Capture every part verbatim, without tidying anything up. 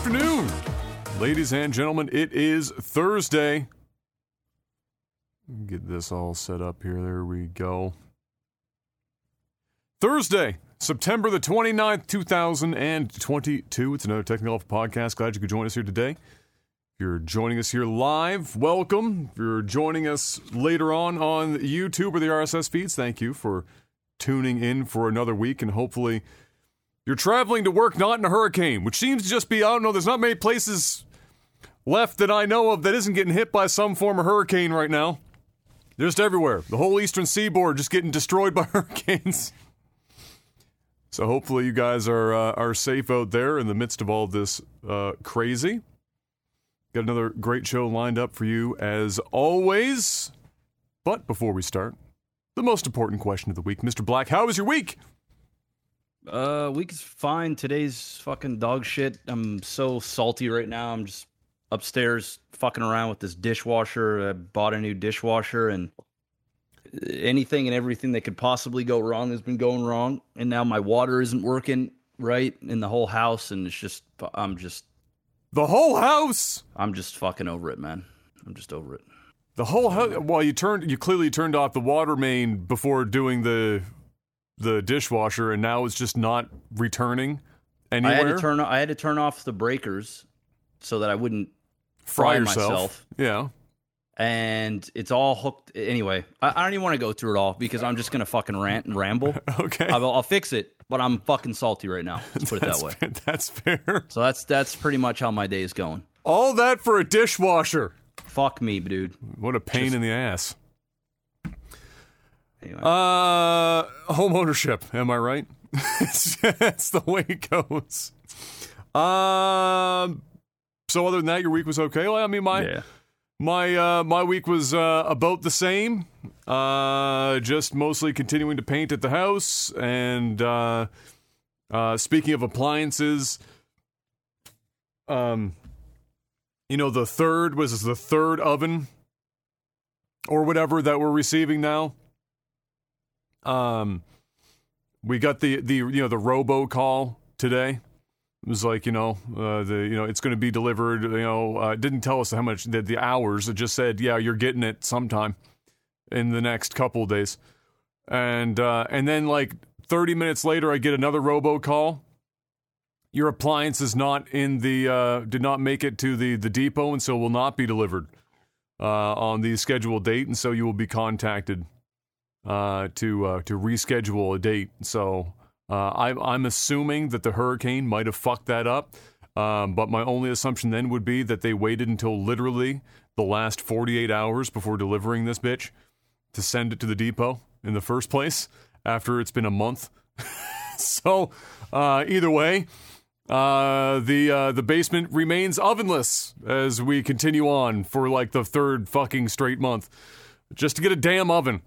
afternoon, ladies and gentlemen. It is Thursday. Get this all set up here. There we go. Thursday, September the twenty-ninth, two thousand twenty-two. It's another Technical podcast. Glad you could join us here today. If you're joining us here live, welcome. If you're joining us later on on YouTube or the R S S feeds, thank you for tuning in for another week, and hopefully you're traveling to work not in a hurricane, which seems to just be, I don't know, there's not many places left that I know of that isn't getting hit by some form of hurricane right now. They're just everywhere. The whole eastern seaboard just getting destroyed by hurricanes. So hopefully you guys are uh, are safe out there in the midst of all this uh, crazy. Got another great show lined up for you as always. But before we start, the most important question of the week. Mister Black, how was your week? Uh, week is fine. Today's fucking dog shit. I'm so salty right now. I'm just upstairs fucking around with this dishwasher. I bought a new dishwasher, and anything and everything that could possibly go wrong has been going wrong. And now my water isn't working right in the whole house, and it's just, I'm just... The whole house? I'm just fucking over it, man. I'm just over it. The whole house? Well, you turned, you clearly turned off the water main before doing the... the dishwasher, and now it's just not returning anywhere. I had to turn, I had to turn off the breakers so that I wouldn't fry, fry yourself. myself. Yeah. And it's all hooked. Anyway, I, I don't even want to go through it all because I'm just going to fucking rant and ramble. Okay. I, I'll fix it, but I'm fucking salty right now. Let's put it that way. Fair. That's fair. So that's, that's pretty much how my day is going. All that for a dishwasher. Fuck me, dude. What a pain just, in the ass. Anyway. Uh, home ownership. Am I right? That's the way it goes. Um, so other than that, your week was okay. Well, I mean, my yeah. my uh, my week was uh, about the same. Uh, just mostly continuing to paint at the house, and uh, uh, speaking of appliances, um, you know, the third was the third oven or whatever that we're receiving now. Um, we got the, the, you know, the robocall today. It was like, you know, uh, the, you know, it's going to be delivered, you know, uh, it didn't tell us how much, the, the hours. It just said, yeah, you're getting it sometime in the next couple of days. And, uh, and then like thirty minutes later, I get another robocall. Your appliance is not in the, uh, did not make it to the, the depot. And so will not be delivered, uh, on the scheduled date. And so you will be contacted uh to uh to reschedule a date. So uh I, I'm assuming that the hurricane might have fucked that up, um but my only assumption then would be that they waited until literally the last forty-eight hours before delivering this bitch to send it to the depot in the first place after it's been a month. So uh either way, uh the uh the basement remains ovenless as we continue on for like the third fucking straight month just to get a damn oven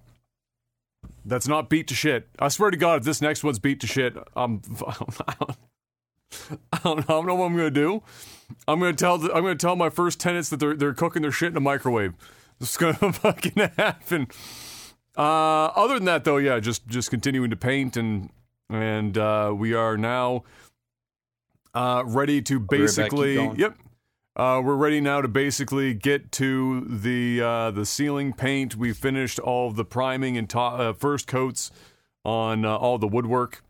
that's not beat to shit. I swear to God, if this next one's beat to shit, I'm, I don't, I don't, I don't know what I'm gonna do. I'm gonna tell, the, I'm gonna tell my first tenants that they're they're cooking their shit in a microwave. It's gonna fucking happen. Uh, other than that, though, yeah, just just continuing to paint, and and uh, we are now uh, ready to basically. Right back, yep. Uh, we're ready now to basically get to the uh, the ceiling paint. We finished all of the priming and to- uh, first coats on uh, all the woodwork,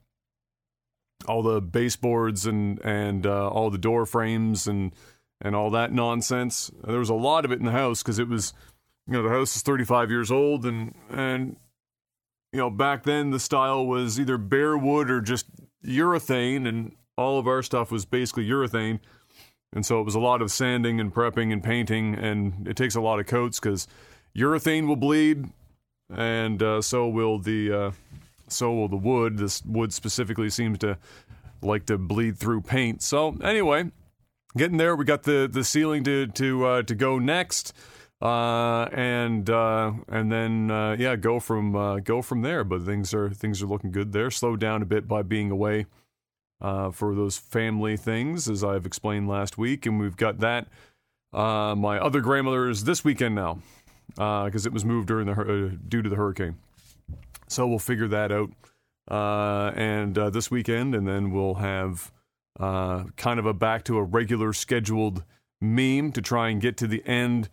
all the baseboards, and and uh, all the door frames and and all that nonsense. There was a lot of it in the house because it was, you know, the house is thirty-five years old, and and you know, back then the style was either bare wood or just urethane, and all of our stuff was basically urethane. And so it was a lot of sanding and prepping and painting, and it takes a lot of coats because urethane will bleed, and uh, so will the uh, so will the wood. This wood specifically seems to like to bleed through paint. So anyway, getting there, we got the, the ceiling to to uh, to go next, uh, and uh, and then uh, yeah, go from uh, go from there. But things are things are looking good there. Slowed down a bit by being away. Uh, for those family things, as I've explained last week, and we've got that. Uh, my other grandmother is this weekend now, because uh, it was moved during the uh, due to the hurricane. So we'll figure that out, uh, and uh, this weekend, and then we'll have uh, kind of a back to a regular scheduled meme to try and get to the end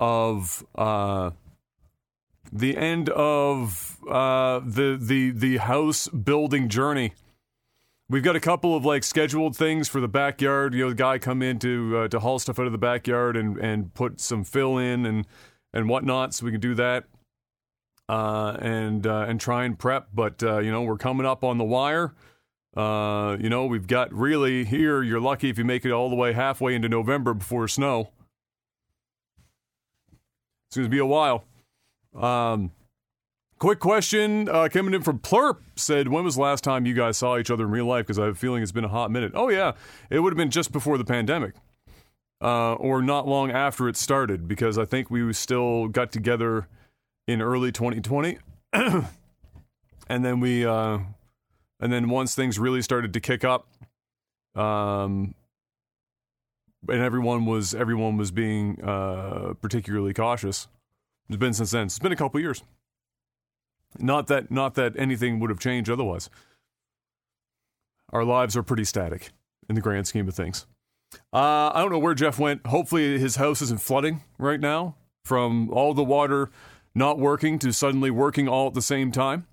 of uh, the end of uh, the the the house building journey. We've got a couple of like scheduled things for the backyard. You know, the guy come in to uh, to haul stuff out of the backyard and, and put some fill in and and whatnot, so we can do that uh, and uh, and try and prep. But uh, you know, we're coming up on the wire. Uh, you know, we've got really here. You're lucky if you make it all the way halfway into November before snow. It's going to be a while. Um, Quick question, uh, coming in from Plurp, said, when was the last time you guys saw each other in real life? Because I have a feeling it's been a hot minute. Oh yeah, it would have been just before the pandemic. Uh, or not long after it started, because I think we still got together in early twenty twenty. And then we, uh, and then once things really started to kick up, um, and everyone was, everyone was being uh, particularly cautious. It's been since then. It's been a couple years. Not that, not that anything would have changed otherwise. Our lives are pretty static in the grand scheme of things. Uh, I don't know where Jeff went. Hopefully his house isn't flooding right now from all the water not working to suddenly working all at the same time.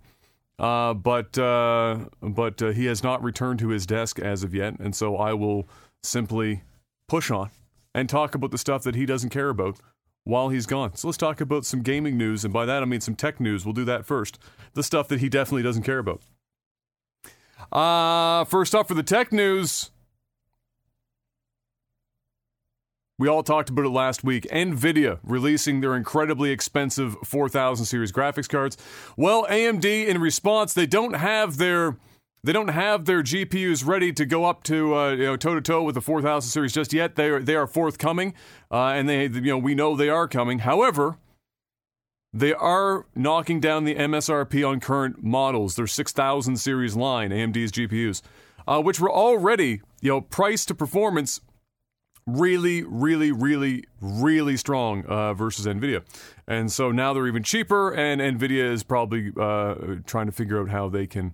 Uh, but uh, but uh, he has not returned to his desk as of yet, and so I will simply push on and talk about the stuff that he doesn't care about while he's gone. So let's talk about some gaming news, and by that I mean some tech news. We'll do that first. The stuff that he definitely doesn't care about. Uh, first up for the tech news, we all talked about it last week. Nvidia releasing their incredibly expensive four thousand series graphics cards. Well, A M D, in response, they don't have their they don't have their G P Us ready to go up to uh, you know, toe-to-toe with the four thousand series just yet. They are, they are forthcoming, uh, and they you know we know they are coming. However, they are knocking down the M S R P on current models, their six thousand series line, A M D's G P Us, uh, which were already you know price to performance really, really, really, really strong uh, versus NVIDIA. And so now they're even cheaper, and NVIDIA is probably uh, trying to figure out how they can...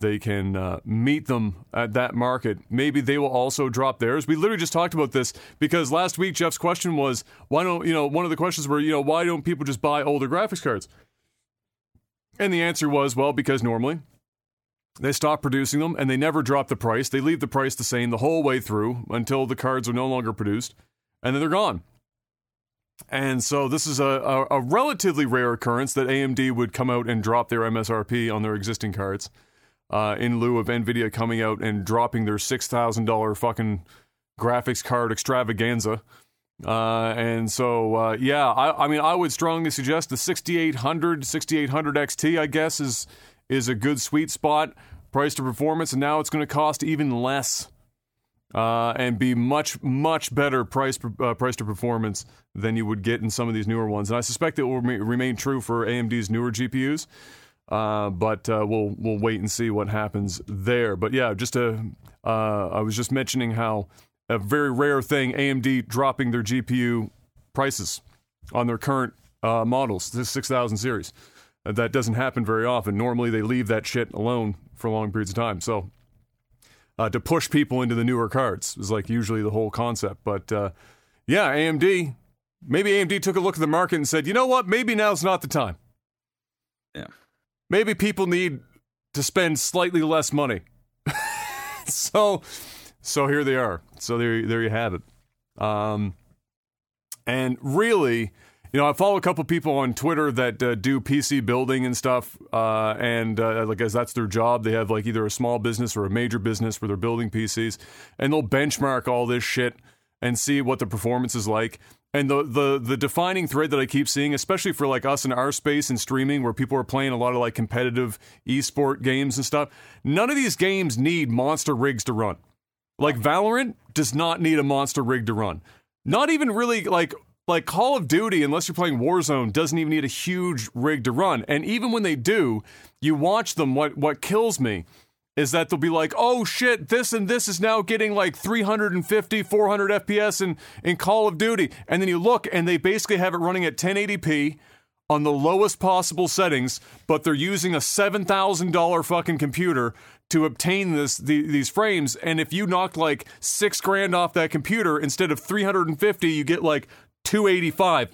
they can uh, meet them at that market. Maybe they will also drop theirs. We literally just talked about this because last week Jeff's question was, why don't, you know, one of the questions were, you know, why don't people just buy older graphics cards? And the answer was, well, because normally they stop producing them and they never drop the price. They leave the price the same the whole way through until the cards are no longer produced, and then they're gone. And so this is a, a, a relatively rare occurrence that A M D would come out and drop their M S R P on their existing cards. Uh, in lieu of NVIDIA coming out and dropping their six thousand dollars fucking graphics card extravaganza. Uh, and so, uh, yeah, I, I mean, I would strongly suggest the sixty-eight hundred, sixty-eight hundred X T, I guess, is is a good sweet spot, price to performance, and now it's going to cost even less uh, and be much, much better price, uh, price to performance than you would get in some of these newer ones. And I suspect it will remain true for A M D's newer G P Us. Uh, but uh, we'll we'll wait and see what happens there. But yeah, just a, uh, I was just mentioning how a very rare thing, A M D dropping their G P U prices on their current uh, models, this six thousand series. Uh, that doesn't happen very often. Normally they leave that shit alone for long periods of time. So uh, to push people into the newer cards is like usually the whole concept. But uh, yeah, A M D, maybe A M D took a look at the market and said, you know what, maybe now's not the time. Yeah. Maybe people need to spend slightly less money. so, so here they are. So there, there you have it. Um, and really, you know, I follow a couple people on Twitter that uh, do P C building and stuff. Uh, and uh, like, as that's their job, they have like either a small business or a major business where they're building P Cs, and they'll benchmark all this shit and see what the performance is like. And the, the the defining thread that I keep seeing, especially for like us in our space and streaming, where people are playing a lot of like competitive esport games and stuff, none of these games need monster rigs to run. Like Valorant does not need a monster rig to run. Not even really like like Call of Duty, unless you're playing Warzone, doesn't even need a huge rig to run. And even when they do, you watch them. What what kills me is that they'll be like, oh shit, this and this is now getting like three fifty, four hundred F P S in, in Call of Duty. And then you look and they basically have it running at ten eighty p on the lowest possible settings, but they're using a seven thousand dollars fucking computer to obtain this the, these frames, and if you knocked like six grand off that computer, instead of three hundred fifty, you get like two eighty-five.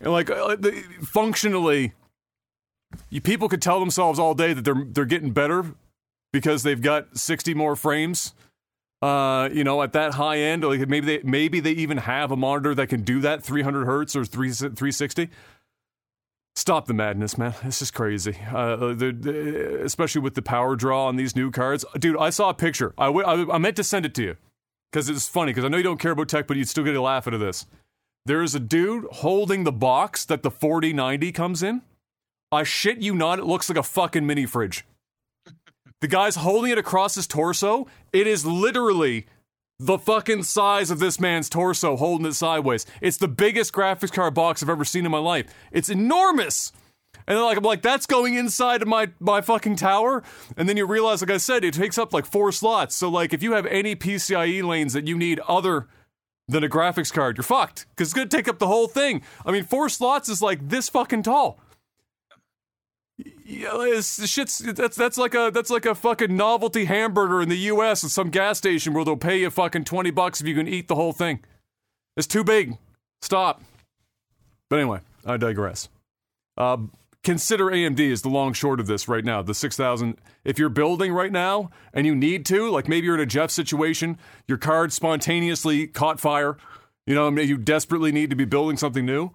And like uh, the, functionally, you people could tell themselves all day that they're they're getting better because they've got sixty more frames. Uh, you know, at that high end, like maybe they maybe they even have a monitor that can do that, three hundred hertz or three sixty. Stop the madness, man. This is crazy. Uh, the, the, especially with the power draw on these new cards. Dude, I saw a picture. I, w- I, I meant to send it to you because it's funny, because I know you don't care about tech, but you'd still get a laugh out of this. There is a dude holding the box that the forty ninety comes in. I shit you not, it looks like a fucking mini fridge. The guy's holding it across his torso. It is literally the fucking size of this man's torso, holding it sideways. It's the biggest graphics card box I've ever seen in my life. It's enormous. And then, like, I'm like, that's going inside of my, my fucking tower. And then you realize, like I said, it takes up like four slots. So like, if you have any P C I E lanes that you need other than a graphics card, you're fucked, because it's going to take up the whole thing. I mean, four slots is like this fucking tall. Yeah, it's, shit's that's that's like a that's like a fucking novelty hamburger in the U S at some gas station where they'll pay you fucking twenty bucks if you can eat the whole thing. It's too big. Stop. But anyway, I digress. Uh, consider A M D is the long short of this right now. The six thousand. If you're building right now and you need to, like maybe you're in a Jeff situation, your card spontaneously caught fire. You know, you desperately need to be building something new.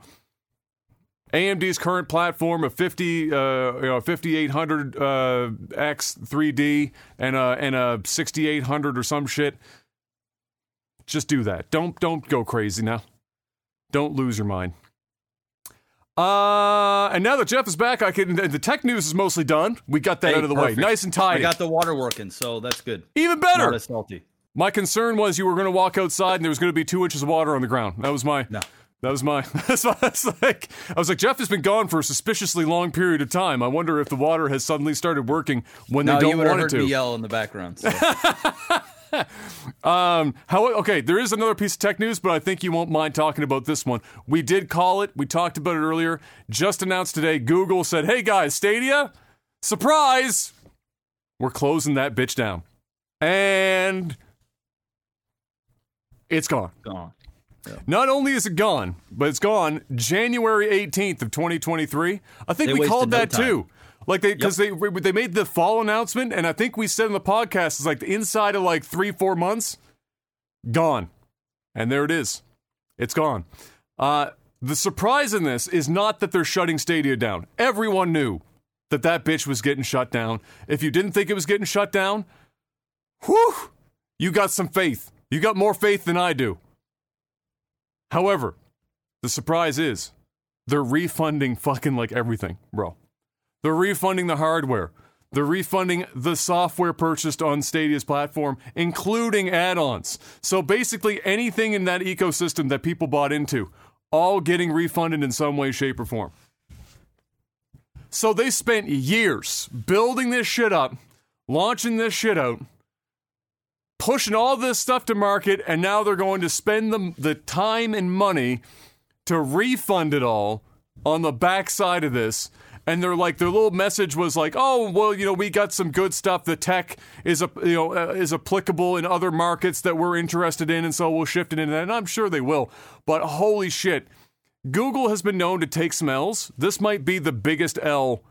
A M D's current platform of fifty, uh, you know, fifty-eight hundred uh, X three D and a and a sixty-eight hundred or some shit. Just do that. Don't don't go crazy now. Don't lose your mind. Uh, and now that Jeff is back, I can. The tech news is mostly done. We got that hey, out of the perfect. way, nice and tidy. I got the water working, so that's good. Even better. Not as salty. My concern was you were going to walk outside and there was going to be two inches of water on the ground. That was my. No. That was my, that's why I was like, I was like, Jeff has been gone for a suspiciously long period of time. I wonder if the water has suddenly started working when no, they don't want it to. No, you would have heard me yell in the background. So. um, how, okay, there is another piece of tech news, but I think you won't mind talking about this one. We did call it. We talked about it earlier. Just announced today, Google said, hey guys, Stadia, surprise, we're closing that bitch down. And it's gone. Gone. Yeah. Not only is it gone, but it's gone January eighteenth of twenty twenty-three. I think they we called that no too. Like they, because yep. they they made the fall announcement, and I think we said in the podcast, it's like the inside of like three, four months, gone. And there it is. It's gone. Uh, the surprise in this is not that they're shutting Stadia down. Everyone knew that that bitch was getting shut down. If you didn't think it was getting shut down, whew, you got some faith. You got more faith than I do. However, the surprise is they're refunding fucking like everything, bro. They're refunding the hardware. They're refunding the software purchased on Stadia's platform, including add-ons. So basically anything in that ecosystem that people bought into, all getting refunded in some way, shape, or form. So they spent years building this shit up, launching this shit out, pushing all this stuff to market, and now they're going to spend the, the time and money to refund it all on the backside of this. And they're like, their little message was like, oh, well, you know, we got some good stuff. The tech is, a, you know, uh, is applicable in other markets that we're interested in, and so we'll shift it into that. And I'm sure they will. But holy shit, Google has been known to take some L's. This might be the biggest L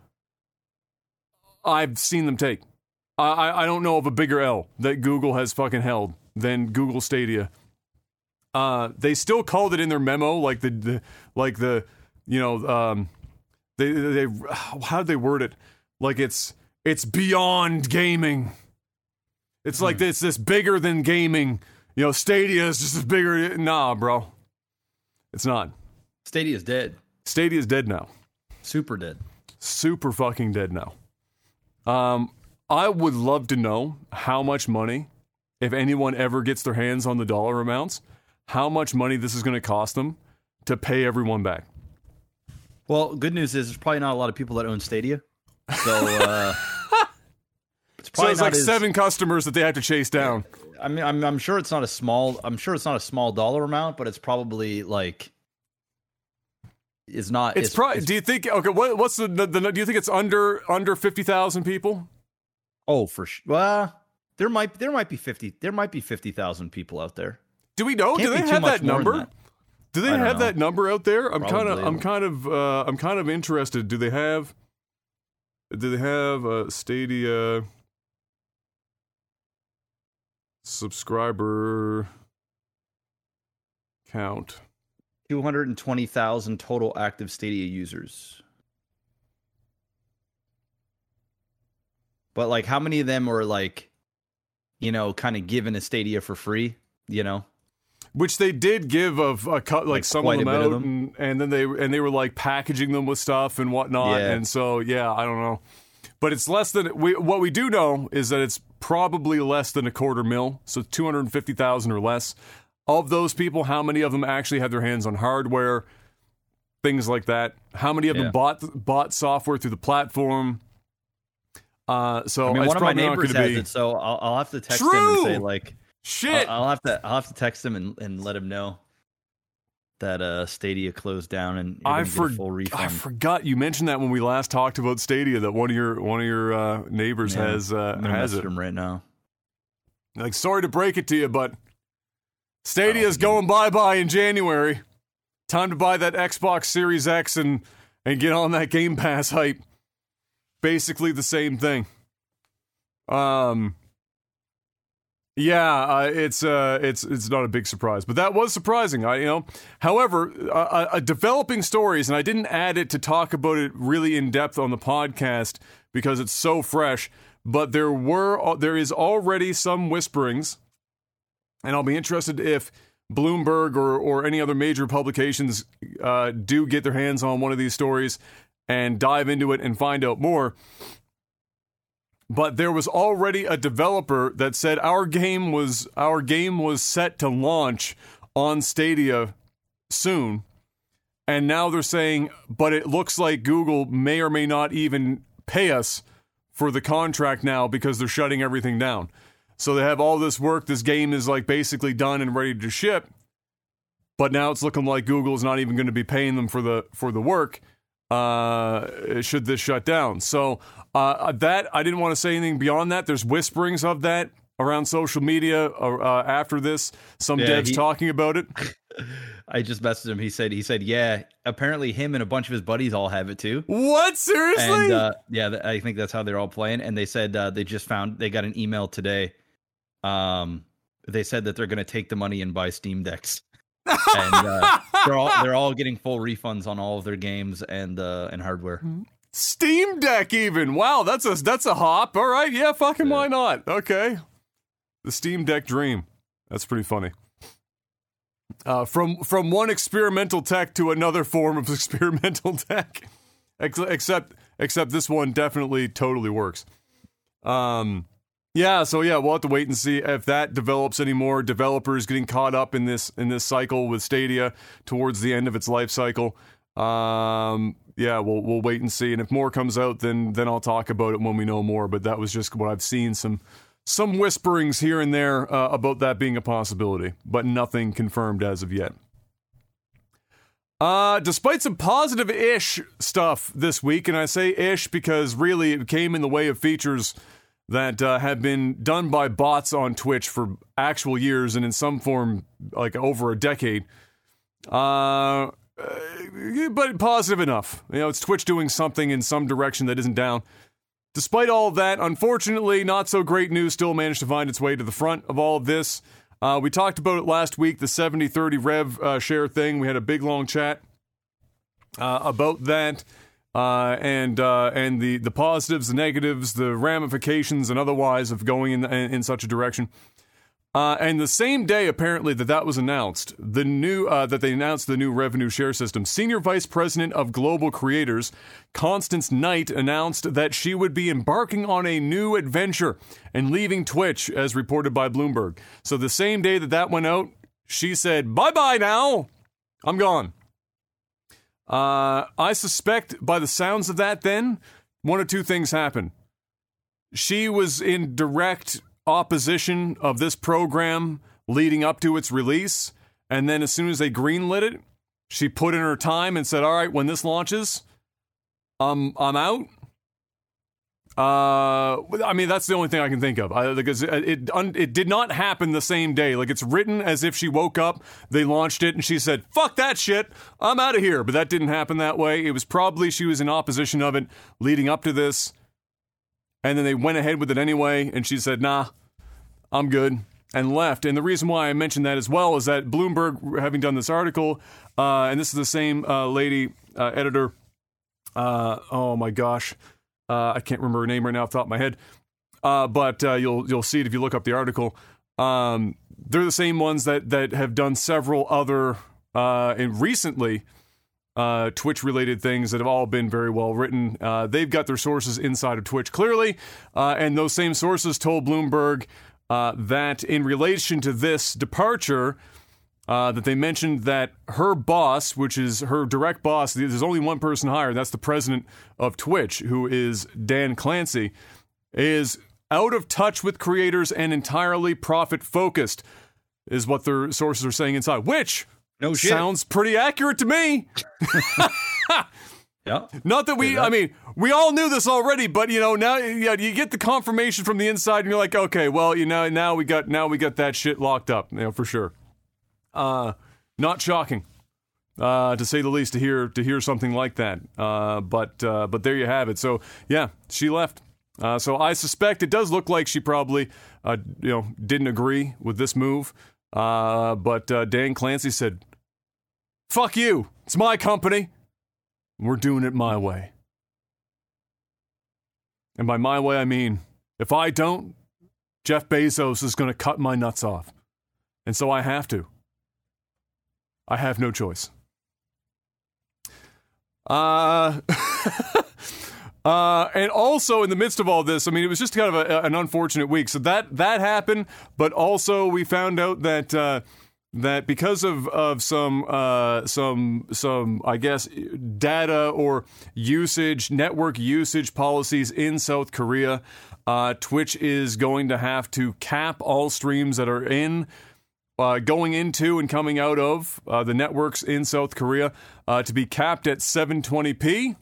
I've seen them take. I, I don't know of a bigger L that Google has fucking held than Google Stadia. Uh, they still called it in their memo, like the, the like the, you know, um, they they how did they word it? Like it's it's beyond gaming. It's hmm. like this this bigger than gaming. You know, Stadia is just bigger. Nah, bro, it's not. Stadia's dead. Stadia's dead now. Super dead. Super fucking dead now. Um. I would love to know how much money, if anyone ever gets their hands on the dollar amounts, how much money this is going to cost them to pay everyone back. Well, good news is there's probably not a lot of people that own Stadia. So, uh, it's probably so it's like as, seven customers that they have to chase down. I mean, I'm, I'm sure it's not a small, I'm sure it's not a small dollar amount, but it's probably like, it's not, it's, it's probably, do you think, okay, what, what's the, the, the, do you think it's under, under fifty thousand people? Oh, for sure. Well, there might there might be fifty there might be fifty thousand people out there. Do we know? Can't do they have that number? That. Do they have know. that number out there? I'm kind of I'm kind of uh, I'm kind of interested. Do they have do they have a Stadia subscriber count? two hundred twenty thousand total active Stadia users. But, like, how many of them are, like, you know, kind of given a Stadia for free, you know? Which they did give a, a cut, like, like some of them out, of them. And, and then they and they were, like, packaging them with stuff and whatnot. Yeah. And so, yeah, I don't know. But it's less than, we, what we do know is that it's probably less than a quarter mil, so two hundred fifty thousand or less. Of those people, how many of them actually have their hands on hardware, things like that? How many of yeah. them bought bought software through the platform? Uh, so I mean, one of my neighbors has be... it, so I'll, I'll have to text True! him and say, like, shit. I'll, I'll have to I'll have to text him and, and let him know that uh, Stadia closed down and I for- get a full refund. I forgot you mentioned that when we last talked about Stadia that one of your one of your uh, neighbors yeah, has uh, I'm has it him right now. Like, sorry to break it to you, but Stadia's oh, going bye bye in January. Time to buy that Xbox Series X and and get on that Game Pass hype. Basically the same thing. Um, yeah, uh, it's uh, it's it's not a big surprise, but that was surprising. I you know, however, uh, uh, developing stories, and I didn't add it to talk about it really in depth on the podcast because it's so fresh. But there were uh, there is already some whisperings, and I'll be interested if Bloomberg or or any other major publications uh, do get their hands on one of these stories and dive into it and find out more. But there was already a developer that said our game was our game was set to launch on Stadia soon, and now they're saying, but it looks like Google may or may not even pay us for the contract now because they're shutting everything down. So they have all this work, this game is like basically done and ready to ship, but now it's looking like Google's not even going to be paying them for the for the work. Uh, should this shut down? So uh, that I didn't want to say anything beyond that. There's whisperings of that around social media uh, after this. Some yeah, devs he, talking about it. I just messaged him. He said, he said, yeah. Apparently, him and a bunch of his buddies all have it too. What? Seriously? And, uh, yeah, I think that's how they're all playing. And they said uh, they just found they got an email today. Um, they said that they're going to take the money and buy Steam Decks. and uh, they're all they're all getting full refunds on all of their games and uh, and hardware. Steam Deck, even wow, that's a that's a hop. All right, yeah, fucking yeah. why not? Okay, the Steam Deck dream. That's pretty funny. Uh, from from one experimental tech to another form of experimental tech, Ex- except except this one definitely totally works. Um. Yeah, so yeah, we'll have to wait and see if that develops anymore. Developers getting caught up in this in this cycle with Stadia towards the end of its life cycle. Um, yeah, we'll we'll wait and see. And if more comes out, then then I'll talk about it when we know more. But that was just what I've seen, some some whisperings here and there uh, about that being a possibility, but nothing confirmed as of yet. Uh, despite some positive-ish stuff this week, and I say ish because really it came in the way of features that uh, have been done by bots on Twitch for actual years and in some form, like, over a decade. Uh, but positive enough. You know, it's Twitch doing something in some direction that isn't down. Despite all that, unfortunately, not so great news still managed to find its way to the front of all of this. Uh, we talked about it last week, the seventy thirty rev uh, share thing. We had a big, long chat uh, about that. Uh, and uh, and the, the positives, the negatives, the ramifications, and otherwise of going in in, in such a direction. Uh, and the same day, apparently, that that was announced, the new uh, that they announced the new revenue share system. Senior Vice President of Global Creators, Constance Knight, announced that she would be embarking on a new adventure and leaving Twitch, as reported by Bloomberg. So the same day that that went out, she said, "Bye-bye now, I'm gone." Uh, I suspect by the sounds of that then, one of two things happened. She was in direct opposition of this program leading up to its release, and then as soon as they greenlit it, she put in her time and said, all right, when this launches, um, I'm out. Uh, I mean, that's the only thing I can think of. I, because it un, it did not happen the same day. Like, it's written as if she woke up, they launched it, and she said, fuck that shit, I'm out of here. But that didn't happen that way. It was probably she was in opposition of it leading up to this, and then they went ahead with it anyway, and she said, nah, I'm good, and left. And the reason why I mentioned that as well is that Bloomberg, having done this article, uh, and this is the same uh, lady, uh, editor, uh, oh my gosh, Uh, I can't remember her name right now off the top of my head, uh, but uh, you'll you'll see it if you look up the article. Um, they're the same ones that that have done several other uh, and recently uh, Twitch-related things that have all been very well written. Uh, they've got their sources inside of Twitch, clearly, uh, and those same sources told Bloomberg uh, that in relation to this departure, uh, that they mentioned that her boss, which is her direct boss, there's only one person higher, that's the president of Twitch, who is Dan Clancy, is out of touch with creators and entirely profit-focused, is what their sources are saying inside, which no shit. Sounds pretty accurate to me. Yeah. Not that we, yeah. I mean, we all knew this already, but, you know, now you, know, you get the confirmation from the inside, and you're like, okay, well, you know, now we got now we got that shit locked up, you know, for sure. Uh, not shocking, uh, to say the least, to hear to hear something like that. Uh, but uh, but there you have it. So yeah, she left. Uh, so I suspect it does look like she probably uh, you know didn't agree with this move. Uh, but uh, Dan Clancy said, "Fuck you! It's my company. We're doing it my way." And by my way, I mean if I don't, Jeff Bezos is going to cut my nuts off, and so I have to. I have no choice. Uh, uh, and also in the midst of all this, I mean, it was just kind of a, an unfortunate week. So that that happened, but also we found out that uh, that because of of some uh, some some I guess data or usage network usage policies in South Korea, uh, Twitch is going to have to cap all streams that are in. Uh, going into and coming out of uh, the networks in South Korea uh, to be capped at seven twenty p,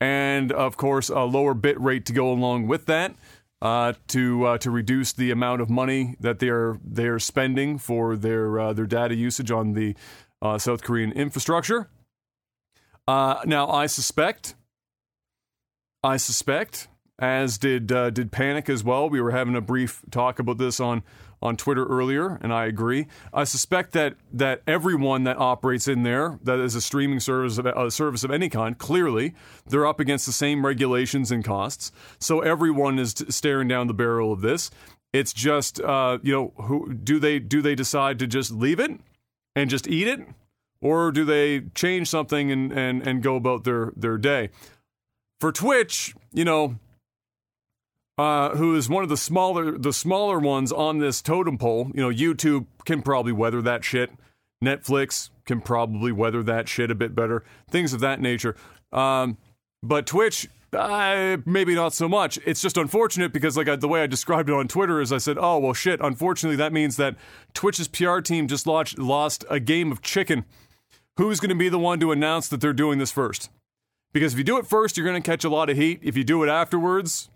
and of course a lower bit rate to go along with that uh, to uh, to reduce the amount of money that they are they are spending for their uh, their data usage on the uh, South Korean infrastructure. Uh, now I suspect, I suspect, as did uh, did Panic as well. We were having a brief talk about this on. on Twitter earlier, and I agree. I suspect that that everyone that operates in there, that is a streaming service of, a service of any kind, clearly, they're up against the same regulations and costs. So everyone is t- staring down the barrel of this. It's just, uh, you know, who do they do they decide to just leave it and just eat it? Or do they change something and, and, and go about their, their day? For Twitch, you know... Uh, who is one of the smaller the smaller ones on this totem pole. You know, YouTube can probably weather that shit. Netflix can probably weather that shit a bit better. Things of that nature. Um, but Twitch, uh, maybe not so much. It's just unfortunate because, like, I, the way I described it on Twitter is I said, oh, well, shit, unfortunately, that means that Twitch's P R team just lost, lost a game of chicken. Who's going to be the one to announce that they're doing this first? Because if you do it first, you're going to catch a lot of heat. If you do it afterwards...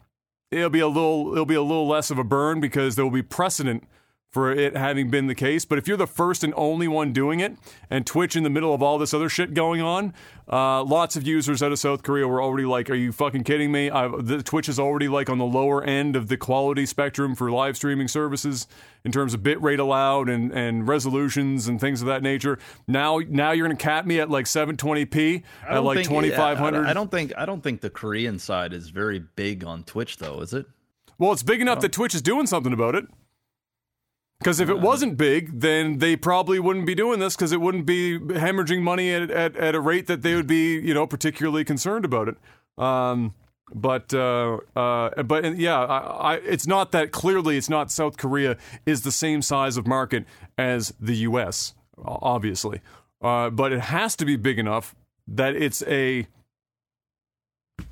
It'll be a little, it'll be a little less of a burn because there will be precedent for it having been the case. But if you're the first and only one doing it, and Twitch in the middle of all this other shit going on, uh, lots of users out of South Korea were already like, "Are you fucking kidding me?" I've, the, Twitch is already like on the lower end of the quality spectrum for live streaming services in terms of bitrate allowed and and resolutions and things of that nature. Now, now you're gonna cap me at like seven twenty p at like twenty-five hundred. I don't think I don't think the Korean side is very big on Twitch, though, is it? Well, it's big enough that Twitch is doing something about it. Because if it wasn't big, then they probably wouldn't be doing this because it wouldn't be hemorrhaging money at, at at a rate that they would be, you know, particularly concerned about it. Um, but uh, uh, but and yeah, I, I, it's not that clearly. It's not South Korea is the same size of market as the U S, obviously, uh, but it has to be big enough that it's a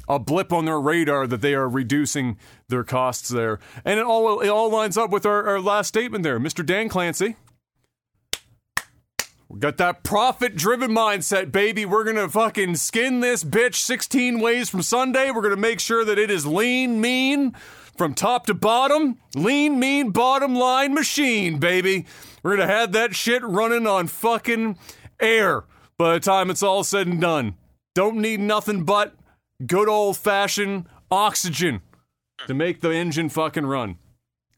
a blip on their radar that they are reducing their costs there. And it all it all lines up with our, our last statement there. Mister Dan Clancy, we're Got that profit-driven mindset, baby. We're going to fucking skin this bitch sixteen ways from Sunday. We're going to make sure that it is lean, mean, from top to bottom. Lean, mean, bottom line machine, baby. We're going to have that shit running on fucking air by the time it's all said and done. Don't need nothing but good old-fashioned oxygen to make the engine fucking run.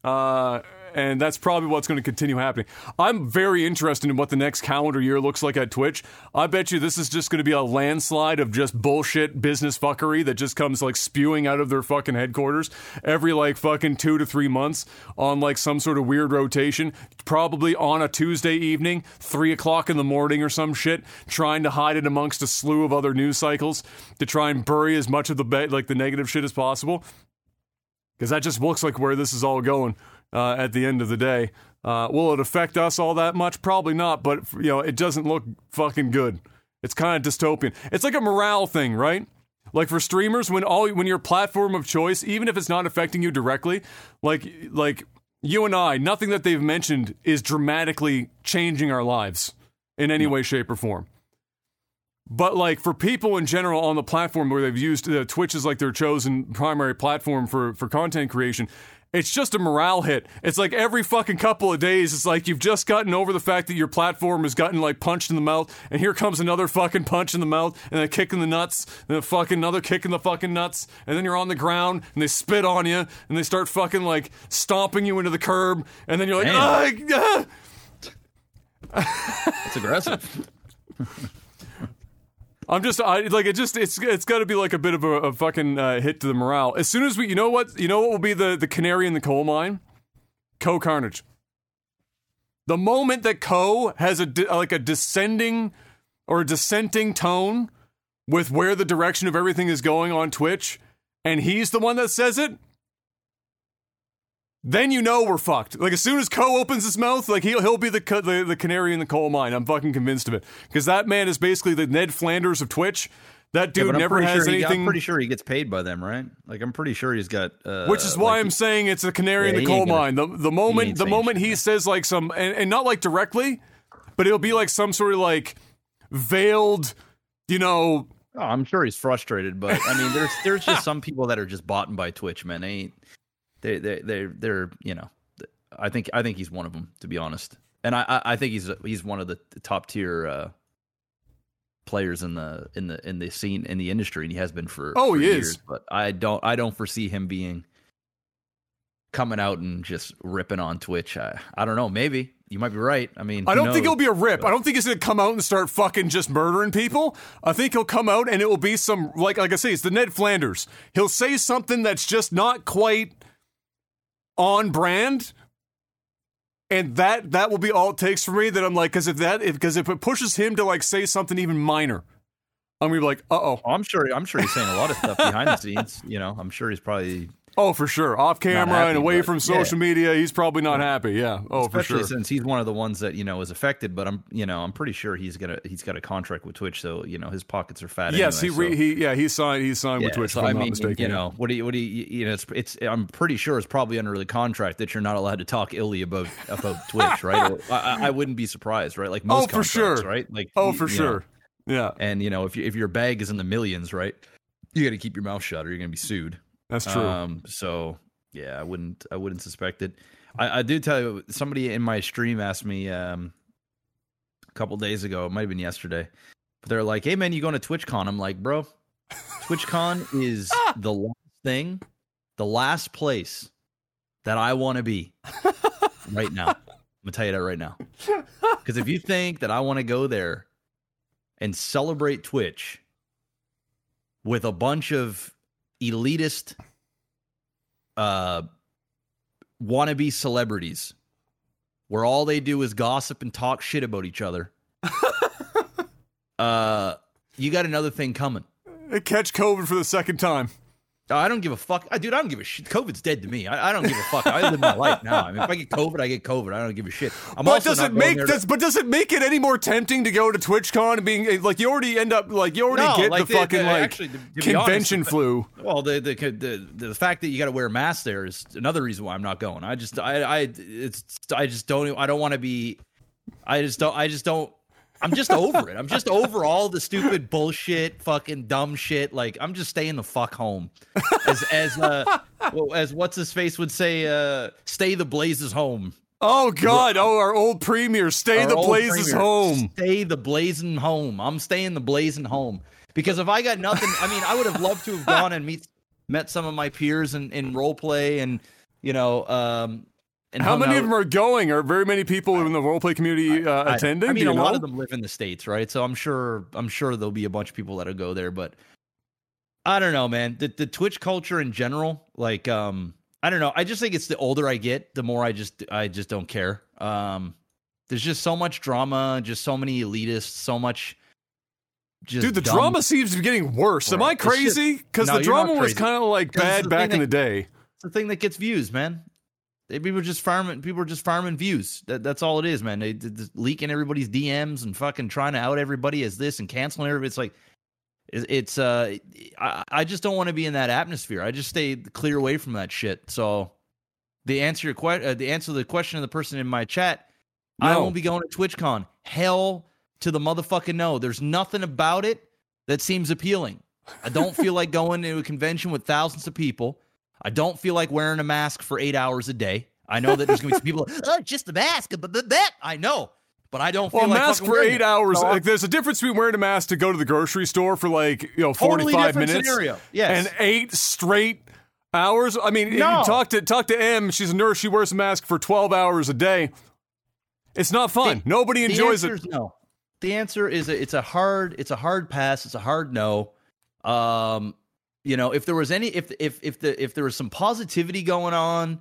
Uh... And that's probably what's going to continue happening. I'm very interested in what the next calendar year looks like at Twitch. I bet you this is just going to be a landslide of just bullshit business fuckery that just comes, like, spewing out of their fucking headquarters every, like, fucking two to three months on, like, some sort of weird rotation, probably on a Tuesday evening, three o'clock in the morning or some shit, trying to hide it amongst a slew of other news cycles to try and bury as much of the, be- like, the negative shit as possible. Because that just looks like where this is all going. Uh, at the end of the day, uh, will it affect us all that much? Probably not, but, you know, it doesn't look fucking good. It's kind of dystopian. It's like a morale thing, right? Like, for streamers, when all when your platform of choice, even if it's not affecting you directly, like like you and I, nothing that they've mentioned is dramatically changing our lives in any way, shape, or form. But, like, for people in general on the platform where they've used uh, Twitch is like their chosen primary platform for for content creation. It's just a morale hit. It's like every fucking couple of days, it's like you've just gotten over the fact that your platform has gotten, like, punched in the mouth, and here comes another fucking punch in the mouth, and a kick in the nuts, and a fucking another kick in the fucking nuts, and then you're on the ground, and they spit on you, and they start fucking, like, stomping you into the curb, and then you're like, ah! That's aggressive. I'm just, I like it. Just it's it's got to be like a bit of a, a fucking uh, hit to the morale. As soon as we, you know what, you know what will be the, the canary in the coal mine, Co Carnage. The moment that Co has a de- like a descending or a dissenting tone with where the direction of everything is going on Twitch, and he's the one that says it, then you know we're fucked. Like, as soon as Co opens his mouth, like, he'll he'll be the co- the, the canary in the coal mine. I'm fucking convinced of it, because that man is basically the Ned Flanders of Twitch. That dude yeah, never has sure he, anything. I'm pretty sure he gets paid by them, right? Like, I'm pretty sure he's got. Uh, Which is why like I'm he, saying it's the canary yeah, in the coal gonna, mine. The the moment the moment he says, like, some and, and not like directly, but it'll be like some sort of, like, veiled, you know. Oh, I'm sure he's frustrated, but I mean, there's there's just some people that are just bought by Twitch, man. They ain't. They, they, they, they're, you know, I think, I think he's one of them, to be honest. And I, I think he's, he's one of the top tier uh, players in the, in the, in the scene, in the industry, and he has been for, oh, for he years. Is. But I don't, I don't foresee him being coming out and just ripping on Twitch. I, I don't know. Maybe you might be right. I mean, I don't knows? think he'll be a rip. But I don't think he's going to come out and start fucking just murdering people. I think he'll come out and it will be some, like, like I say, it's the Ned Flanders. He'll say something that's just not quite on brand, and that that will be all it takes for me, that I'm like, because if that because if, if it pushes him to, like, say something even minor, I'm gonna be like, uh-oh. I'm sure I'm sure he's saying a lot of stuff behind the scenes, you know. I'm sure he's probably oh for sure off camera happy, and away but, from social yeah. media, he's probably not yeah. happy yeah oh especially for sure, since he's one of the ones that, you know, is affected. But I'm you know I'm pretty sure he's gonna he's got a contract with Twitch, so, you know, his pockets are fat yes anyway, he, re, so. he yeah he signed he signed yeah, with Twitch, so, if I'm I mean, not mistaken. You know yeah. what do you what do you, you know it's it's I'm pretty sure it's probably under the contract that you're not allowed to talk illy about about Twitch, right? Or, I, I wouldn't be surprised, right? Like most oh, for sure right like oh you, for you sure know. yeah and you know if you, if your bag is in the millions, right, you got to keep your mouth shut or you're gonna be sued. That's true. Um, so yeah, I wouldn't, I wouldn't suspect it. I, I do tell you, somebody in my stream asked me um, a couple days ago, it might've been yesterday, but they're like, "Hey man, you going to TwitchCon?" I'm like, bro, TwitchCon is the last thing, the last place that I want to be right now. I'm gonna tell you that right now. Cause if you think that I want to go there and celebrate Twitch with a bunch of elitist uh, wannabe celebrities where all they do is gossip and talk shit about each other, uh, you got another thing coming. Catch COVID for the second time. I don't give a fuck. I, dude, I don't give a shit. COVID's dead to me. I, I don't give a fuck. I live my life now. I mean, if I get COVID, I get COVID. I don't give a shit. I'm but also does it make does, to... But does it make it any more tempting to go to TwitchCon and being like, you already end up like you already no, get like the, the fucking the, like actually, to, to convention honest, flu. Well, the the, the the the fact that you got to wear a mask there is another reason why I'm not going. I just I I it's I just don't I don't want to be. I just don't I just don't. I'm just over it. I'm just over all the stupid bullshit, fucking dumb shit. Like, I'm just staying the fuck home. As as uh, as what's his face would say, uh, stay the blazes home. Oh God! Oh, our old premier, stay our the blazes premier. home. Stay the blazing home. I'm staying the blazing home because if I got nothing, I mean, I would have loved to have gone and meet met some of my peers in, in role play and you know. Um, and how many out. of them are going? Are very many people I, in the role play community I, uh, I, attending? I mean, Do you a know? lot of them live in the States, right? So I'm sure I'm sure there'll be a bunch of people that'll go there. But I don't know, man. The the Twitch culture in general, like. um I don't know. I just think it's the older I get, the more I just I just don't care. Um, there's just so much drama, just so many elitists, so much. Just Dude, the dumb. drama seems to be getting worse. Right. Am I crazy? Because no, the drama was kind of like bad back that, in the day. It's the thing that gets views, man. They, people just farming. People are just farming views. That, that's all it is, man. They, they're leaking everybody's D Ms and fucking trying to out everybody as this and canceling everybody. It's like. It's uh, I, I just don't want to be in that atmosphere. I just stay clear away from that shit. So, the answer your que- uh, the answer to the question of the person in my chat, no. I won't be going to TwitchCon. Hell to the motherfucking no. There's nothing about it that seems appealing. I don't feel like going to a convention with thousands of people. I don't feel like wearing a mask for eight hours a day. I know that there's gonna be some people. Oh, just the mask, but that I know. But I don't feel well, like a mask for eight hours. So, like, there's a difference between wearing a mask to go to the grocery store for like, you know, forty-five totally different minutes scenario. Yes. And eight straight hours. I mean, no. you talk to talk to Em. She's a nurse. She wears a mask for twelve hours a day. It's not fun. The, Nobody enjoys it. No. The answer is a, it's a hard it's a hard pass. It's a hard no. Um, you know, if there was any if if if the if there was some positivity going on,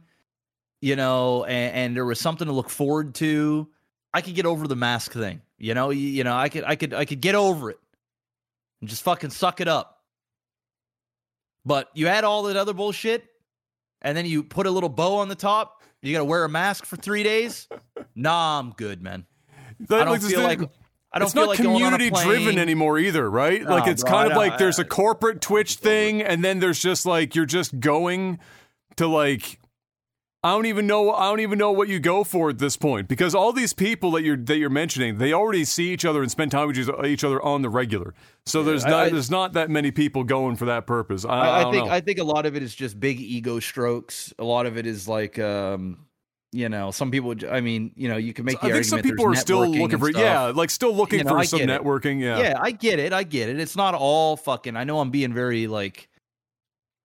you know, and, and there was something to look forward to. I could get over the mask thing, you know. You, you know, I could, I could, I could get over it, and just fucking suck it up. But you add all that other bullshit, and then you put a little bow on the top. You got to wear a mask for three days. Nah, I'm good, man. That, I don't like, feel like I don't. It's feel not like community driven anymore either, right? No, like it's bro, kind of like there's a corporate Twitch thing, and then there's just like you're just going to like. I don't even know. I don't even know what you go for at this point because all these people that you're that you're mentioning, they already see each other and spend time with each other on the regular. So yeah, there's not I, there's not that many people going for that purpose. I, I, I don't think know. I think a lot of it is just big ego strokes. A lot of it is like, um, you know, some people. I mean, you know, you can make. The I think some people are still looking for stuff. yeah, like still looking you know, for some it. networking. Yeah, yeah, I get it. I get it. It's not all fucking. I know I'm being very like,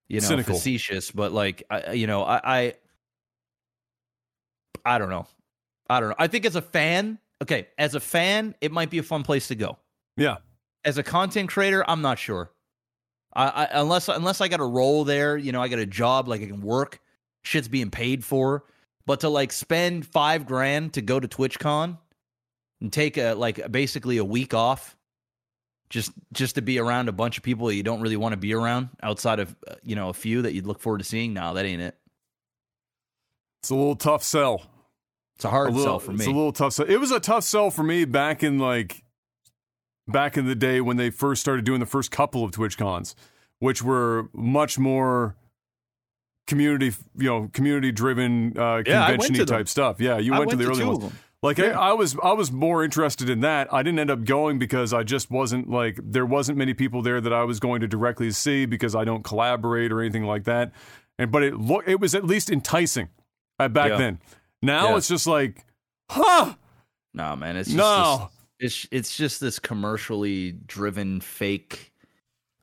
you know, Cynical. facetious, but like, I, you know, I. I I don't know. I don't know. I think as a fan, okay, as a fan, it might be a fun place to go. Yeah. As a content creator, I'm not sure. I, I unless unless I got a role there, you know, I got a job, like I can work, shit's being paid for. But to like spend five grand to go to TwitchCon and take a like basically a week off, just just to be around a bunch of people that you don't really want to be around outside of you know a few that you'd look forward to seeing. No, that ain't it. It's a little tough sell. It's a hard a little, sell for me. It's a little tough sell. It was a tough sell for me back in like back in the day when they first started doing the first couple of TwitchCons, which were much more community, you know, community driven uh yeah, convention-y type stuff. Yeah, you went, went to the to early ones. Like yeah. I, I was I was more interested in that. I didn't end up going because I just wasn't like there wasn't many people there that I was going to directly see because I don't collaborate or anything like that. And but it look it was at least enticing uh, back yeah. then. Now yeah. it's just like, huh? No, man, it's just no. This, it's it's just this commercially driven fake.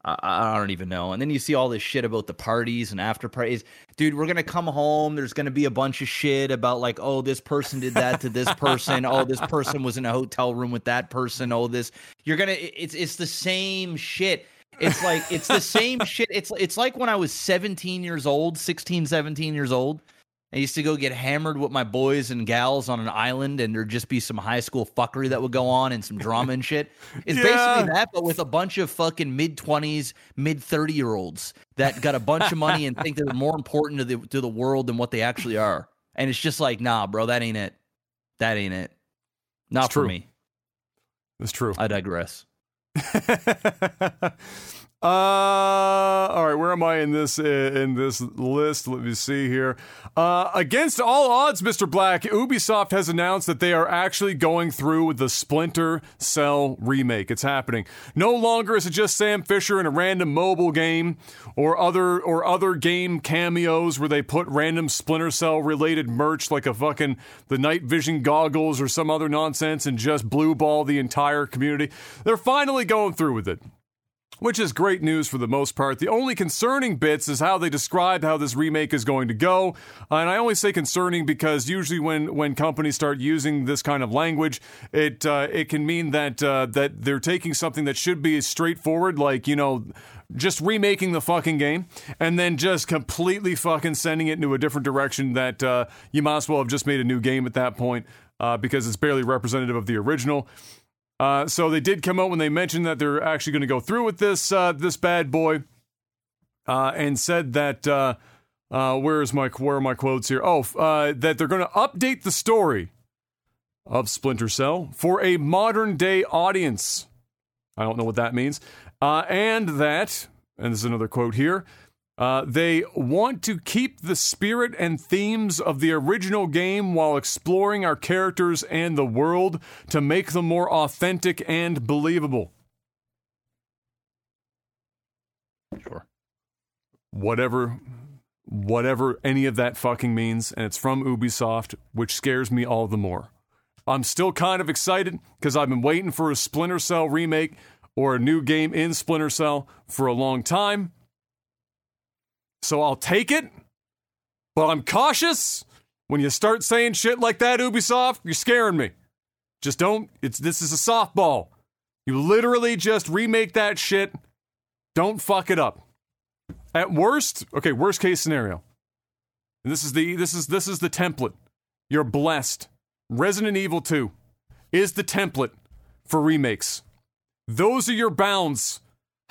I, I don't even know. And then you see all this shit about the parties and after parties. Dude, we're gonna come home. There's gonna be a bunch of shit about like, oh, this person did that to this person. Oh, this person was in a hotel room with that person. Oh, this you're gonna. It's it's the same shit. It's like it's the same shit. It's it's like when I was seventeen years old, sixteen, seventeen years old. I used to go get hammered with my boys and gals on an island, and there'd just be some high school fuckery that would go on and some drama and shit. It's yeah. basically that, but with a bunch of fucking mid-twenties, mid-thirty-year-olds that got a bunch of money and think they're more important to the to the world than what they actually are. And it's just like, nah, bro, that ain't it. That ain't it. Not it's for true. me. That's true. I digress. Uh, all right, where am I in this in this list? Let me see here. Uh, against all odds, Mister Black, Ubisoft has announced that they are actually going through with the Splinter Cell remake. It's happening. No longer is it just Sam Fisher in a random mobile game or other or other game cameos where they put random Splinter Cell related merch like a fucking the night vision goggles or some other nonsense and just blue ball the entire community. They're finally going through with it, which is great news for the most part. The only concerning bits is how they describe how this remake is going to go. Uh, and I only say concerning because usually when, when companies start using this kind of language, it uh, it can mean that uh, that they're taking something that should be straightforward, like, you know, just remaking the fucking game, and then just completely fucking sending it into a different direction that uh, you might as well have just made a new game at that point uh, because it's barely representative of the original. Uh, so they did come out when they mentioned that they're actually going to go through with this uh, this bad boy, uh, and said that uh, uh, where is my where are my quotes here? Oh, uh, that they're going to update the story of Splinter Cell for a modern day audience. I don't know what that means, uh, and that and this is another quote here. Uh, they want to keep the spirit and themes of the original game while exploring our characters and the world to make them more authentic and believable. Sure. Whatever, whatever any of that fucking means, and it's from Ubisoft, which scares me all the more. I'm still kind of excited because I've been waiting for a Splinter Cell remake or a new game in Splinter Cell for a long time. So I'll take it, but I'm cautious. When you start saying shit like that, Ubisoft, you're scaring me. Just don't, it's this is a softball. You literally just remake that shit. Don't fuck it up. At worst, okay, worst case scenario. And this is the this is this is the template. You're blessed. Resident Evil two is the template for remakes. Those are your bounds.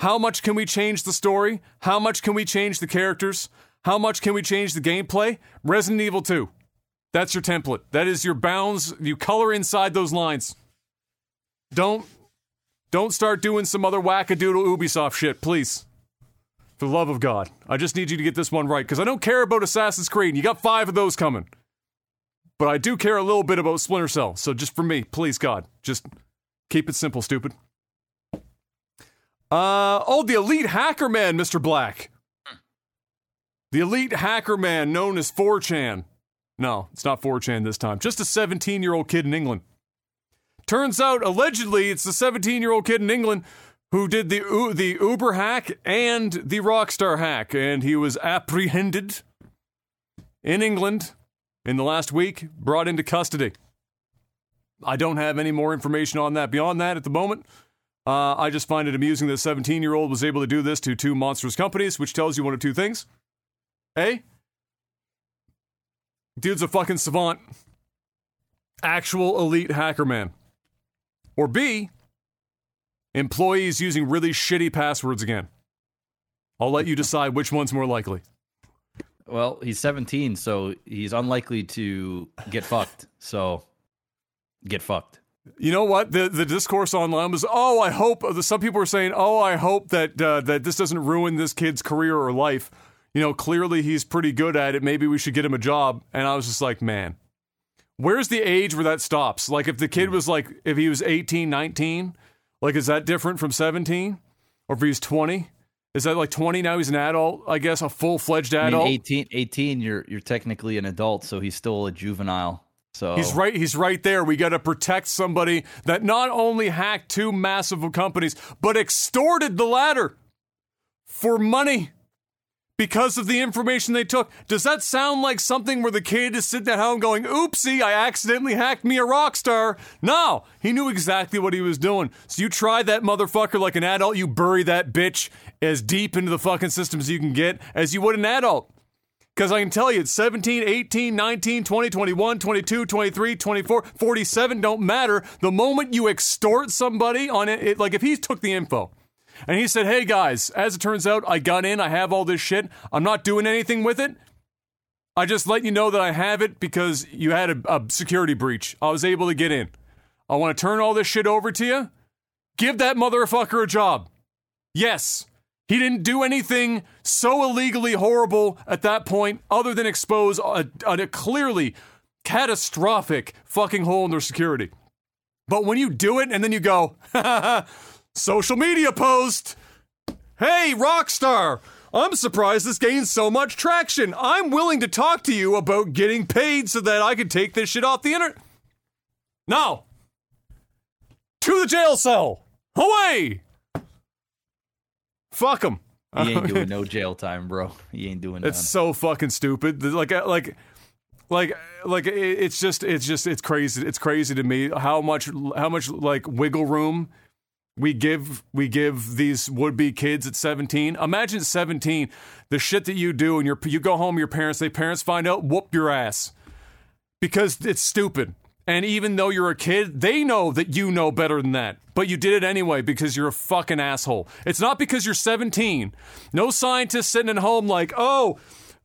How much can we change the story? How much can we change the characters? How much can we change the gameplay? Resident Evil two. That's your template. That is your bounds. You color inside those lines. Don't, don't start doing some other wackadoodle Ubisoft shit, please. For the love of God. I just need you to get this one right, because I don't care about Assassin's Creed. You got five of those coming. But I do care a little bit about Splinter Cell, so just for me, please, God, just keep it simple, stupid. Uh, oh, the elite hacker man, Mister Black. The elite hacker man known as four chan. No, it's not four chan this time. Just a seventeen-year-old kid in England. Turns out, allegedly, it's the seventeen-year-old kid in England who did the, uh, the Uber hack and the Rockstar hack, and he was apprehended in England in the last week, brought into custody. I don't have any more information on that beyond that at the moment. Uh, I just find it amusing that a seventeen-year-old was able to do this to two monstrous companies, which tells you one of two things. A. Dude's a fucking savant. Actual elite hacker man. Or B. Employees using really shitty passwords again. I'll let you decide which one's more likely. Well, he's seventeen, so he's unlikely to get fucked. So, get fucked. You know what? The the discourse online was, oh, I hope, some people were saying, oh, I hope that uh, that this doesn't ruin this kid's career or life. You know, clearly he's pretty good at it. Maybe we should get him a job. And I was just like, man, where's the age where that stops? Like, if the kid was like, if he was eighteen, nineteen, like, is that different from seventeen? Or if he's twenty? Is that like twenty? Now he's an adult, I guess, a full-fledged adult. I mean, eighteen, eighteen, you're you're technically an adult, so he's still a juvenile. So. He's right. He's right there. We got to protect somebody that not only hacked two massive companies, but extorted the latter for money because of the information they took. Does that sound like something where the kid is sitting at home going, oopsie, I accidentally hacked me a Rockstar? No, he knew exactly what he was doing. So you try that motherfucker like an adult. You bury that bitch as deep into the fucking system as you can get as you would an adult. Because I can tell you, it's seventeen, eighteen, nineteen, twenty, twenty-one, twenty-two, twenty-three, twenty-four, forty-seven, don't matter. The moment you extort somebody on it, it, like if he took the info and he said, hey guys, as it turns out, I got in, I have all this shit, I'm not doing anything with it. I just let you know that I have it because you had a, a security breach. I was able to get in. I want to turn all this shit over to you. Give that motherfucker a job. Yes. He didn't do anything so illegally horrible at that point other than expose a, a clearly catastrophic fucking hole in their security. But when you do it and then you go, social media post, hey, Rockstar, I'm surprised this gained so much traction. I'm willing to talk to you about getting paid so that I can take this shit off the internet. Now, to the jail cell. Away. Fuck them. You ain't doing no jail time, bro. You ain't doing. It's none. So fucking stupid. Like, like, like, like. It's just, it's just, it's crazy. It's crazy to me how much, how much like wiggle room we give, we give these would-be kids at seventeen. Imagine at seventeen, the shit that you do, and your, you go home, your parents, they parents find out, whoop your ass, because it's stupid. And even though you're a kid, they know that you know better than that. But you did it anyway because you're a fucking asshole. It's not because you're seventeen. No scientist sitting at home like, oh,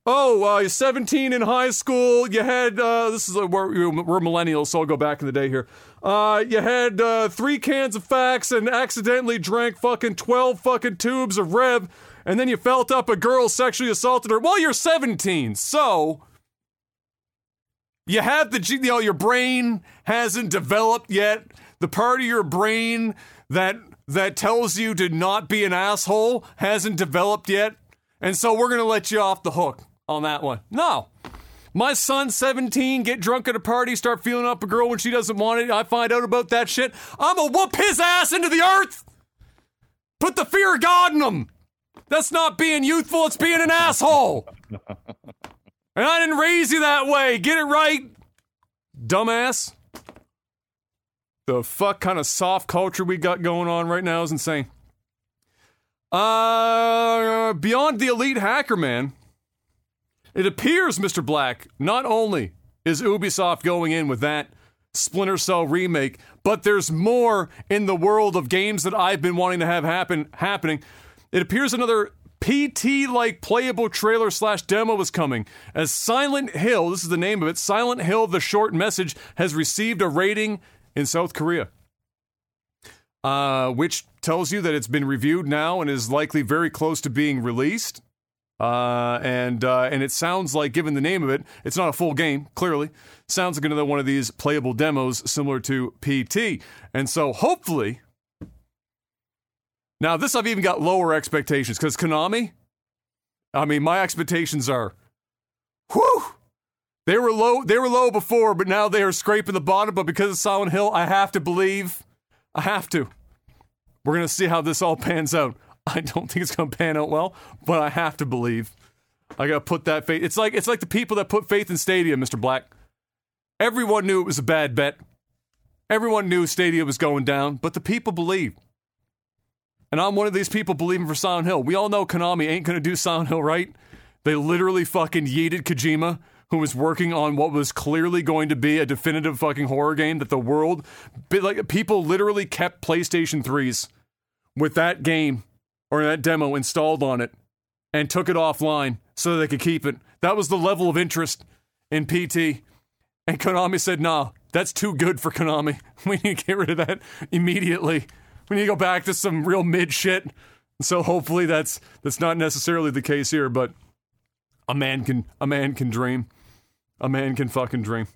oh, uh, you're seventeen in high school. You had, uh, this is, a, we're, we're millennials, so I'll go back in the day here. Uh, you had uh, three cans of Fax and accidentally drank fucking twelve fucking tubes of Rev. And then you felt up a girl sexually assaulted her. Well, you're seventeen, so... You have the, you know, your brain hasn't developed yet. The part of your brain that that tells you to not be an asshole hasn't developed yet. And so we're going to let you off the hook on that one. No. My son, seventeen, get drunk at a party, start feeling up a girl when she doesn't want it. I find out about that shit. I'm going to whoop his ass into the earth. Put the fear of God in him. That's not being youthful. It's being an asshole. And I didn't raise you that way. Get it right, dumbass. The fuck kind of soft culture we got going on right now is insane. Uh, beyond the elite hacker, man, it appears, Mister Black, not only is Ubisoft going in with that Splinter Cell remake, but there's more in the world of games that I've been wanting to have happen happening. It appears another P T-like playable trailer slash demo is coming, as Silent Hill, this is the name of it, Silent Hill, the short message, has received a rating in South Korea. Uh, which tells you that it's been reviewed now and is likely very close to being released. Uh, and uh, and it sounds like, given the name of it, it's not a full game, clearly. Sounds like another one of these playable demos similar to P T. And so, hopefully... Now, this I've even got lower expectations, because Konami, I mean, my expectations are, whew, they were low, they were low before, but now they are scraping the bottom, but because of Silent Hill, I have to believe, I have to. We're going to see how this all pans out. I don't think it's going to pan out well, but I have to believe. I got to put that faith, it's like, it's like the people that put faith in Stadia, Mister Black. Everyone knew it was a bad bet. Everyone knew Stadia was going down, but the people believed. And I'm one of these people believing for Silent Hill. We all know Konami ain't gonna do Silent Hill right. They literally fucking yeeted Kojima, who was working on what was clearly going to be a definitive fucking horror game that the world... like people literally kept PlayStation threes with that game, or that demo installed on it, and took it offline so they could keep it. That was the level of interest in P T. And Konami said, nah, that's too good for Konami. We need to get rid of that immediately. We need to go back to some real mid shit. So hopefully that's that's not necessarily the case here, but a man can a man can dream. A man can fucking dream.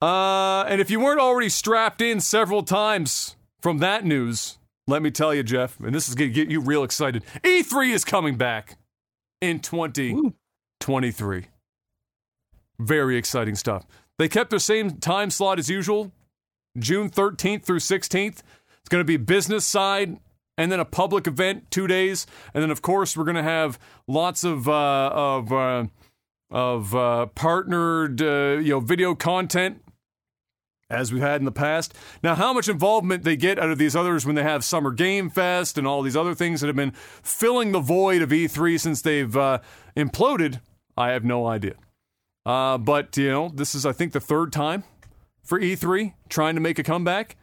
Uh, and if you weren't already strapped in several times from that news, let me tell you, Jeff, and this is going to get you real excited. E three is coming back in twenty twenty-three. Very exciting stuff. They kept their same time slot as usual, June thirteenth through sixteenth. It's going to be business side and then a public event, two days. And then, of course, we're going to have lots of uh, of uh, of uh, partnered uh, you know, video content, as we've had in the past. Now, how much involvement they get out of these others when they have Summer Game Fest and all these other things that have been filling the void of E three since they've uh, imploded, I have no idea. Uh, but, you know, this is, I think, the third time for E three trying to make a comeback.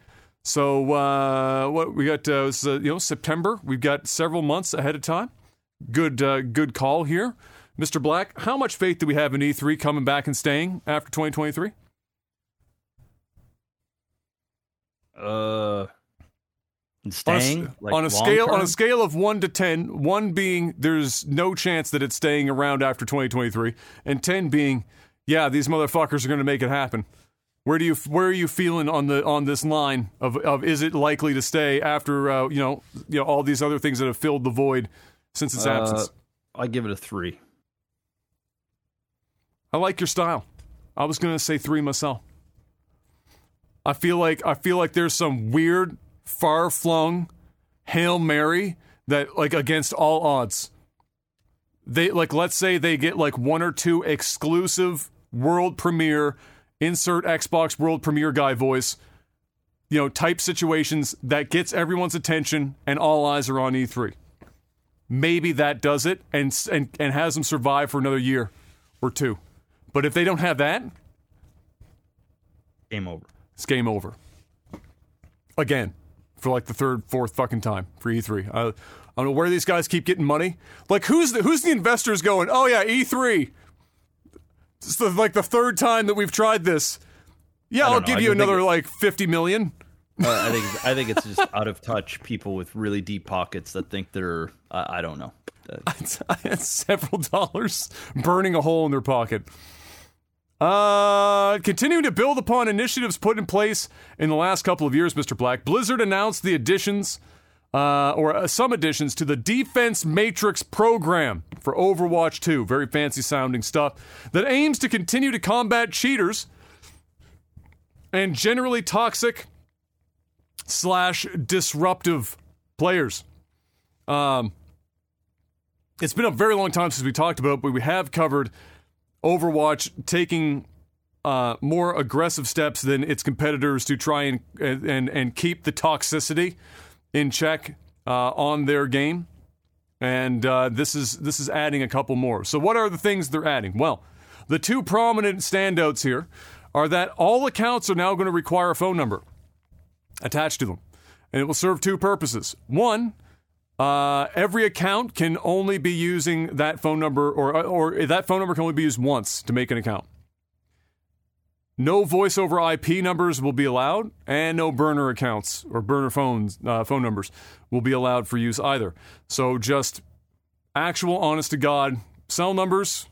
So, uh, what we got, uh, was, uh, you know, September, we've got several months ahead of time. Good, uh, good call here. Mister Black, how much faith do we have in E three coming back and staying after twenty twenty-three? Uh, and staying? On a, like on a scale term? on a scale of one to ten, one being there's no chance that it's staying around after twenty twenty-three, and ten being, yeah, these motherfuckers are going to make it happen. Where do you where are you feeling on the on this line of, of is it likely to stay after uh, you know you know all these other things that have filled the void since its uh, absence? I give it a three. I like your style. I was going to say three myself. I feel like I feel like there's some weird, far-flung Hail Mary that, like, against all odds. They, like, let's say they get, like, one or two exclusive world premiere, insert Xbox world premiere guy voice, you know, type situations that gets everyone's attention and all eyes are on E three. Maybe that does it and and, and has them survive for another year or two. But if they don't have that... Game over. It's game over. Again. For like the third, fourth fucking time for E three. I, I don't know where these guys keep getting money. Like, who's the, who's the investors going, oh yeah, E three. It's the, like the third time that we've tried this. Yeah, I'll know. give I you another like fifty million. Uh, I think I think it's just out of touch people with really deep pockets that think they're, uh, I don't know. Uh, it's several dollars burning a hole in their pocket. Uh, continuing to build upon initiatives put in place in the last couple of years, Mister Black, Blizzard announced the additions, uh, or uh, some additions to the Defense Matrix program for Overwatch two, very fancy sounding stuff, that aims to continue to combat cheaters and generally toxic slash disruptive players. Um, it's been a very long time since we talked about it, but we have covered Overwatch taking uh, more aggressive steps than its competitors to try and and and keep the toxicity in check uh, on their game, and uh, this is this is adding a couple more. So, what are the things they're adding? Well, the two prominent standouts here are that all accounts are now going to require a phone number attached to them, and it will serve two purposes. One. Uh, every account can only be using that phone number, or or that phone number can only be used once to make an account. No voice over I P numbers will be allowed, and no burner accounts or burner phones uh, phone numbers will be allowed for use either. So just actual, honest to God, cell numbers,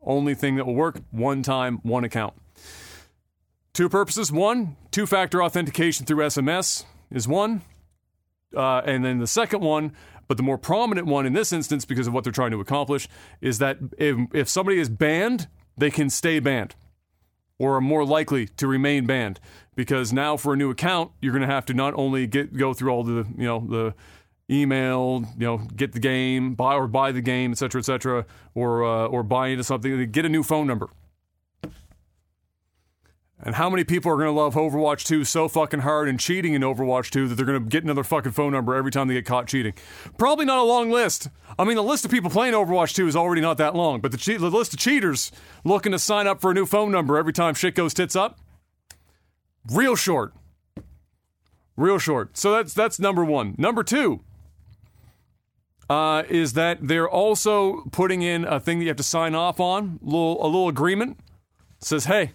only thing that will work. One time, one account. Two purposes. One, two-factor authentication through S M S is one. Uh, and then the second one, but the more prominent one in this instance, because of what they're trying to accomplish, is that if, if somebody is banned, they can stay banned, or are more likely to remain banned, because now for a new account, you're going to have to not only get go through all the you know the email, you know, get the game, buy or buy the game, et cetera, et cetera, or uh, or buy into something, get a new phone number. And how many people are going to love Overwatch two so fucking hard and cheating in Overwatch two that they're going to get another fucking phone number every time they get caught cheating? Probably not a long list. I mean, the list of people playing Overwatch two is already not that long, but the, che- the list of cheaters looking to sign up for a new phone number every time shit goes tits up? Real short. Real short. So that's that's number one. Number two uh, is that they're also putting in a thing that you have to sign off on, a little, a little agreement. It says, hey...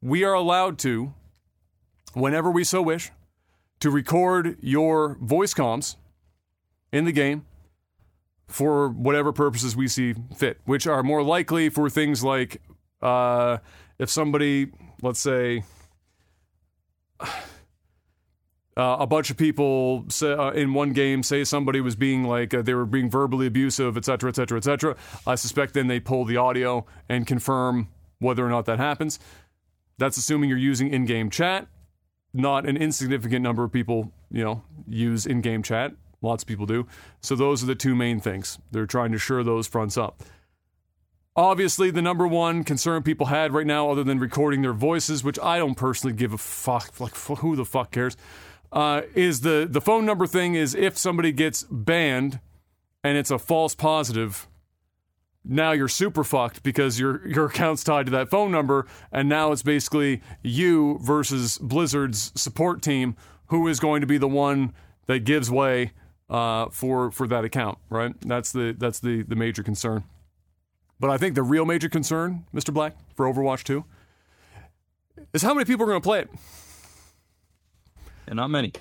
we are allowed to, whenever we so wish, to record your voice comms in the game for whatever purposes we see fit, which are more likely for things like uh, if somebody, let's say, uh, a bunch of people say, uh, in one game say somebody was being like, uh, they were being verbally abusive, et cetera, et cetera, et cetera. I suspect then they pull the audio and confirm whether or not that happens. That's assuming you're using in-game chat. Not an insignificant number of people, you know, use in-game chat. Lots of people do. So those are the two main things. They're trying to shore those fronts up. Obviously, the number one concern people had right now, other than recording their voices, which I don't personally give a fuck, like, who the fuck cares, uh, is the, the phone number thing is if somebody gets banned and it's a false positive... now you're super fucked because your your account's tied to that phone number, and now it's basically you versus Blizzard's support team, who is going to be the one that gives way uh, for for that account, right? That's the that's the, the major concern. But I think the real major concern, Mister Black, for Overwatch two, is how many people are going to play it. And not many.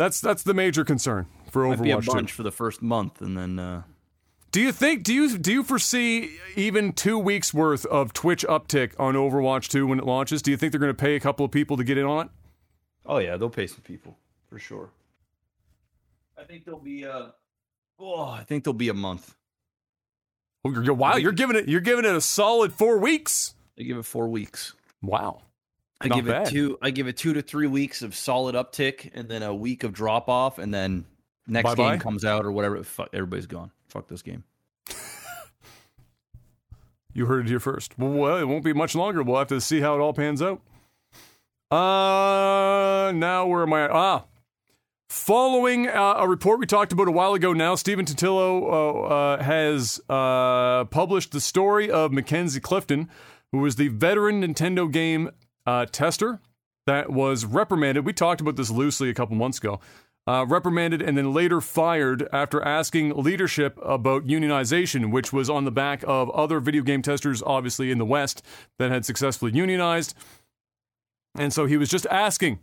That's that's the major concern for Overwatch. Might be a bunch two. For the first month, and then. Uh... Do you think? Do you do you foresee even two weeks worth of Twitch uptick on Overwatch two when it launches? Do you think they're going to pay a couple of people to get in on it? Oh yeah, they'll pay some people for sure. I think there'll be a. Oh, I think there'll be a month. Oh, you're, wow, you're giving it. You're giving it a solid four weeks. I give it four weeks. Wow. I Not give bad. it two. I give it two to three weeks of solid uptick, and then a week of drop off, and then next Bye-bye. game comes out or whatever. Fuck, everybody's gone. Fuck this game. You heard it here first. Well, it won't be much longer. We'll have to see how it all pans out. Uh, now where am I at? Ah, following uh, a report we talked about a while ago now, Stephen Totillo uh, uh, has uh, published the story of Mackenzie Clifton, who was the veteran Nintendo game uh, tester that was reprimanded. We talked about this loosely a couple months ago. Uh, reprimanded and then later fired after asking leadership about unionization, which was on the back of other video game testers, obviously in the West, that had successfully unionized. And so he was just asking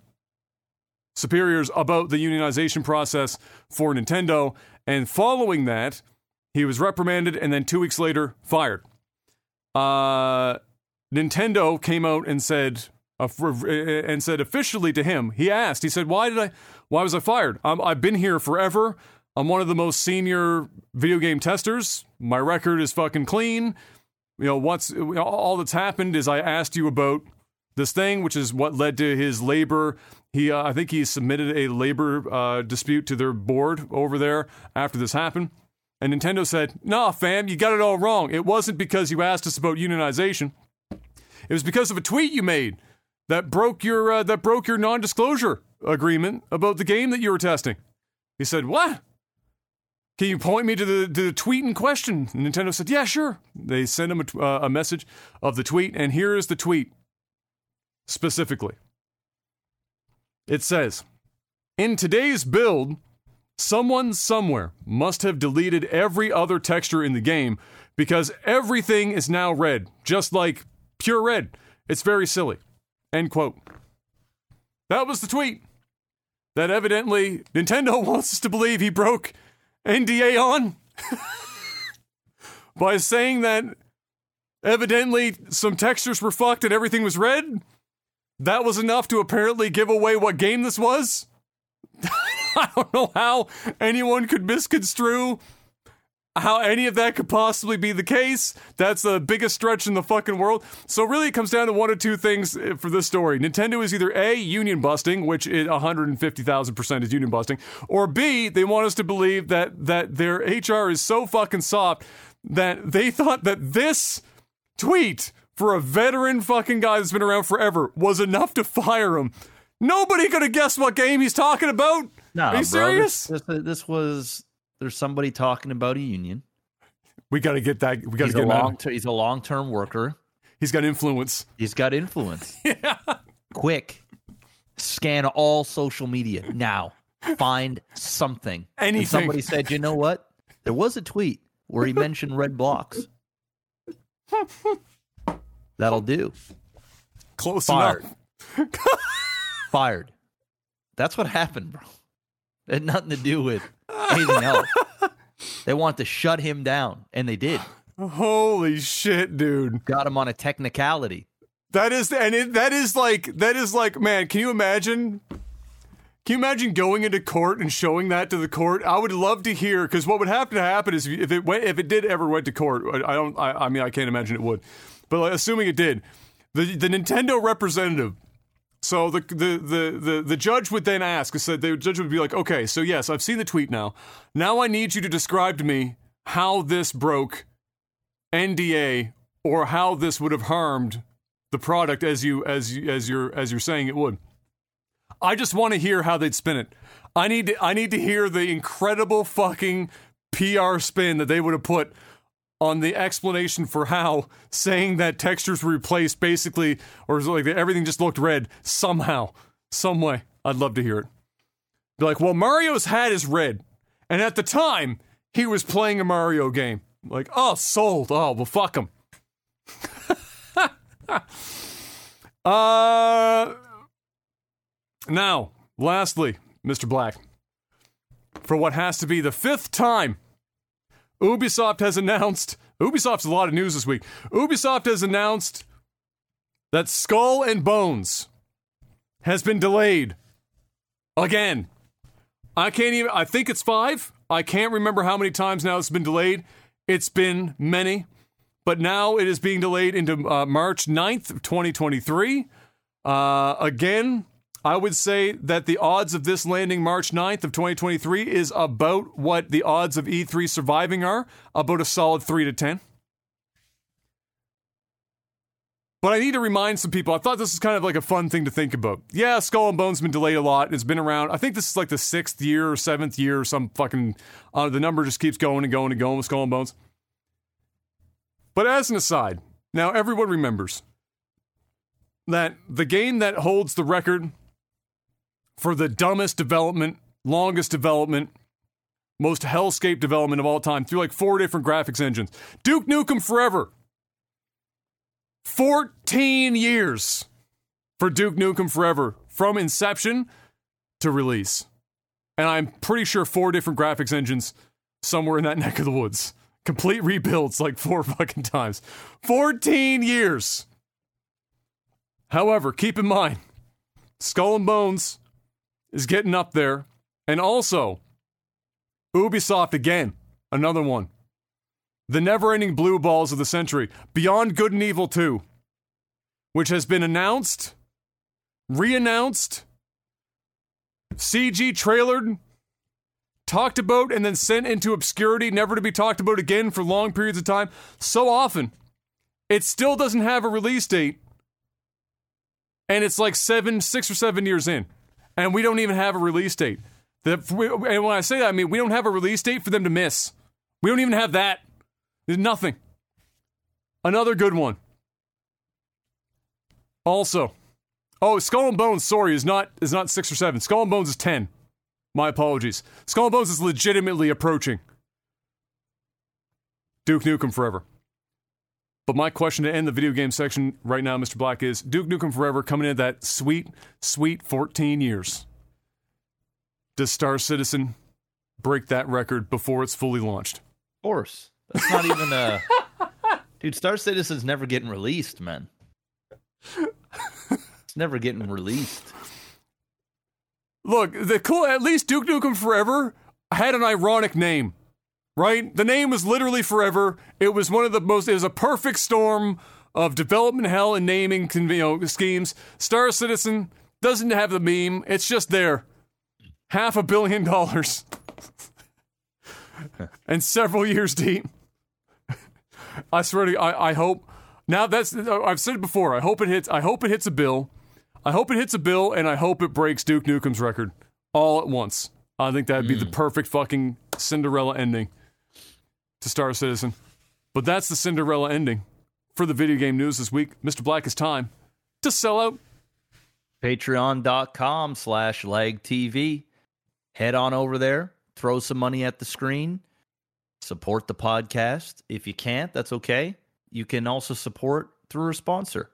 superiors about the unionization process for Nintendo. And following that, he was reprimanded and then two weeks later fired. Uh... Nintendo came out and said, uh, for, and said officially to him. He asked. He said, "Why did I? Why was I fired? I'm, I've been here forever. I'm one of the most senior video game testers. My record is fucking clean. You know what's you know, all that's happened is I asked you about this thing, which is what led to his labor. He, uh, I think, he submitted a labor uh, dispute to their board over there after this happened." And Nintendo said, "Nah, fam, you got it all wrong. It wasn't because you asked us about unionization." It was because of a tweet you made that broke your uh, that broke your non-disclosure agreement about the game that you were testing. He said, "What? Can you point me to the, to the tweet in question?" And Nintendo said, "Yeah, sure." They sent him a, uh, a message of the tweet, and here is the tweet specifically. It says, "In today's build, someone somewhere must have deleted every other texture in the game because everything is now red, just like pure red. It's very silly." End quote. That was the tweet that evidently Nintendo wants us to believe he broke N D A on by saying that evidently some textures were fucked and everything was red. That was enough to apparently give away what game this was. I don't know how anyone could misconstrue how any of that could possibly be the case. That's the biggest stretch in the fucking world. So really it comes down to one of two things for this story. Nintendo is either A, union busting, which is one hundred fifty thousand percent is union busting, or B, they want us to believe that that their H R is so fucking soft that they thought that this tweet for a veteran fucking guy that's been around forever was enough to fire him. Nobody could have guessed what game he's talking about. Nah, Are you serious? This, this, this was... There's somebody talking about a union. We got to get that. We got to get him out. He's a long-term worker. He's got influence. He's got influence. Yeah. Quick. Scan all social media now. Find something. Anything. And somebody said, you know what? There was a tweet where he mentioned red blocks. That'll do. Close Fired. enough. Fired. That's what happened, bro. It had nothing to do with anything else. They want to shut him down, and they did. Holy shit, dude! Got him on a technicality. That is, and it, that is like, that is like, man. Can you imagine? Can you imagine going into court and showing that to the court? I would love to hear, because what would have to happen is if it went, if it did ever went to court. I don't. I, I mean, I can't imagine it would, but like, assuming it did, the the Nintendo representative. So the, the the the the judge would then ask, so the judge would be like, okay, so yes, I've seen the tweet now. Now I need you to describe to me how this broke N D A or how this would have harmed the product as you as you, as you're as you're saying it would. I just want to hear how they'd spin it. I need to, I need to hear the incredible fucking P R spin that they would have put on the explanation for how saying that textures were replaced basically, or like that everything just looked red somehow, some way. I'd love to hear it. Be like, well, Mario's hat is red, and at the time he was playing a Mario game. Like, oh, sold. Oh, well, fuck him. uh, now, lastly, Mister Black. For what has to be the fifth time, Ubisoft has announced... Ubisoft's a lot of news this week. Ubisoft has announced that Skull and Bones has been delayed. Again. I can't even... I think it's five. I can't remember how many times now it's been delayed. It's been many. But now it is being delayed into uh, March ninth of twenty twenty-three. Uh, again... I would say that the odds of this landing March ninth of twenty twenty-three is about what the odds of E three surviving are, about a solid three to ten. But I need to remind some people, I thought this was kind of like a fun thing to think about. Yeah, Skull and Bones has been delayed a lot. It's been around, I think this is like the sixth year or seventh year or some fucking, uh, the number just keeps going and going and going with Skull and Bones. But as an aside, now everyone remembers that the game that holds the record for the dumbest development, longest development, most hellscape development of all time, through like four different graphics engines. Duke Nukem Forever. fourteen years for Duke Nukem Forever, from inception to release. And I'm pretty sure four different graphics engines somewhere in that neck of the woods. Complete rebuilds like four fucking times. fourteen years. However, keep in mind, Skull and Bones is getting up there. And also, Ubisoft again, another one. The never-ending blue balls of the century. Beyond Good and Evil two, which has been announced, re-announced, C G trailered, talked about, and then sent into obscurity, never to be talked about again for long periods of time. So often, it still doesn't have a release date. And it's like seven, six or seven years in. And we don't even have a release date. The, and when I say that, I mean, we don't have a release date for them to miss. We don't even have that. There's nothing. Another good one. Also. Oh, Skull and Bones, sorry, is not is not six or seven. Skull and Bones is ten. My apologies. Skull and Bones is legitimately approaching Duke Nukem Forever. But my question to end the video game section right now, Mister Black, is Duke Nukem Forever coming in at that sweet, sweet fourteen years. Does Star Citizen break that record before it's fully launched? Of course. That's not even a... Dude, Star Citizen's never getting released, man. It's never getting released. Look, the cool... at least Duke Nukem Forever had an ironic name. Right? The name was literally Forever. It was one of the most, it was a perfect storm of development hell and naming, you know, schemes. Star Citizen doesn't have the meme. It's just there. Half a billion dollars. And several years deep. I swear to you, I, I hope, now that's, I've said it before, I hope it hits, I hope it hits a bill. I hope it hits a bill, and I hope it breaks Duke Nukem's record all at once. I think that'd be mm. the perfect fucking Cinderella ending to Star Citizen. But that's the Cinderella ending for the video game news this week. Mister Black, it's time to sell out. Patreon.com slash lag TV. Head on over there. Throw some money at the screen. Support the podcast. If you can't, that's okay. You can also support through a sponsor.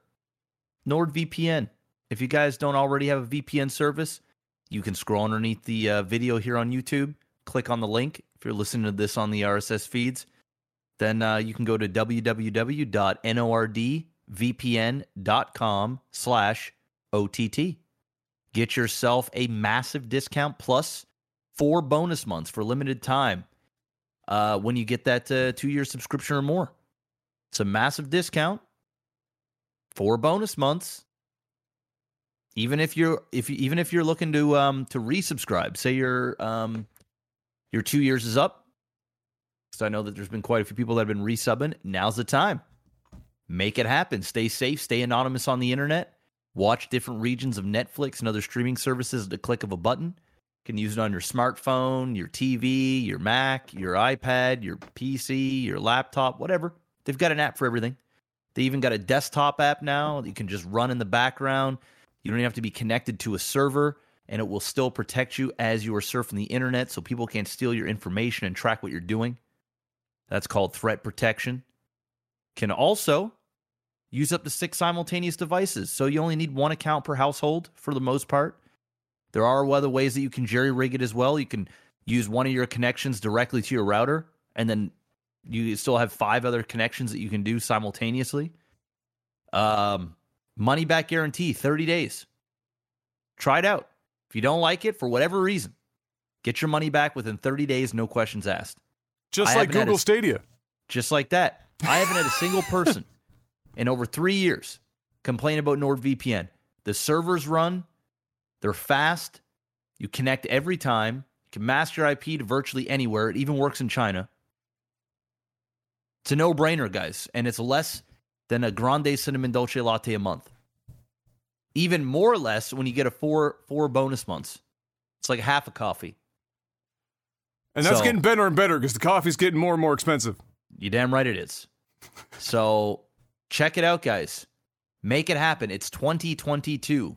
NordVPN. If you guys don't already have a V P N service, you can scroll underneath the uh, video here on YouTube. Click on the link. If you're listening to this on the R S S feeds, then uh, you can go to www.nordvpn.com slash OTT. Get yourself a massive discount plus four bonus months for limited time uh, when you get that uh, two-year subscription or more. It's a massive discount. Four bonus months. Even if you're if you, even if you're looking to um, to resubscribe, say you're... Um, Your two years is up. So I know that there's been quite a few people that have been resubbing. Now's the time. Make it happen. Stay safe. Stay anonymous on the internet. Watch different regions of Netflix and other streaming services at the click of a button. You can use it on your smartphone, your T V, your Mac, your iPad, your P C, your laptop, whatever. They've got an app for everything. They even got a desktop app now that you can just run in the background. You don't even have to be connected to a server. And it will still protect you as you are surfing the internet, so people can't steal your information and track what you're doing. That's called threat protection. Can also use up to six simultaneous devices, so you only need one account per household for the most part. There are other ways that you can jerry-rig it as well. You can use one of your connections directly to your router, and then you still have five other connections that you can do simultaneously. Um, money-back guarantee, thirty days. Try it out. If you don't like it, for whatever reason, get your money back within thirty days, no questions asked. Just like Google Stadia. Just like that. I haven't had a single person in over three years complain about NordVPN. The servers run, they're fast, you connect every time, you can mask your I P to virtually anywhere, it even works in China. It's a no-brainer, guys, and it's less than a grande cinnamon dolce latte a month. Even more or less when you get a four four bonus months. It's like half a coffee. And that's so, getting better and better because the coffee's getting more and more expensive. You damn right it is. So check it out, guys. Make it happen. It's twenty twenty-two.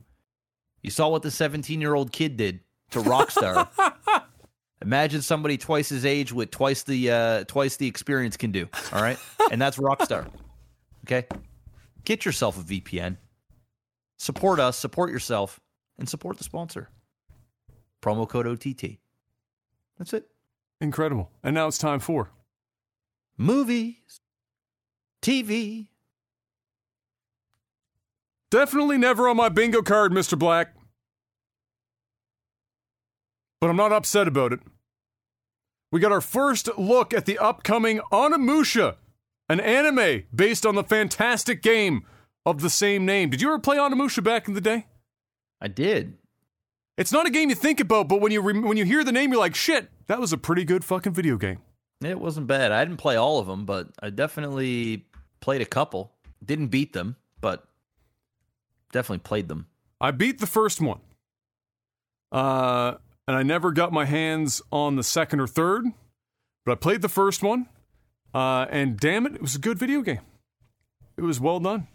You saw what the seventeen-year-old kid did to Rockstar. Imagine somebody twice his age with twice the uh, twice the experience can do. All right? And that's Rockstar. Okay? Get yourself a V P N. Support us, support yourself, and support the sponsor. Promo code O T T. That's it. Incredible. And now it's time for movies, T V. Definitely never on my bingo card, Mister Black. But I'm not upset about it. We got our first look at the upcoming Onimusha, an anime based on the fantastic game of the same name. Did you ever play Onimusha back in the day? I did. It's not a game you think about, but when you re- when you hear the name, you're like, shit, that was a pretty good fucking video game. It wasn't bad. I didn't play all of them, but I definitely played a couple. Didn't beat them, but definitely played them. I beat the first one. Uh, and I never got my hands on the second or third, but I played the first one. Uh, and damn it, it was a good video game. It was well done.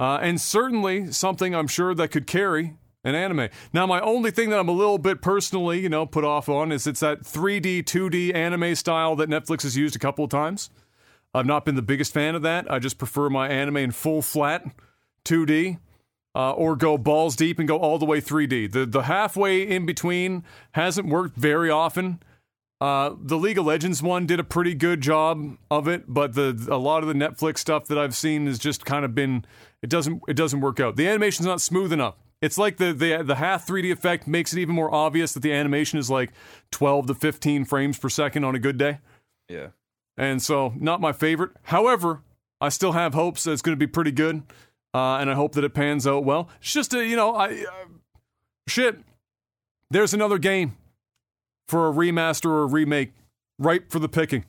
Uh, and certainly something I'm sure that could carry an anime. Now, my only thing that I'm a little bit personally, you know, put off on is it's that three D, two D anime style that Netflix has used a couple of times. I've not been the biggest fan of that. I just prefer my anime in full flat two D uh, or go balls deep and go all the way three D. The the halfway in between hasn't worked very often. Uh, the League of Legends one did a pretty good job of it, but the a lot of the Netflix stuff that I've seen has just kind of been, it doesn't it doesn't work out. The animation's not smooth enough. It's like the, the the half three D effect makes it even more obvious that the animation is like twelve to fifteen frames per second on a good day. Yeah. And so, not my favorite. However, I still have hopes that it's going to be pretty good, uh, and I hope that it pans out well. It's just, a, you know, I uh, shit, there's another game for a remaster or a remake ripe for the picking.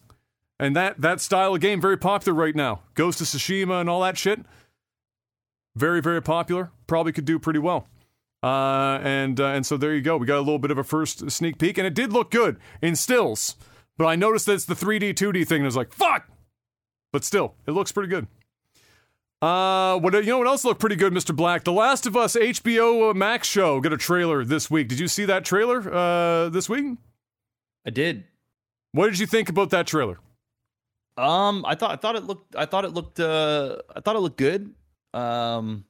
And that, that style of game, very popular right now. Ghost of Tsushima and all that shit. Very, very popular. Probably could do pretty well. Uh, and uh, and so there you go. We got a little bit of a first sneak peek, and it did look good in stills. But I noticed that it's the three D, two D thing, and I was like, fuck! But still, it looks pretty good. Uh, what You know what else looked pretty good, Mister Black? The Last of Us H B O Max show got a trailer this week. Did you see that trailer uh, this week? I did. What did you think about that trailer? Um, I thought I thought it looked I thought it looked uh, I thought it looked good. Um,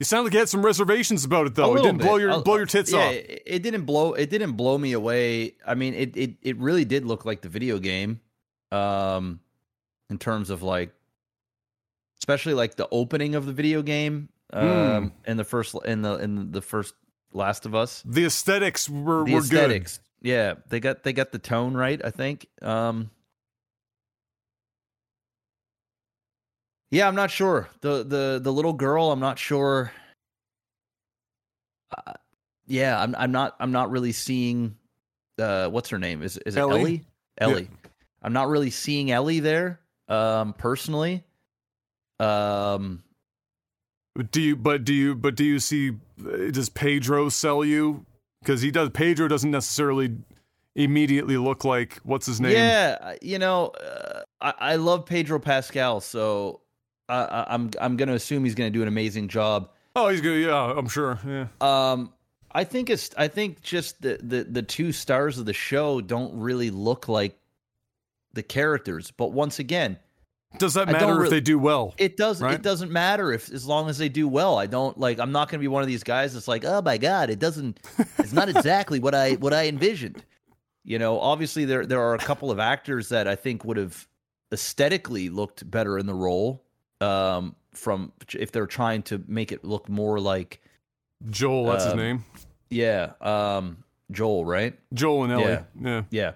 you sound like you had some reservations about it, though. It didn't bit. blow your I'll, blow your tits yeah, off. It, it didn't blow. It didn't blow me away. I mean, it, it it really did look like the video game, um, in terms of like, especially like the opening of the video game, um, mm. in the first in the in the first Last of Us. The aesthetics were the were aesthetics. good. Yeah, they got they got the tone right, I think. Um. Yeah, I'm not sure. The the the little girl, I'm not sure. Uh, yeah, I'm I'm not I'm not really seeing uh, what's her name? Is is it Ellie? Ellie. Ellie. Yeah. I'm not really seeing Ellie there, um, personally. Um do you but do you but do you see does Pedro sell you? Cuz he does Pedro doesn't necessarily immediately look like what's his name? Yeah, you know, uh, I I love Pedro Pascal, so Uh, I'm I'm going to assume he's going to do an amazing job. Oh, he's going to, yeah, I'm sure. Yeah. Um, I think it's I think just the, the the two stars of the show don't really look like the characters. But once again, Does that matter really, if they do well? It doesn't. Right? It doesn't matter if, as long as they do well. I don't like. I'm not going to be one of these guys that's like, oh my god, it doesn't. It's not exactly what I what I envisioned. You know, obviously there there are a couple of actors that I think would have aesthetically looked better in the role. Um, from if they're trying to make it look more like Joel, that's um, his name. Yeah, um, Joel, right? Joel and Ellie. Yeah, yeah. yeah.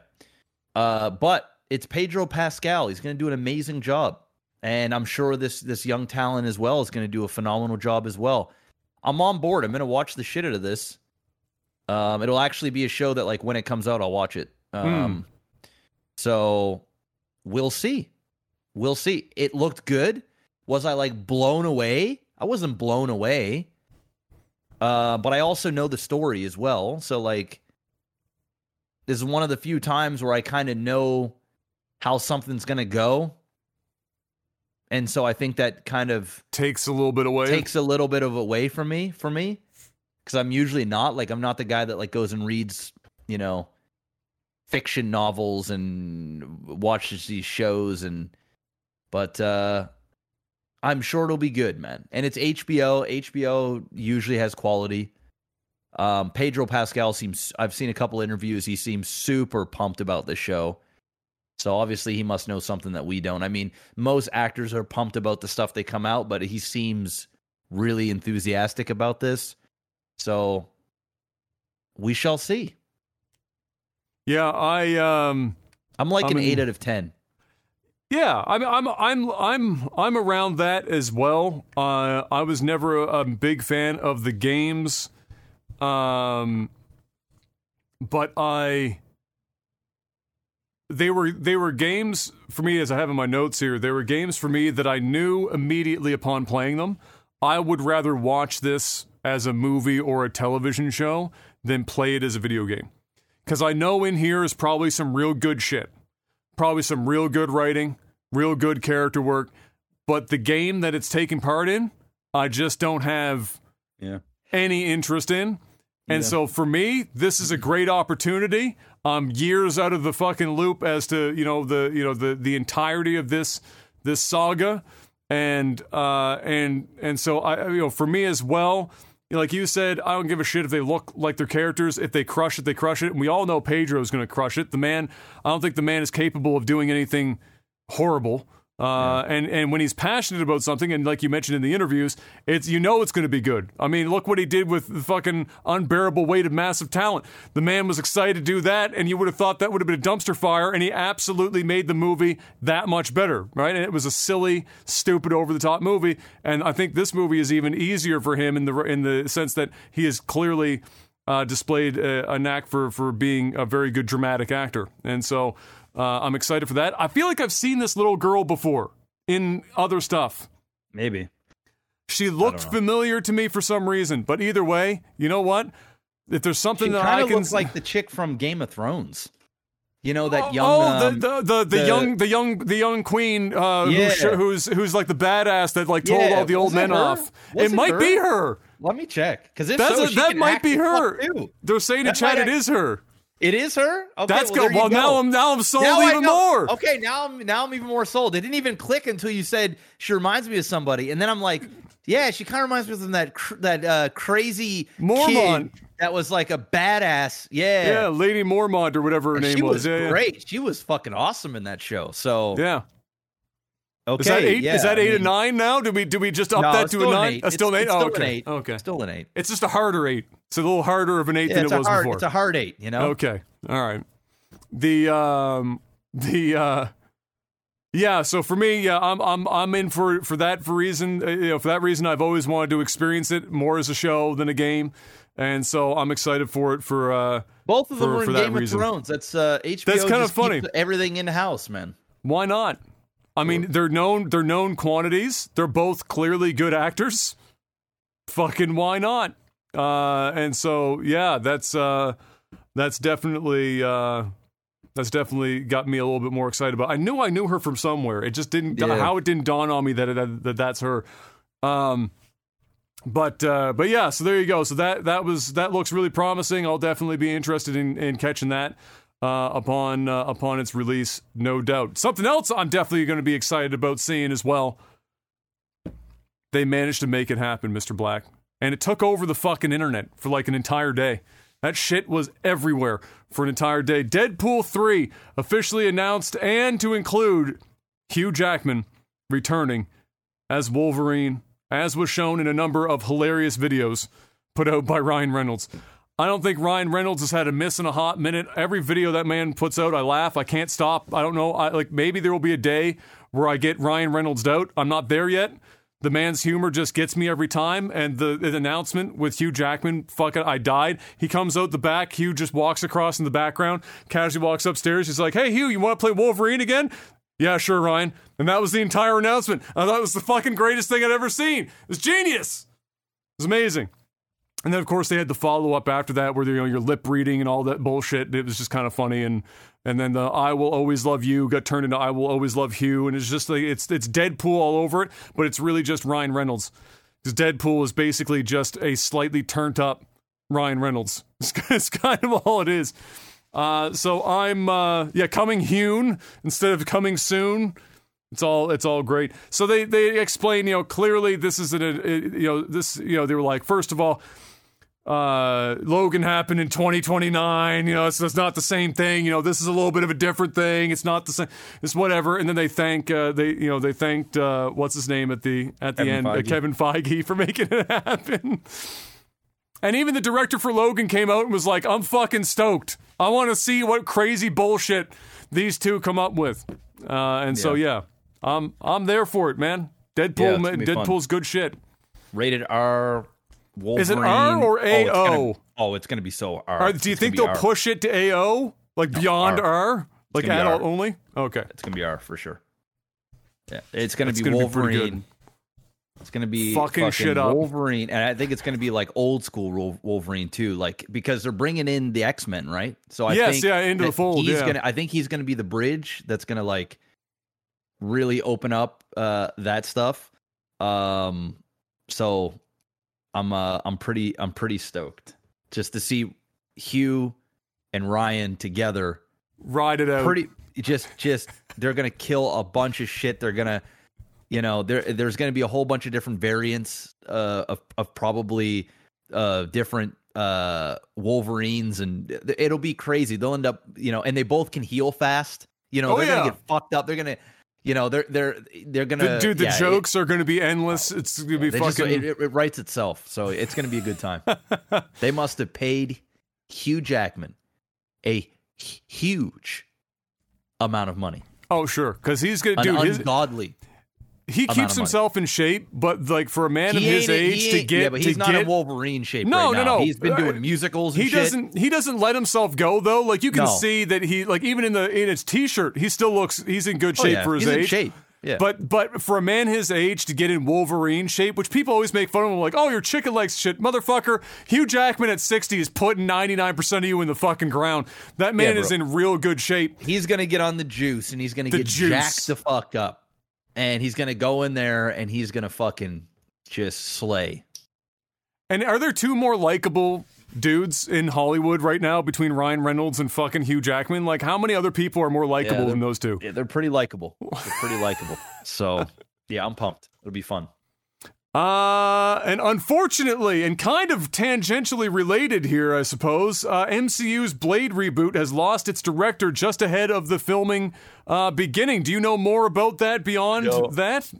Uh, but. It's Pedro Pascal. He's going to do an amazing job. And I'm sure this this young talent as well is going to do a phenomenal job as well. I'm on board. I'm going to watch the shit out of this. Um, it'll actually be a show that, like, when it comes out, I'll watch it. Um, mm. So we'll see. We'll see. It looked good. Was I, like, blown away? I wasn't blown away. Uh, but I also know the story as well. So, like, this is one of the few times where I kind of know how something's going to go. And so I think that kind of takes a little bit away, takes a little bit of away from me, for me. Cause I'm usually not like, I'm not the guy that like goes and reads, you know, fiction novels and watches these shows. And, but, uh, I'm sure it'll be good, man. And it's H B O. H B O usually has quality. Um, Pedro Pascal seems, I've seen a couple interviews. He seems super pumped about this show. So obviously he must know something that we don't. I mean, most actors are pumped about the stuff they come out, but he seems really enthusiastic about this. So we shall see. Yeah, I um I'm like I mean, an eight out of ten. Yeah, I'm I'm I'm I'm I'm around that as well. Uh, I was never a, a big fan of the games. Um but I They were they were games for me, as I have in my notes here, they were games for me that I knew immediately upon playing them, I would rather watch this as a movie or a television show than play it as a video game. Because I know in here is probably some real good shit. Probably some real good writing, real good character work. But the game that it's taking part in, I just don't have yeah. any interest in. And yeah. so for me, this is a great opportunity. Um, years out of the fucking loop as to, you know, the, you know, the, the entirety of this, this saga. And, uh, and, and so I, you know, for me as well, like you said, I don't give a shit if they look like their characters. If they crush it, they crush it. And we all know Pedro's going to crush it. The man, I don't think the man is capable of doing anything horrible. Uh, yeah. and, and when he's passionate about something, and like you mentioned in the interviews, it's, you know, it's going to be good. I mean, look what he did with the fucking unbearable weight of massive talent. The man was excited to do that, and you would have thought that would have been a dumpster fire, and he absolutely made the movie that much better, right? And it was a silly, stupid, over-the-top movie, and I think this movie is even easier for him in the in the sense that he has clearly uh, displayed a, a knack for, for being a very good dramatic actor. And so... Uh, I'm excited for that. I feel like I've seen this little girl before in other stuff. Maybe. She looked familiar to me for some reason, but either way, you know what? If there's something she that I can... She kind of looks like the chick from Game of Thrones. You know, that young... Oh, um, the, the, the, the, the young the young, the young queen uh, yeah. who, who's who's like the badass that like told yeah. all the old men her? off. Was it might her? be her. Let me check. Because if That's so, a, that might be her. They're saying that in chat act- it is her. It is her? Okay, That's well, good. Well, go. now I'm now I'm sold now even more. Okay, now I'm now I'm even more sold. It didn't even click until you said she reminds me of somebody, and then I'm like, yeah, she kind of reminds me of that cr- that uh, crazy Mormon kid that was like a badass. Yeah, yeah, Lady Mormont or whatever her and name she was. was yeah, great. Yeah. She was fucking awesome in that show. So yeah. Okay. Is that eight? Yeah, is that eight I mean, and nine now? Do we do we just up no, that to a nine? It's still an eight. Oh, okay. Okay. Still an eight. It's just a harder eight. It's a little harder of an eight yeah, than it was hard, before. It's a hard eight, you know. Okay. All right. The um the uh yeah. So for me, yeah, I'm I'm I'm in for for that for reason. You know, for that reason, I've always wanted to experience it more as a show than a game, and so I'm excited for it. For uh, both of them for, are in Game of reason. Thrones. That's uh, H B O. That's kind of funny. Everything in house, man. Why not? I mean, they're known they're known quantities. They're both clearly good actors. Fucking why not? Uh, and so yeah, that's uh, that's definitely uh, that's definitely got me a little bit more excited about. I knew I knew her from somewhere. It just didn't yeah. how it didn't dawn on me that it, that that's her. Um, but uh, but yeah, so there you go. So that that was that looks really promising. I'll definitely be interested in, in catching that. uh, upon uh, upon its release, no doubt. Something else I'm definitely going to be excited about seeing as well. They managed to make it happen, Mister Black. And it took over the fucking internet for like an entire day. That shit was everywhere for an entire day. Deadpool three officially announced, and to include Hugh Jackman returning as Wolverine, as was shown in a number of hilarious videos put out by Ryan Reynolds. I don't think Ryan Reynolds has had a miss in a hot minute. Every video that man puts out, I laugh. I can't stop. I don't know. I, like, maybe there will be a day where I get Ryan Reynolds out. I'm not there yet. The man's humor just gets me every time, and the, the announcement with Hugh Jackman, fuck it, I died. He comes out the back, Hugh just walks across in the background, casually walks upstairs, he's like, hey Hugh, you want to play Wolverine again? Yeah, sure, Ryan. And that was the entire announcement. I thought it was the fucking greatest thing I'd ever seen. It was genius! It was amazing. And then, of course, they had the follow-up after that where, you know, your lip reading and all that bullshit, it was just kind of funny, and and then the I Will Always Love You got turned into I Will Always Love Hugh, and it's just like, it's it's Deadpool all over it, but it's really just Ryan Reynolds. Because Deadpool is basically just a slightly turned-up Ryan Reynolds. It's, it's kind of all it is. Uh, so I'm, uh, yeah, coming hewn instead of coming soon. It's all, it's all great. So they, they explain, you know, clearly this is an, a, a, you know, this, you know, they were like, first of all, uh, Logan happened in twenty twenty-nine, you know, so it's not the same thing, you know, this is a little bit of a different thing, it's not the same, it's whatever, and then they thank, uh, they, you know, they thanked, uh, what's his name at the, at the end, uh, Kevin Feige for making it happen. And even the director for Logan came out and was like, I'm fucking stoked. I want to see what crazy bullshit these two come up with. Uh, and yeah. so, yeah, I'm, I'm there for it, man. Deadpool, yeah, ma- Deadpool's good shit. Rated R, Wolverine. Is it R or A O? Oh, it's gonna, oh, it's gonna be so R. Are, do you it's think they'll R. push it to A O? Like no, beyond R? R? Like adult R. only? Okay. It's gonna be R for sure. Yeah, it's gonna it's be gonna Wolverine. Be It's going to be fucking, fucking shit up. Wolverine. And I think it's going to be like old school Wolverine too, like, because they're bringing in the X-Men, right? So I yes, think yeah, into the fold, he's yeah. going to, I think he's going to be the bridge that's going to like really open up uh, that stuff. Um, so I'm uh, I'm pretty I'm pretty stoked just to see Hugh and Ryan together. Ride it out. Pretty just just they're going to kill a bunch of shit. They're going to You know, there there's going to be a whole bunch of different variants uh, of of probably uh, different uh, Wolverines, and it'll be crazy. They'll end up, you know, and they both can heal fast. You know, oh, they're yeah. going to get fucked up. They're going to, you know, they're they're they're going to. Dude, the yeah, jokes it, are going to be endless. It's going to be fucking. Just, it, it writes itself, so it's going to be a good time. They must have paid Hugh Jackman a huge amount of money. Oh sure, because he's going to do ungodly. His... He keeps himself in shape, but like for a man he of his age to get, yeah, but he's to not get, in Wolverine shape. No, right no, now. no. He's been doing musicals. And he shit. doesn't. He doesn't let himself go though. Like you can no. see that he like even in the in his t-shirt, he still looks. He's in good shape oh, yeah. for his he's age. In shape. Yeah. But but for a man his age to get in Wolverine shape, which people always make fun of him, like, oh, you're chicken legs shit, motherfucker. Hugh Jackman at sixty is putting ninety-nine percent of you in the fucking ground. That man yeah, is in real good shape. He's gonna get on the juice and he's gonna the get juice. jacked the fuck up. And he's going to go in there and he's going to fucking just slay. And are there two more likable dudes in Hollywood right now between Ryan Reynolds and fucking Hugh Jackman? Like, how many other people are more likable yeah, than those two? Yeah, they're pretty likable. They're pretty likable. So, yeah, I'm pumped. It'll be fun. Uh, and unfortunately, and kind of tangentially related here, I suppose, uh, M C U's Blade reboot has lost its director just ahead of the filming uh, beginning. Do you know more about that beyond Yo. that?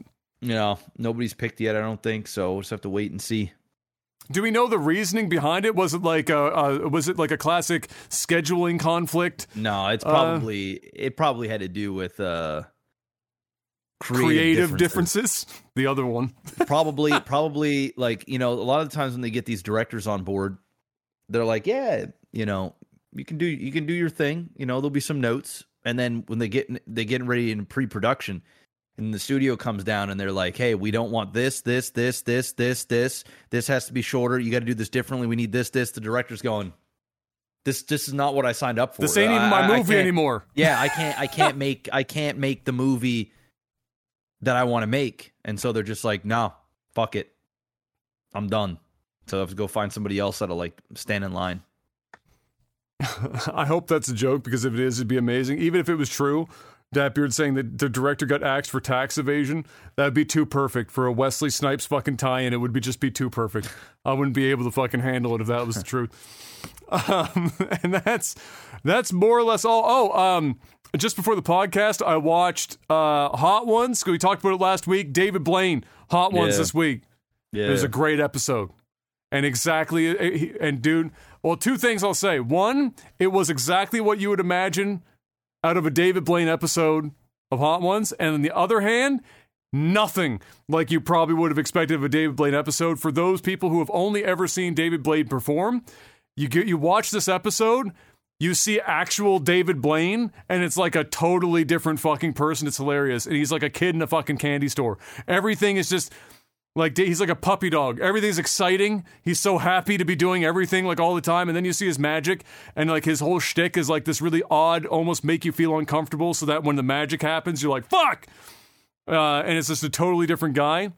No, nobody's picked yet, I don't think, so we'll just have to wait and see. Do we know the reasoning behind it? Was it like a, a was it like a classic scheduling conflict? No, it's probably uh, it probably had to do with... Uh, Creative, creative differences. differences. The other one. probably, probably like, you know, a lot of the times when they get these directors on board, they're like, yeah, you know, you can do, you can do your thing. You know, there'll be some notes. And then when they get, they get ready in pre-production and the studio comes down and they're like, hey, we don't want this, this, this, this, this, this, this has to be shorter. You got to do this differently. We need this, this, the director's going, This this is not what I signed up for. This ain't I, even my movie anymore. Yeah. I can't, I can't make, I can't make the movie that I want to make. And so they're just like, nah, fuck it. I'm done. So I have to go find somebody else that'll like stand in line. I hope that's a joke, because if it is, it'd be amazing. Even if it was true, Datbeard saying that the director got axed for tax evasion, that'd be too perfect for a Wesley Snipes fucking tie-in. It would be just be too perfect. I wouldn't be able to fucking handle it if that was the truth. Um, and that's that's more or less all. Oh, um, just before the podcast, I watched uh, Hot Ones. We talked about it last week. David Blaine, Hot Ones yeah. this week. Yeah. It was a great episode. And exactly, and dude, well, two things I'll say. One, it was exactly what you would imagine out of a David Blaine episode of Hot Ones. And on the other hand, nothing like you probably would have expected of a David Blaine episode. For those people who have only ever seen David Blaine perform, you get, you watch this episode, you see actual David Blaine, and it's like a totally different fucking person. It's hilarious. And he's like a kid in a fucking candy store. Everything is just... Like, he's like a puppy dog. Everything's exciting. He's so happy to be doing everything, like, all the time. And then you see his magic, and, like, his whole shtick is, like, this really odd, almost make you feel uncomfortable, so that when the magic happens, you're like, fuck! Uh, and it's just a totally different guy.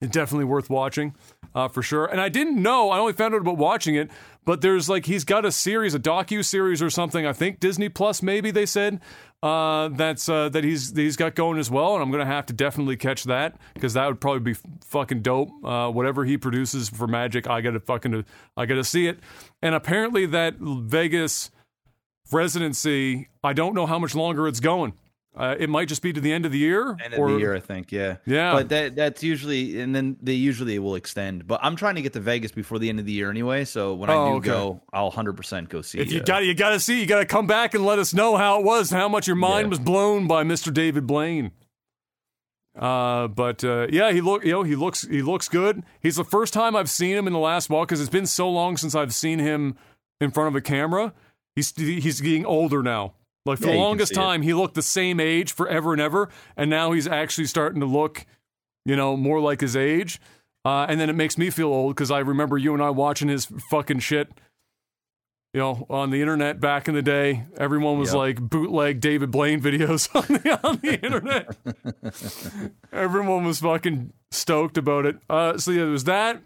It's definitely worth watching, uh, for sure. And I didn't know, I only found out about watching it, but there's, like, he's got a series, a docu-series or something, I think Disney Plus, maybe, they said, Uh, that's uh, that he's that he's got going as well, and I'm gonna have to definitely catch that, because that would probably be f- fucking dope. Uh, whatever he produces for magic, I gotta fucking I gotta see it. And apparently that Vegas residency, I don't know how much longer it's going. Uh, it might just be to the end of the year. End of or... the year, I think. Yeah, yeah. But that that's usually, and then they usually will extend. But I'm trying to get to Vegas before the end of the year anyway. So when oh, I do okay. go, I'll one hundred percent go see. If you uh, got you got to see, you got to come back and let us know how it was, how much your mind yeah. was blown by Mister David Blaine. Uh, but uh, yeah, he look, you know, he looks, he looks good. He's the first time I've seen him in the last while, because it's been so long since I've seen him in front of a camera. He's he's getting older now. Like, for yeah, the longest time, he looked the same age forever and ever, and now he's actually starting to look, you know, more like his age. Uh, and then it makes me feel old, because I remember you and I watching his fucking shit, you know, on the internet back in the day. Everyone was yep. like bootleg David Blaine videos on the, on the internet. Everyone was fucking stoked about it. Uh, so, yeah, there was that.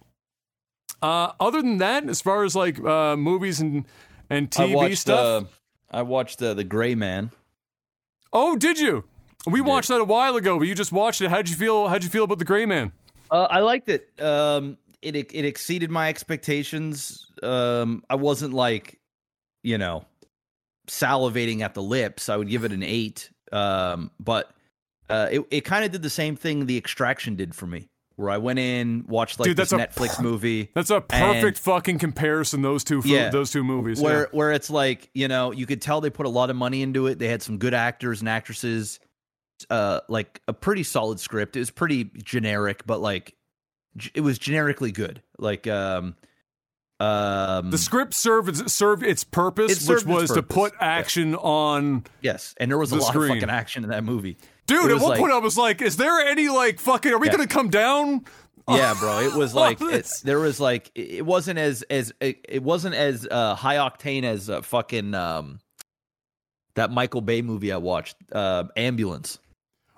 Uh, other than that, as far as, like, uh, movies and, and T V I watched, stuff... Uh... I watched uh, The Gray Man. Oh, did you? We yeah. watched that a while ago, but you just watched it. How'd you feel? How'd you feel about The Gray Man? Uh, I liked it. Um, it it exceeded my expectations. Um, I wasn't like, you know, salivating at the lips. I would give it an eight. Um, but uh, it it kind of did the same thing The Extraction did for me, where I went in, watched like Dude, this Netflix per- movie. That's a perfect fucking comparison, those two fo- yeah, those two movies. Where yeah. where it's like, you know, you could tell they put a lot of money into it. They had some good actors and actresses, uh, like a pretty solid script. It was pretty generic, but like g- it was generically good. Like um, um, the script served served its purpose, it served which was its purpose. to put action yeah. on Yes, and there was the a lot screen. of fucking action in that movie. Dude, at one like, point I was like, is there any, like, fucking, are we yeah. going to come down? Yeah, bro, it was like, it's, there was like, it wasn't as, as it, it wasn't as uh, high octane as uh, fucking, um, that Michael Bay movie I watched, uh, Ambulance.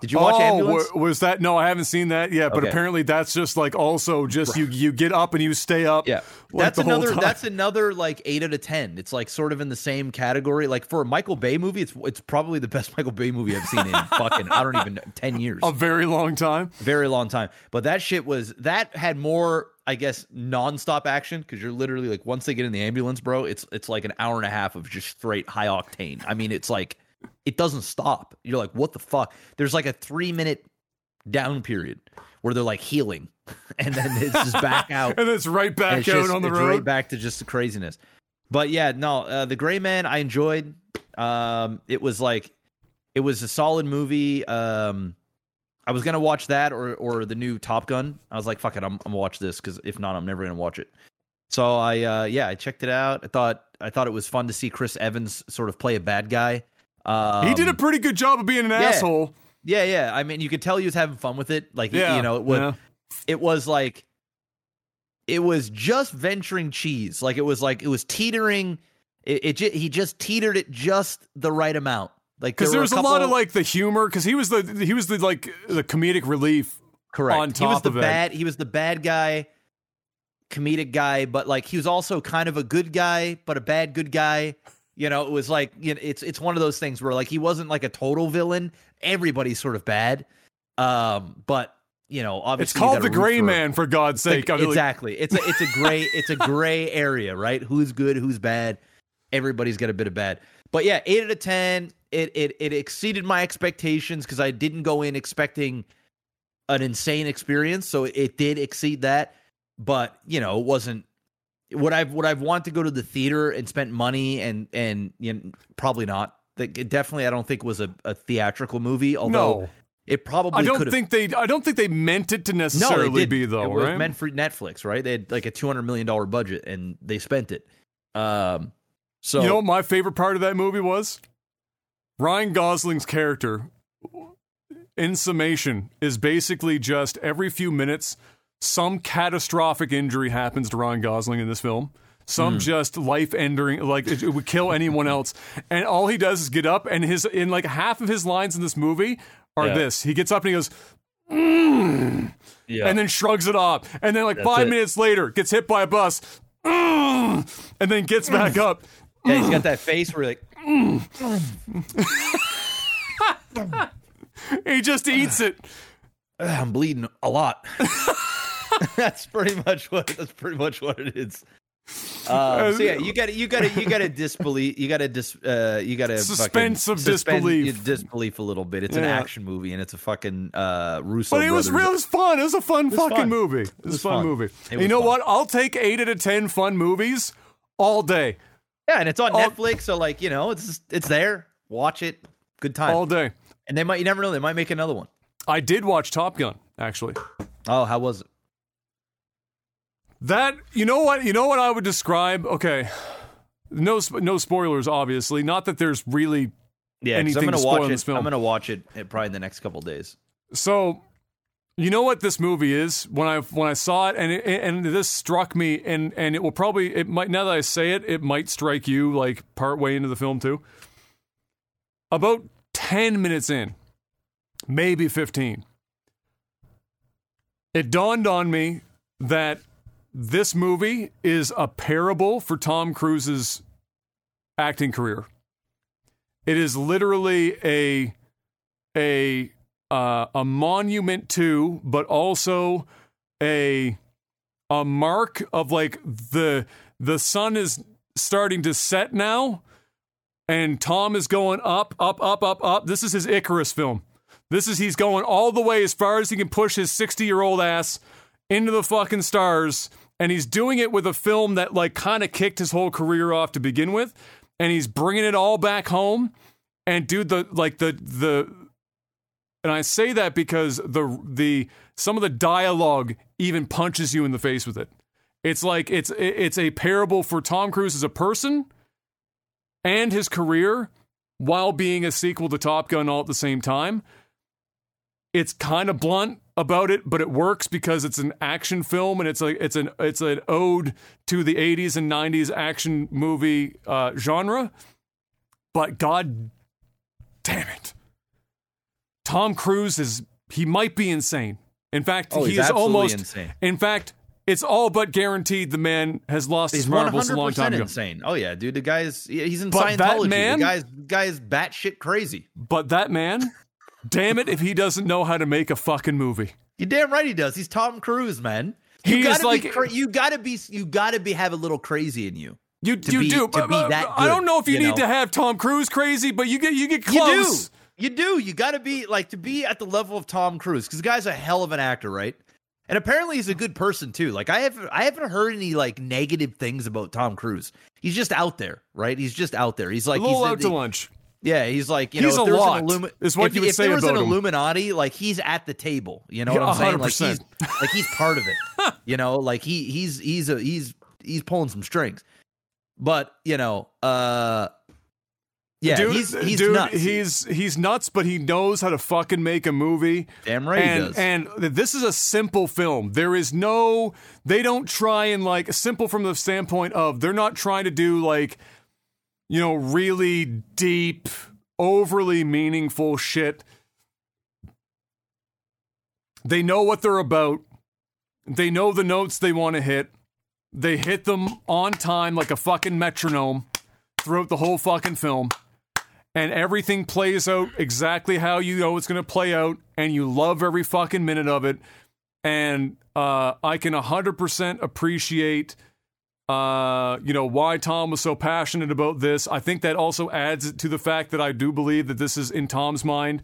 Did you watch oh, Ambulance? W- was that, no, I haven't seen that yet, but okay. apparently that's just like, also just, you, you get up and you stay up. Yeah, like, that's another, that's another like eight out of ten. It's like sort of in the same category. Like for a Michael Bay movie, it's it's probably the best Michael Bay movie I've seen in fucking, I don't even know, ten years. A very long time. Very long time. But that shit was, that had more, I guess, nonstop action, because you're literally like, once they get in the ambulance, bro, it's it's like an hour and a half of just straight high octane. I mean, it's like, it doesn't stop. You're like, what the fuck? There's like a three minute down period where they're like healing, and then it's just back out, and it's right back it's out just, on the it's road, right back to just the craziness. But yeah, no, uh, The Gray Man, I enjoyed. Um, it was like, it was a solid movie. Um, I was gonna watch that or or the new Top Gun. I was like, fuck it, I'm, I'm gonna watch this, because if not, I'm never gonna watch it. So I uh, yeah, I checked it out. I thought I thought it was fun to see Chris Evans sort of play a bad guy. Um, he did a pretty good job of being an yeah. asshole. Yeah, yeah. I mean, you could tell he was having fun with it. Like, yeah, you know, it was, yeah. it was like, it was just venturing cheese. Like, it was like, it was teetering. It, it j- he just teetered it just the right amount. Like, because there, there was a, couple, a lot of like the humor, because he was the he was the like the comedic relief. Correct. On top he was the of bad. It. He was the bad guy, comedic guy, but like he was also kind of a good guy, but a bad good guy. You know, it was like, you know, it's it's one of those things where, like, he wasn't like a total villain. Everybody's sort of bad. Um, but, you know, obviously, it's called The Gray Man, for God's sake. Like, exactly. Like... It's a it's a gray it's a gray area, right? Who's good? Who's bad? Everybody's got a bit of bad. But yeah, eight out of ten. It it it exceeded my expectations because I didn't go in expecting an insane experience. So it did exceed that. But, you know, it wasn't. Would I've would I've want to go to the theater and spent money and and you know, probably not. It definitely, I don't think, was a, a theatrical movie. Although no. It probably I don't could've... think they I don't think they meant it to necessarily no, they be though. It was right? meant for Netflix, right? They had like a two hundred million dollar budget and they spent it. Um, so you know what my favorite part of that movie was? Ryan Gosling's character, in summation, is basically just every few minutes. Some catastrophic injury happens to Ryan Gosling in this film. Some mm. just life-ending, like it, it would kill anyone else. And all he does is get up, and his in like half of his lines in this movie are yeah. this. He gets up and he goes, mm, yeah. and then shrugs it off. And then like That's five it. minutes later, gets hit by a bus, mm, and then gets back up. Yeah, mm. he's got that face where like, mm. he just eats it. I'm bleeding a lot. That's pretty much what. That's pretty much what it is. Um, so yeah, you got to you got to you got to disbelief. You got to dis. Uh, you got to suspense of disbelief. Disbelief a little bit. It's yeah. an action movie, and it's a fucking uh, Russo. But it was real. It was fun. It was a fun was fucking fun. movie. It was a fun, fun movie. You know fun. what? I'll take eight out of ten fun movies all day. Yeah, and it's on all- Netflix, so like you know, it's it's there. Watch it. Good time all day. And they might. You never know. They might make another one. I did watch Top Gun actually. Oh, how was it? That, you know what, you know what I would describe, okay, no no spoilers, obviously, not that there's really yeah, anything I'm gonna to spoil watch in this it, film. I'm going to watch it probably in the next couple days. So, you know what this movie is, when I when I saw it, and it, and this struck me, and, and it will probably, it might now that I say it, it might strike you, like, partway into the film, too. About ten minutes in, maybe fifteen, it dawned on me that this movie is a parable for Tom Cruise's acting career. It is literally a a uh, a monument to, but also a a mark of like the the sun is starting to set now, and Tom is going up, up, up, up, up. This is his Icarus film. This is he's going all the way as far as he can push his sixty-year-old ass into the fucking stars, and he's doing it with a film that, like, kind of kicked his whole career off to begin with, and he's bringing it all back home, and dude, the, like, the, the, and I say that because the, the, some of the dialogue even punches you in the face with it. It's like, it's, it's a parable for Tom Cruise as a person and his career while being a sequel to Top Gun all at the same time. It's kind of blunt about it, but it works because it's an action film and it's like it's an it's an ode to the eighties and nineties action movie uh, genre. But god damn it, Tom Cruise is he might be insane. In fact, oh, he is almost insane. In fact, it's all but guaranteed the man has lost he's his marbles a long time ago. Insane. Oh yeah, dude, the guy is he's in but Scientology. Man, the guy's the guy's batshit crazy. But that man. Damn it if he doesn't know how to make a fucking movie. You're damn right he does. He's Tom Cruise, man. You he gotta is like cra- you gotta be you gotta be have a little crazy in you. You you be, do. To be that good, I don't know if you, you need know? to have Tom Cruise crazy, but you get you get close. You do. You do. You gotta be like to be at the level of Tom Cruise because the guy's a hell of an actor, right? And apparently he's a good person too. Like I haven't I haven't heard any like negative things about Tom Cruise. He's just out there, right? He's just out there. He's like a little he's, out he, to lunch. Yeah, he's like, you know, he's if there was an, Illumi- is what if, you would if say there was an Illuminati, like he's at the table, you know yeah, what I'm saying? Like he's, like he's part of it, you know, like he he's he's a, he's he's pulling some strings. But, you know, uh, yeah, dude, he's, he's dude, nuts. He's he's nuts, but he knows how to fucking make a movie. Damn right and, he does. And this is a simple film. There is no, they don't try and like, simple from the standpoint of they're not trying to do like, you know, really deep, overly meaningful shit. They know what they're about. They know the notes they want to hit. They hit them on time like a fucking metronome. throughout the whole fucking film. And everything plays out exactly how you know it's going to play out. And you love every fucking minute of it. And uh, I can one hundred percent appreciate, uh, you know, why Tom was so passionate about this. I think that also adds to the fact that I do believe that this is, in Tom's mind,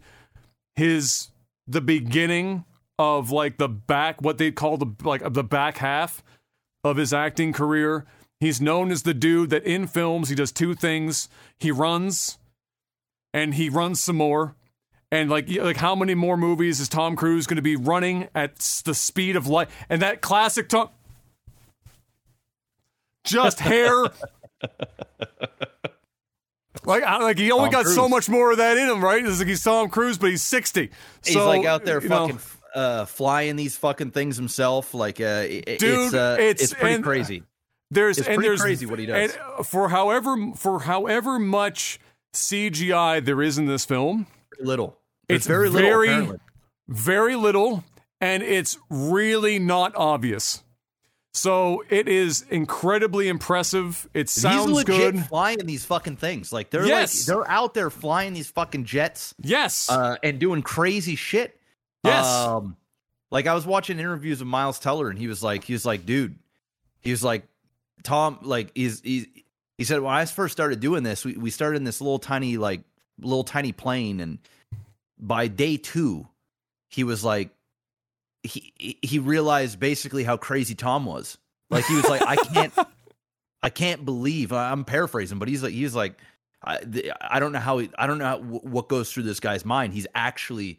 his, the beginning of, like, the back, what they call the, like, the back half of his acting career. He's known as the dude that in films, he does two things. He runs, and he runs some more. And, like, like how many more movies is Tom Cruise going to be running at the speed of light? And that classic Tom... Just hair. Like, I, like he only Tom got Cruise. So much more of that in him, right? It's like he's Tom Cruise, but he's sixty. He's, so, like, out there fucking... Know, Uh, flying these fucking things himself, like uh, it, Dude, it's, uh, it's it's pretty and, crazy. There's it's and pretty there's, crazy what he does. And for however for however much C G I there is in this film, little. There's it's very little, very apparently. very little, and it's really not obvious. So it is incredibly impressive. It sounds He's legit good. Flying these fucking things, like they're yes. like they're out there flying these fucking jets, yes, uh, and doing crazy shit. Yes. Um, like I was watching interviews with Miles Teller, and he was like, he was like, dude, he was like, Tom, like he's, he's he said, when I first started doing this, we, we started in this little tiny, like little tiny plane. And by day two, he was like, he, he realized basically how crazy Tom was. Like, he was like, I can't, I can't believe I'm paraphrasing, but he's like, he's like, I, I don't know how, he, I don't know how, what goes through this guy's mind. He's actually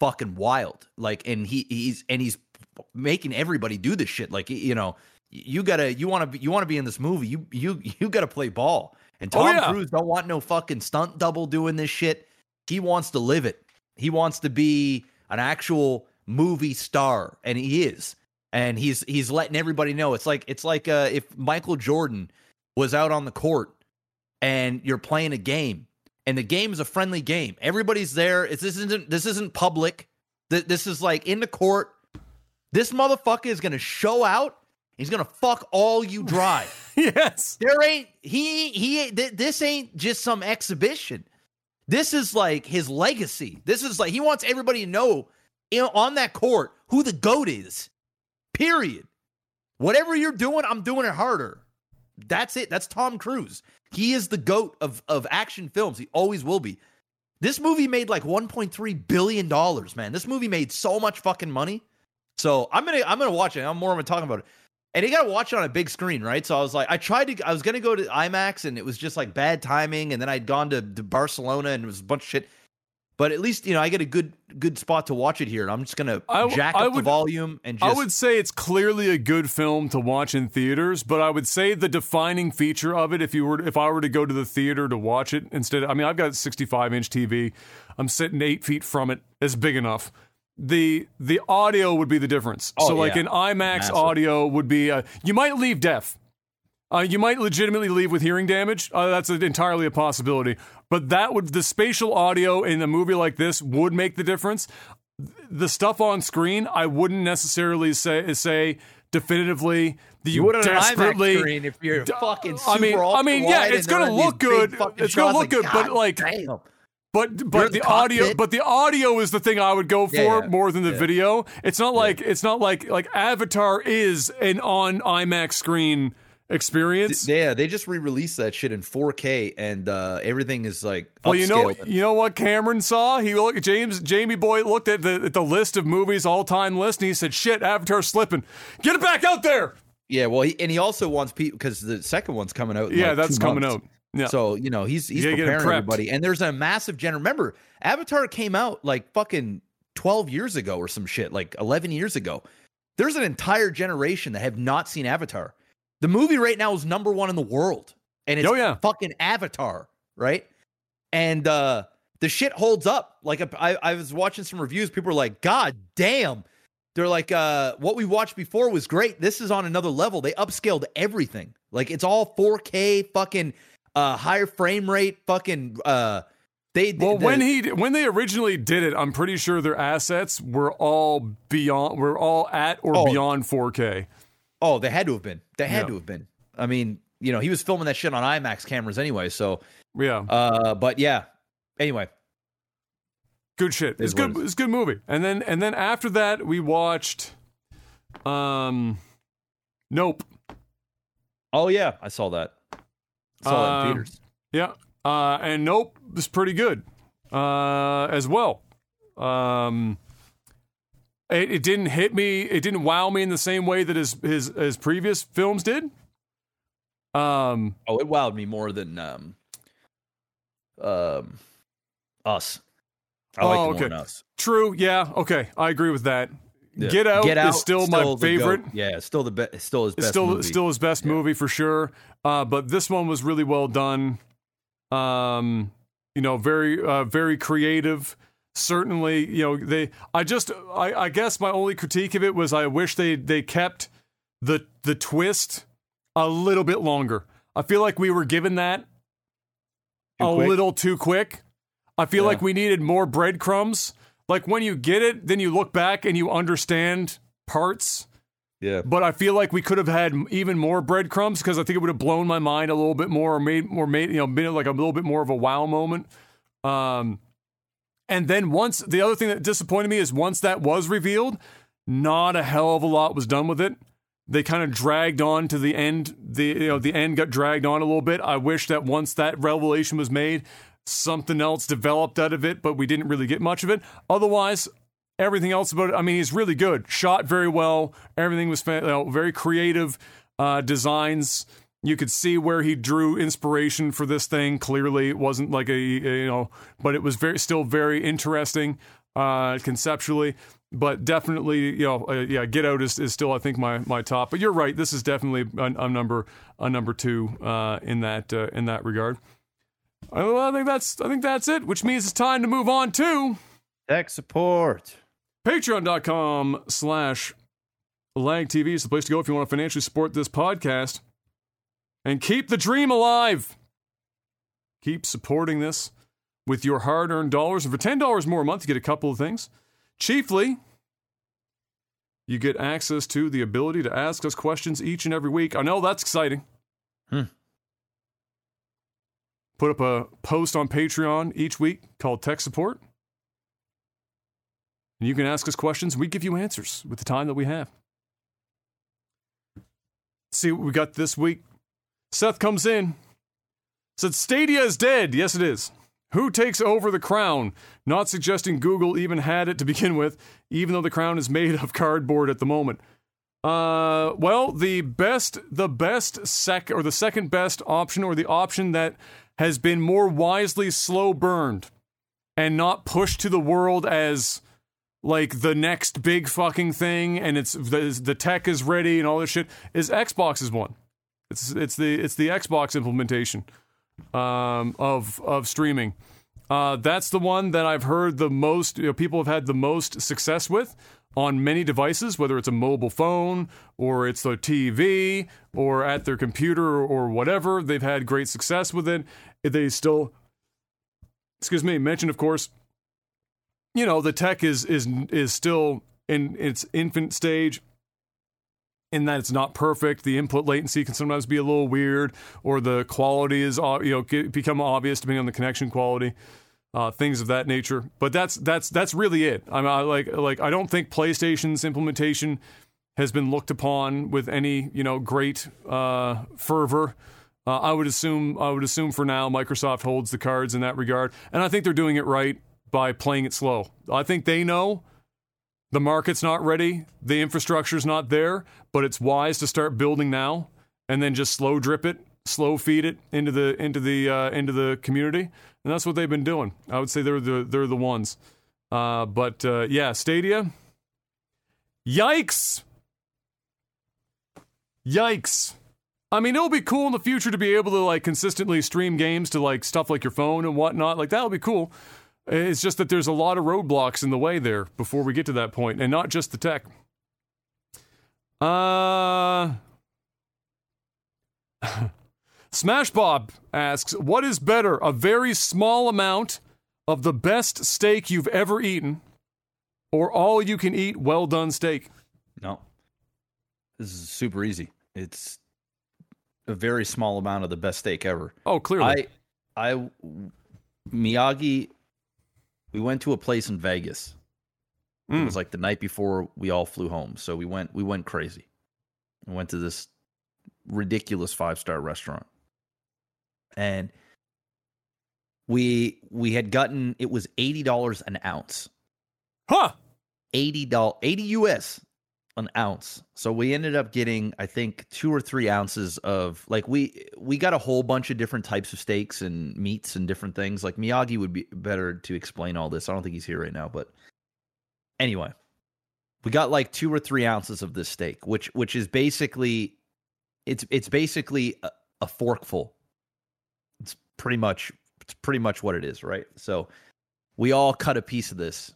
fucking wild, like, and he he's and he's making everybody do this shit. Like, you know, you gotta you want to you want to be in this movie, you you you gotta play ball. And Tom oh, yeah. Cruise don't want no fucking stunt double doing this shit. He wants to live it. He wants to be an actual movie star, and he is. And he's he's letting everybody know. It's like it's like uh, if Michael Jordan was out on the court and you're playing a game. And the game is a friendly game. Everybody's there. It's, this isn't this isn't public. Th- this is like in the court. This motherfucker is gonna show out. He's gonna fuck all you dry. Yes. There ain't he he. Th- this ain't just some exhibition. This is like his legacy. This is like he wants everybody to know, you know, on that court who the GOAT is. Period. Whatever you're doing, I'm doing it harder. That's it. That's Tom Cruise. He is the GOAT of, of action films. He always will be. This movie made like one point three billion dollars, man. This movie made so much fucking money. So I'm gonna I'm gonna watch it. I'm more of a talking about it. And you gotta watch it on a big screen, right? So I was like, I tried to I was gonna go to IMAX, and it was just like bad timing, and then I'd gone to, to Barcelona, and it was a bunch of shit. But at least, you know, I get a good good spot to watch it here, and I'm just gonna I, jack I up would, the volume and just... I would say it's clearly a good film to watch in theaters, but I would say the defining feature of it, if you were, if I were to go to the theater to watch it instead, I mean, I've got a sixty-five inch T V, I'm sitting eight feet from it, it's big enough. The the audio would be the difference. Oh, so, yeah. Like an IMAX Massive. Audio would be, a, you might leave deaf. Uh, you might legitimately leave with hearing damage. Uh, that's a, entirely a possibility. But that would, the spatial audio in a movie like this would make the difference. The stuff on screen, I wouldn't necessarily say say definitively that you, you would desperately. On an IMAX screen if you're d- fucking super I mean, I mean, yeah, it's gonna look good. It's gonna look good, but like, damn. but but the, the audio, but the audio is the thing I would go for yeah, yeah, more than the yeah. video. It's not like yeah. it's not like like Avatar is an on IMAX screen. Experience, yeah. They just re-released that shit in four K, and uh, everything is like. Well, you know, and- you know what Cameron saw. He looked, James, Jamie Boy looked at the at the list of movies, all time list, and he said, "Shit, Avatar's slipping. Get it back out there." Yeah, well, he, and he also wants people because the second one's coming out. In yeah, like that's two coming months. Out. Yeah. So you know he's he's preparing everybody, and there's a massive gener. Remember, Avatar came out like fucking twelve years ago or some shit, like eleven years ago. There's an entire generation that have not seen Avatar. The movie right now is number one in the world, and it's oh, yeah. fucking Avatar, right? And uh, the shit holds up. Like I, I was watching some reviews. People are like, "God damn!" They're like, uh, "What we watched before was great. This is on another level. They upscaled everything. Like it's all four K, fucking uh, higher frame rate, fucking." Uh, they, they well, the, when he when they originally did it, I'm pretty sure their assets were all beyond, were all at or oh. beyond four K. Oh, they had to have been. They had yeah. to have been. I mean, you know, he was filming that shit on IMAX cameras anyway. So yeah, uh, but yeah. Anyway, good shit. It's good. It's a good movie. And then and then after that, we watched, um, Nope. Oh yeah, I saw that. I saw uh, that in theaters. Yeah, uh, and Nope was pretty good, uh, as well. Um, it, it didn't hit me. It didn't wow me in the same way that his his his previous films did. Um, oh, it wowed me more than um, um, Us. I like oh, the okay. One Us. True. Yeah. Okay. I agree with that. Yeah. Get Out, Get Out is still, still my favorite. Goat. Yeah, still the best. Still his best. Still, movie. still his best yeah. movie for sure. Uh, but this one was really well done. Um, you know, very, uh, very creative. Certainly, you know, they. I just, I, I guess my only critique of it was I wish they they kept the the twist a little bit longer. I feel like we were given that too a quick. little too quick. I feel yeah. like we needed more breadcrumbs. Like, when you get it, then you look back and you understand parts. Yeah. But I feel like we could have had even more breadcrumbs, because I think it would have blown my mind a little bit more, or made, or made, you know, made it like a little bit more of a wow moment. Um, and then once, the other thing that disappointed me is once that was revealed, not a hell of a lot was done with it. They kind of dragged on to the end. The, you know, the end got dragged on a little bit. I wish that once that revelation was made, something else developed out of it, but we didn't really get much of it. Otherwise, everything else about it, I mean, he's really good. Shot very well. Everything was you know, very creative uh, designs. You could see where he drew inspiration for this thing. Clearly, it wasn't like a, you know, but it was very still very interesting uh, conceptually. But definitely, you know, uh, yeah, Get Out is, is still, I think, my my top. But you're right. This is definitely a, a number a number two uh, in that uh, in that regard. I think that's I think that's it, which means it's time to move on to tech support. Patreon.com slash LagTV is the place to go if you want to financially support this podcast and keep the dream alive. Keep supporting this with your hard-earned dollars. And for ten dollars more a month, you get a couple of things. Chiefly, you get access to the ability to ask us questions each and every week. I know that's exciting. Hmm. Put up a post on Patreon each week called Tech Support. And you can ask us questions. We give you answers with the time that we have. See what we got this week. Seth comes in. Said, Stadia is dead. Yes, it is. Who takes over the crown? Not suggesting Google even had it to begin with, even though the crown is made of cardboard at the moment. Uh, well, the best, the best sec, or the second best option, or the option that has been more wisely slow burned and not pushed to the world as like the next big fucking thing, and it's the, the tech is ready and all this shit, is Xbox's one. It's it's the it's the Xbox implementation um, of of streaming. Uh, that's the one that I've heard the most. You know, people have had the most success with on many devices, whether it's a mobile phone or it's their T V or at their computer or whatever. They've had great success with it. They still, excuse me, mentioned, of course, you know, the tech is is is still in its infant stage in that it's not perfect. The input latency can sometimes be a little weird, or the quality is, you know, get, become obvious depending on the connection quality. Uh, things of that nature, but that's that's that's really it. I'm I, like like I don't think PlayStation's implementation has been looked upon with any you know great uh, fervor. Uh, I would assume I would assume for now Microsoft holds the cards in that regard, and I think they're doing it right by playing it slow. I think they know the market's not ready, the infrastructure's not there, but it's wise to start building now and then just slow drip it, slow feed it into the into the uh, into the community. And that's what they've been doing. I would say they're the they're the ones. Uh, but uh, yeah, Stadia. Yikes! Yikes! I mean, it'll be cool in the future to be able to like consistently stream games to like stuff like your phone and whatnot. Like that'll be cool. It's just that there's a lot of roadblocks in the way there before we get to that point, and not just the tech. Uh. Smash Bob asks, what is better, a very small amount of the best steak you've ever eaten, or all you can eat well done steak? No. This is super easy. It's a very small amount of the best steak ever. Oh, clearly. I, I, Miyagi, we went to a place in Vegas. Mm. It was like the night before we all flew home. So we went, we went crazy. We went to this ridiculous five-star restaurant. And we, we had gotten, it was eighty dollars an ounce. Huh? eighty dollars, eighty U S an ounce. So we ended up getting, I think, two or three ounces of, like, we we got a whole bunch of different types of steaks and meats and different things. Like, Miyagi would be better to explain all this. I don't think he's here right now, but anyway, we got like two or three ounces of this steak, which which is basically, it's it's basically a, a forkful. It's pretty much it's pretty much what it is, right? So we all cut a piece of this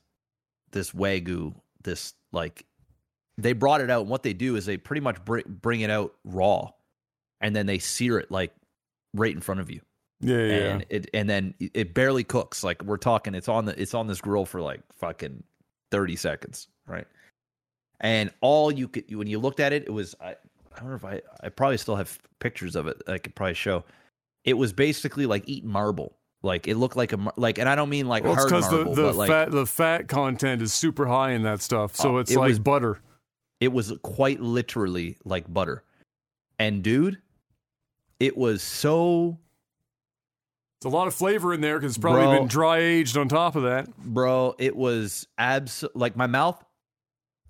this wagyu, this like. They brought it out, and what they do is they pretty much br- bring it out raw, and then they sear it, like, right in front of you. Yeah, yeah. And, it, and then it barely cooks. Like, we're talking, it's on the it's on this grill for, like, fucking thirty seconds, right? And all you could, when you looked at it, it was, I, I don't know if I, I probably still have pictures of it that I could probably show. It was basically, like, eating marble. Like, it looked like a, like, and I don't mean, like, well, hard marble. It's because the, the, like, fat, the fat content is super high in that stuff, so uh, it's it like was, butter. It was quite literally like butter. And dude, it was so... It's a lot of flavor in there because it's probably bro, been dry-aged on top of that. Bro, it was abs... Like, my mouth,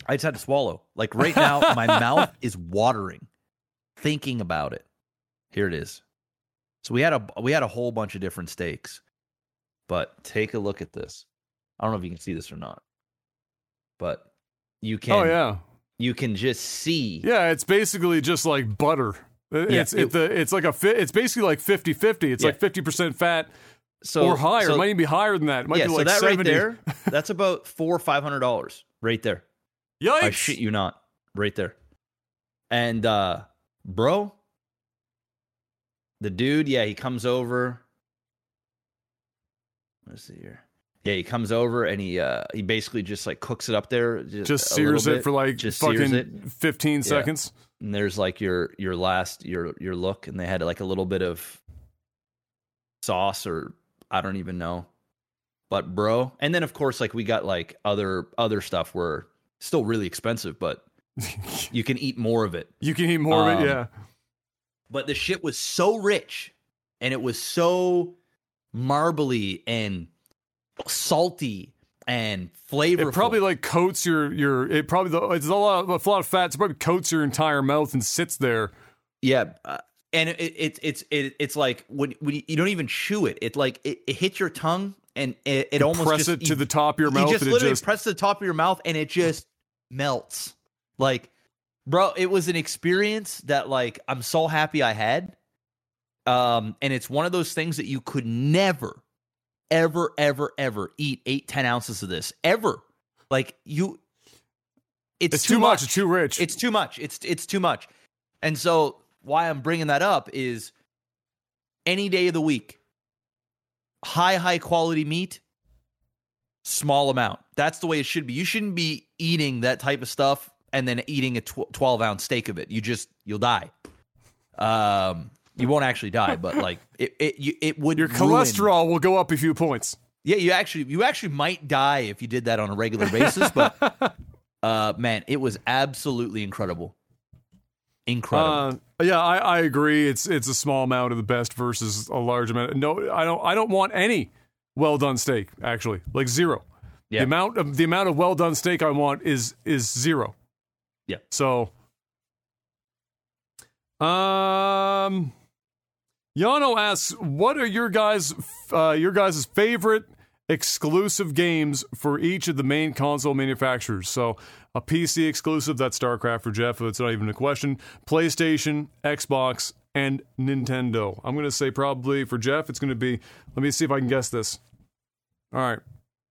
I just had to swallow. Like, right now, my mouth is watering thinking about it. Here it is. So we had a we had a whole bunch of different steaks. But take a look at this. I don't know if you can see this or not. But you can... Oh, yeah. You can just see. Yeah, it's basically just like butter. It's yeah, it, it, the, it's like a fi- it's basically like fifty-fifty. It's yeah. like fifty percent fat so, or higher. So, it might even be higher than that. It might yeah, be like so that seventy. Right there, that's about four hundred dollars, five hundred dollars right there. Yikes. I shit you not. Right there. And uh, bro, the dude, yeah, he comes over. Let's see here. Yeah, he comes over and he uh, he basically just like cooks it up there. Just, just sears it for like just fucking fifteen yeah. seconds. And there's like your your last your your look, and they had like a little bit of sauce or I don't even know. But bro, and then of course like we got like other other stuff were still really expensive, but you can eat more of it. You can eat more um, of it, yeah. But the shit was so rich and it was so marbly and salty and flavorful. It probably like coats your your it probably the, it's a lot of, a lot of fat, so it probably coats your entire mouth and sits there. Yeah, uh, and it, it it's it it's like when when you don't even chew it, it like it, it hits your tongue and it, it almost press just, it to you, the top of your mouth. You just and literally it just... press the top of your mouth and it just melts. Like, bro, it was an experience that like I'm so happy I had. Um, and it's one of those things that you could never. Ever, ever, ever eat eight, ten ounces of this ever? Like you, it's, it's too, too much. much. It's too rich. It's too much. It's it's too much. And so, why I'm bringing that up is any day of the week, high, high quality meat, small amount. That's the way it should be. You shouldn't be eating that type of stuff and then eating a tw- twelve ounce steak of it. You just you'll die. Um. You won't actually die, but like it, it, it would. Your cholesterol ruin. Will go up a few points. Yeah, you actually, you actually might die if you did that on a regular basis. But uh, man, it was absolutely incredible, incredible. Uh, yeah, I, I agree. It's it's a small amount of the best versus a large amount. No, I don't. I don't want any well done steak. Actually, like zero. Yeah. The amount of the amount of well done steak I want is is zero. Yeah. So. Um. Yano asks, "What are your guys, uh, your guys' favorite exclusive games for each of the main console manufacturers?" So, a P C exclusive, that's StarCraft for Jeff. It's not even a question. PlayStation, Xbox, and Nintendo. I'm gonna say probably for Jeff, it's gonna be. Let me see if I can guess this. All right,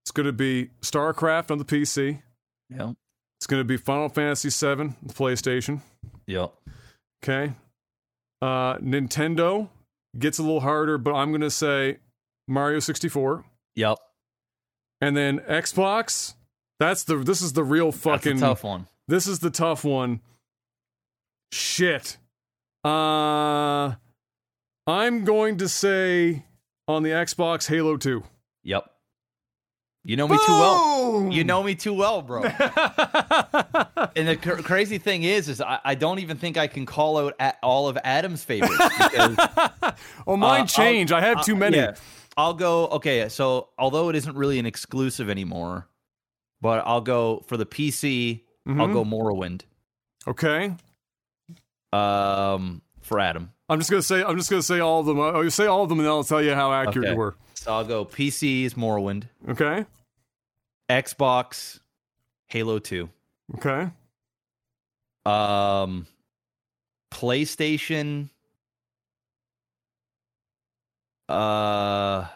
it's gonna be StarCraft on the P C. Yeah. It's gonna be Final Fantasy seven, the PlayStation. Yeah. Okay. Uh, Nintendo. Gets a little harder, but I'm going to say Mario sixty-four. Yep. And then Xbox. That's the, this is the real fucking tough one. This is the tough one. Shit. Uh, I'm going to say on the Xbox, Halo two. Yep. You know me Boom! too well. You know me too well, bro. And the cr- crazy thing is, is I, I don't even think I can call out at all of Adam's favorites. Because, oh, mine uh, changed. I'll, I had too many. Yeah. I'll go. Okay, so although it isn't really an exclusive anymore, but I'll go for the P C. Mm-hmm. I'll go Morrowind. Okay. Um, for Adam, I'm just gonna say I'm just gonna say all of them. I'll say all of them, and I'll tell you how accurate okay. you were. So I'll go P C's Morrowind. Okay. Xbox, Halo two. Okay. Um, PlayStation. Uh.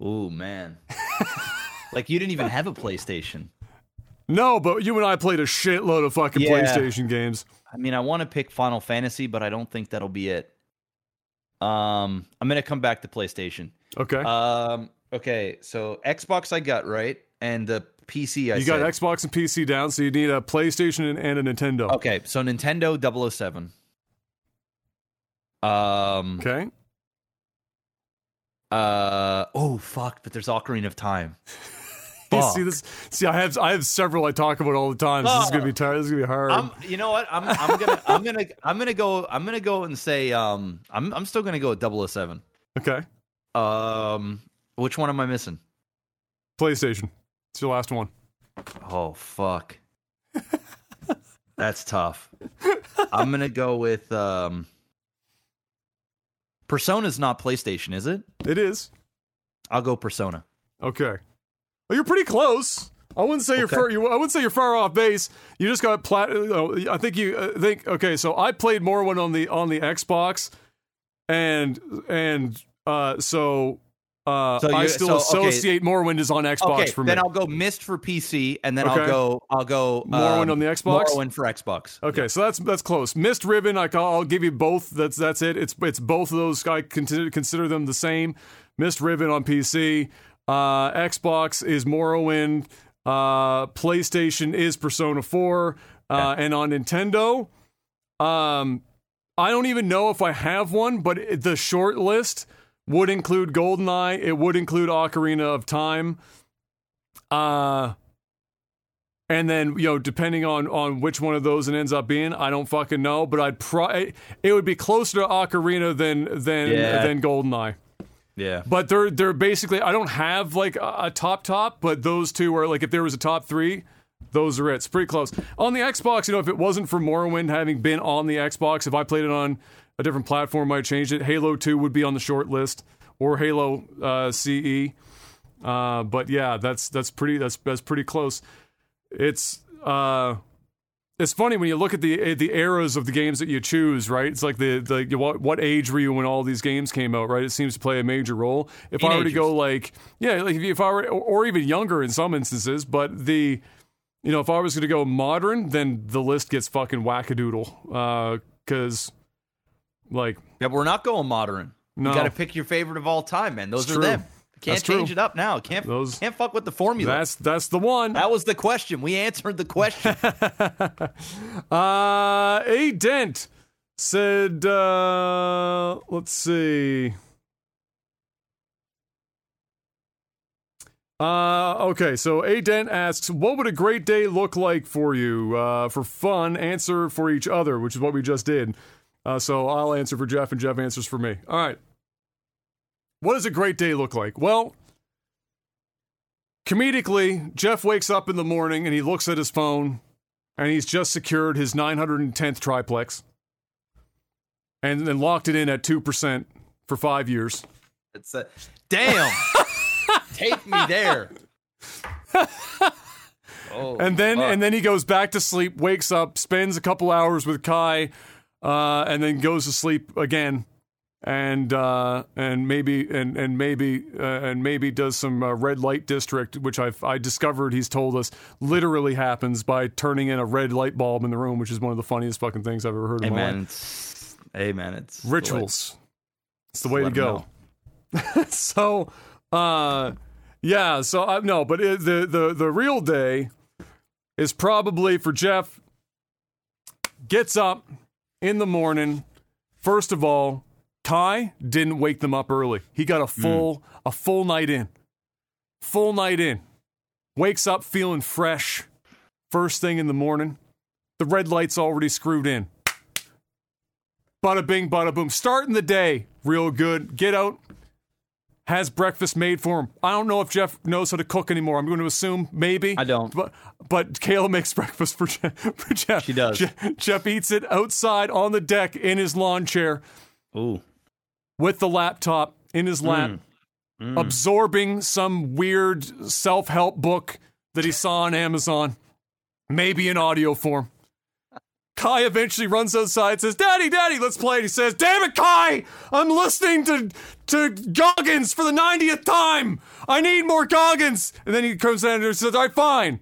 Oh man. Like you didn't even have a PlayStation. No, but you and I played a shitload of fucking yeah. PlayStation games. I mean, I want to pick Final Fantasy, but I don't think that'll be it. Um, I'm going to come back to PlayStation. Okay. Um, okay, so Xbox I got, right? And the P C I You said. Got Xbox and P C down, so you need a PlayStation and a Nintendo. Okay, so Nintendo double oh seven. Um, okay. Uh, oh, fuck, but there's Ocarina of Time. Fuck. See this? See, I have I have several I talk about all the time. So oh, this is gonna be tired. This is gonna be hard. I'm, you know what? I'm I'm gonna I'm gonna I'm gonna go I'm gonna go and say um I'm I'm still gonna go with double oh seven. Okay. Um, which one am I missing? PlayStation. It's your last one. Oh fuck. That's tough. I'm gonna go with um. Persona's not PlayStation, is it? It is. I'll go Persona. Okay. Well, you're pretty close. I wouldn't say okay. you're far, you, I wouldn't say you're far off base. You just got plat. Uh, I think you uh, think okay. So I played Morrowind on the on the Xbox, and and uh, so, uh, so I still so, associate okay. Morrowind is on Xbox okay, for me. Then I'll go Myst for P C, and then okay. I'll go I'll go um, Morrowind on the Xbox. Morrowind for Xbox. Okay, yeah. so that's that's close. Myst Ribbon. I call, I'll give you both. That's that's it. It's it's both of those. I consider consider them the same. Myst Ribbon on P C. Uh, Xbox is Morrowind, uh, PlayStation is Persona four, uh, yeah. and on Nintendo, um, I don't even know if I have one, but it, the short list would include GoldenEye, it would include Ocarina of Time, uh, and then, you know, depending on, on which one of those it ends up being, I don't fucking know, but I'd probably, it would be closer to Ocarina than, than, yeah. than GoldenEye. Yeah, but they're they're basically I don't have like a, a top top, but those two are like if there was a top three, those are it. It's pretty close on the Xbox. You know, if it wasn't for Morrowind having been on the Xbox, if I played it on a different platform, I changed it. Halo two would be on the short list or Halo uh, C E. Uh, but yeah, that's that's pretty that's that's pretty close. It's uh, it's funny when you look at the the eras of the games that you choose, right? It's like the, the what, what age were you when all these games came out, right? It seems to play a major role. If Teenagers. I were to go like, yeah, like if I were, or even younger in some instances, but the, you know, if I was going to go modern, then the list gets fucking wackadoodle. Uh, cause like, yeah, we're not going modern. No. You got to pick your favorite of all time, man. Those it's are true. Them. Can't that's change true. It up now. Can't Those, can't fuck with the formula. That's that's the one. That was the question. We answered the question. uh, A Dent said, uh, let's see. Uh, okay, so A Dent asks, what would a great day look like for you? Uh, for fun, answer for each other, which is what we just did. Uh, so I'll answer for Jeff, and Jeff answers for me. All right. What does a great day look like? Well, comedically, Jeff wakes up in the morning and he looks at his phone and he's just secured his nine hundred tenth triplex and then locked it in at two percent for five years. It's a, damn, take me there. oh, and then fuck. and then he goes back to sleep, wakes up, spends a couple hours with Kai, uh, and then goes to sleep again. And uh, and maybe and and maybe uh, and maybe does some uh, red light district, which I've I discovered he's told us literally happens by turning in a red light bulb in the room, which is one of the funniest fucking things I've ever heard. Amen. In my life. It's, amen. It's rituals. The way, it's the way to go. so, uh, yeah. So I no, but it, the the the real day is probably for Jeff. Gets up, in the morning. First of all, Kai didn't wake them up early. He got a full, mm. a full night in. Full night in. Wakes up feeling fresh. First thing in the morning. The red light's already screwed in. Bada bing, bada boom. Starting the day real good. Get out. Has breakfast made for him. I don't know if Jeff knows how to cook anymore. I'm going to assume maybe. I don't. But, but Kayla makes breakfast for Jeff. For Jeff. She does. Jeff, Jeff eats it outside on the deck in his lawn chair. Ooh. With the laptop in his lap. Mm. Mm. Absorbing some weird self-help book that he saw on Amazon. Maybe in audio form. Kai eventually runs outside and says, Daddy, Daddy, let's play. And he says, damn it, Kai, I'm listening to, to Goggins for the ninetieth time. I need more Goggins. And then he comes down and says, all right, fine.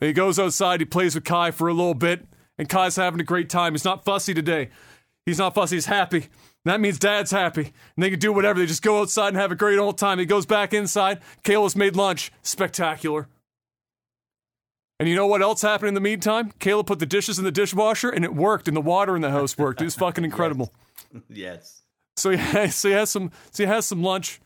And he goes outside. He plays with Kai for a little bit. And Kai's having a great time. He's not fussy today. He's not fussy. He's happy. And that means Dad's happy. And they can do whatever. They just go outside and have a great old time. He goes back inside. Kayla's made lunch. Spectacular. And you know what else happened in the meantime? Kayla put the dishes in the dishwasher, and it worked, and the water in the house worked. It was fucking incredible. Yes. yes. So he has, so he has some so he has some lunch,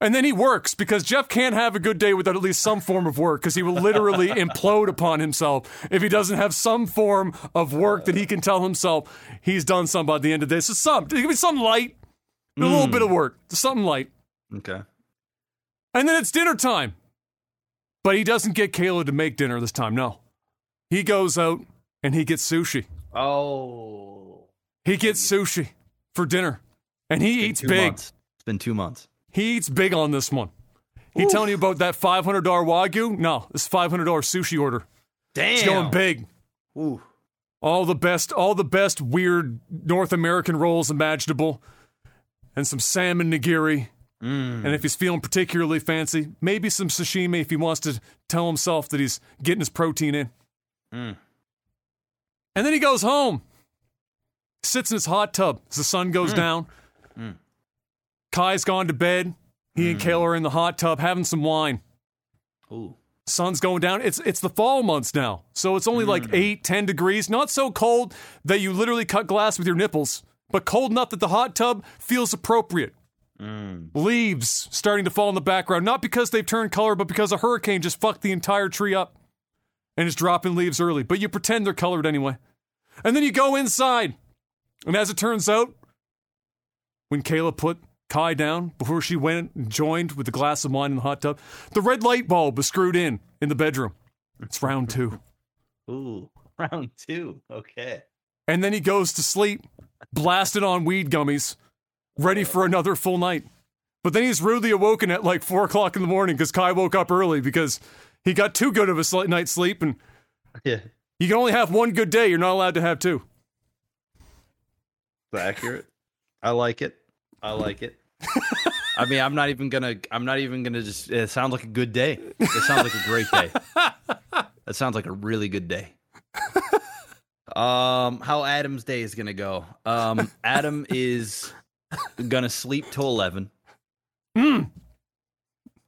and then he works because Jeff can't have a good day without at least some form of work because he will literally implode upon himself if he doesn't have some form of work that he can tell himself he's done some by the end of the day. So some give me some light, a mm. little bit of work, something light. Okay. And then it's dinner time. But he doesn't get Kayla to make dinner this time, no. He goes out and he gets sushi. Oh. He gets sushi for dinner. And he eats big. Months. It's been two months. He eats big on this one. He Oof. telling you about that five hundred dollars Wagyu? No, this five hundred dollars sushi order. Damn. It's going big. Ooh. All the best, all the best weird North American rolls imaginable. And some salmon nigiri. Mm. And if he's feeling particularly fancy, maybe some sashimi if he wants to tell himself that he's getting his protein in. Mm. And then he goes home, sits in his hot tub as the sun goes mm. down. Mm. Kai's gone to bed. He mm. and Kayla are in the hot tub having some wine. Ooh. Sun's going down. It's it's the fall months now, so it's only mm. like eight, ten degrees. Not so cold that you literally cut glass with your nipples, but cold enough that the hot tub feels appropriate. Mm. Leaves starting to fall in the background, not because they've turned color, but because a hurricane just fucked the entire tree up and is dropping leaves early. But you pretend they're colored anyway. And then you go inside. And as it turns out, when Kayla put Kai down before she went and joined with the glass of wine in the hot tub, the red light bulb was screwed in in the bedroom. It's round two. Ooh, round two. Okay. And then he goes to sleep, blasted on weed gummies. Ready for another full night. But then he's rudely awoken at like four o'clock in the morning because Kai woke up early because he got too good of a sl- night's sleep. And yeah. You can only have one good day. You're not allowed to have two. That's accurate. I like it. I like it. I mean, I'm not even going to, I'm not even going to just, it sounds like a good day. It sounds like a great day. That sounds like a really good day. Um, how Adam's day is going to go. Um, Adam is... gonna sleep till eleven. Mm.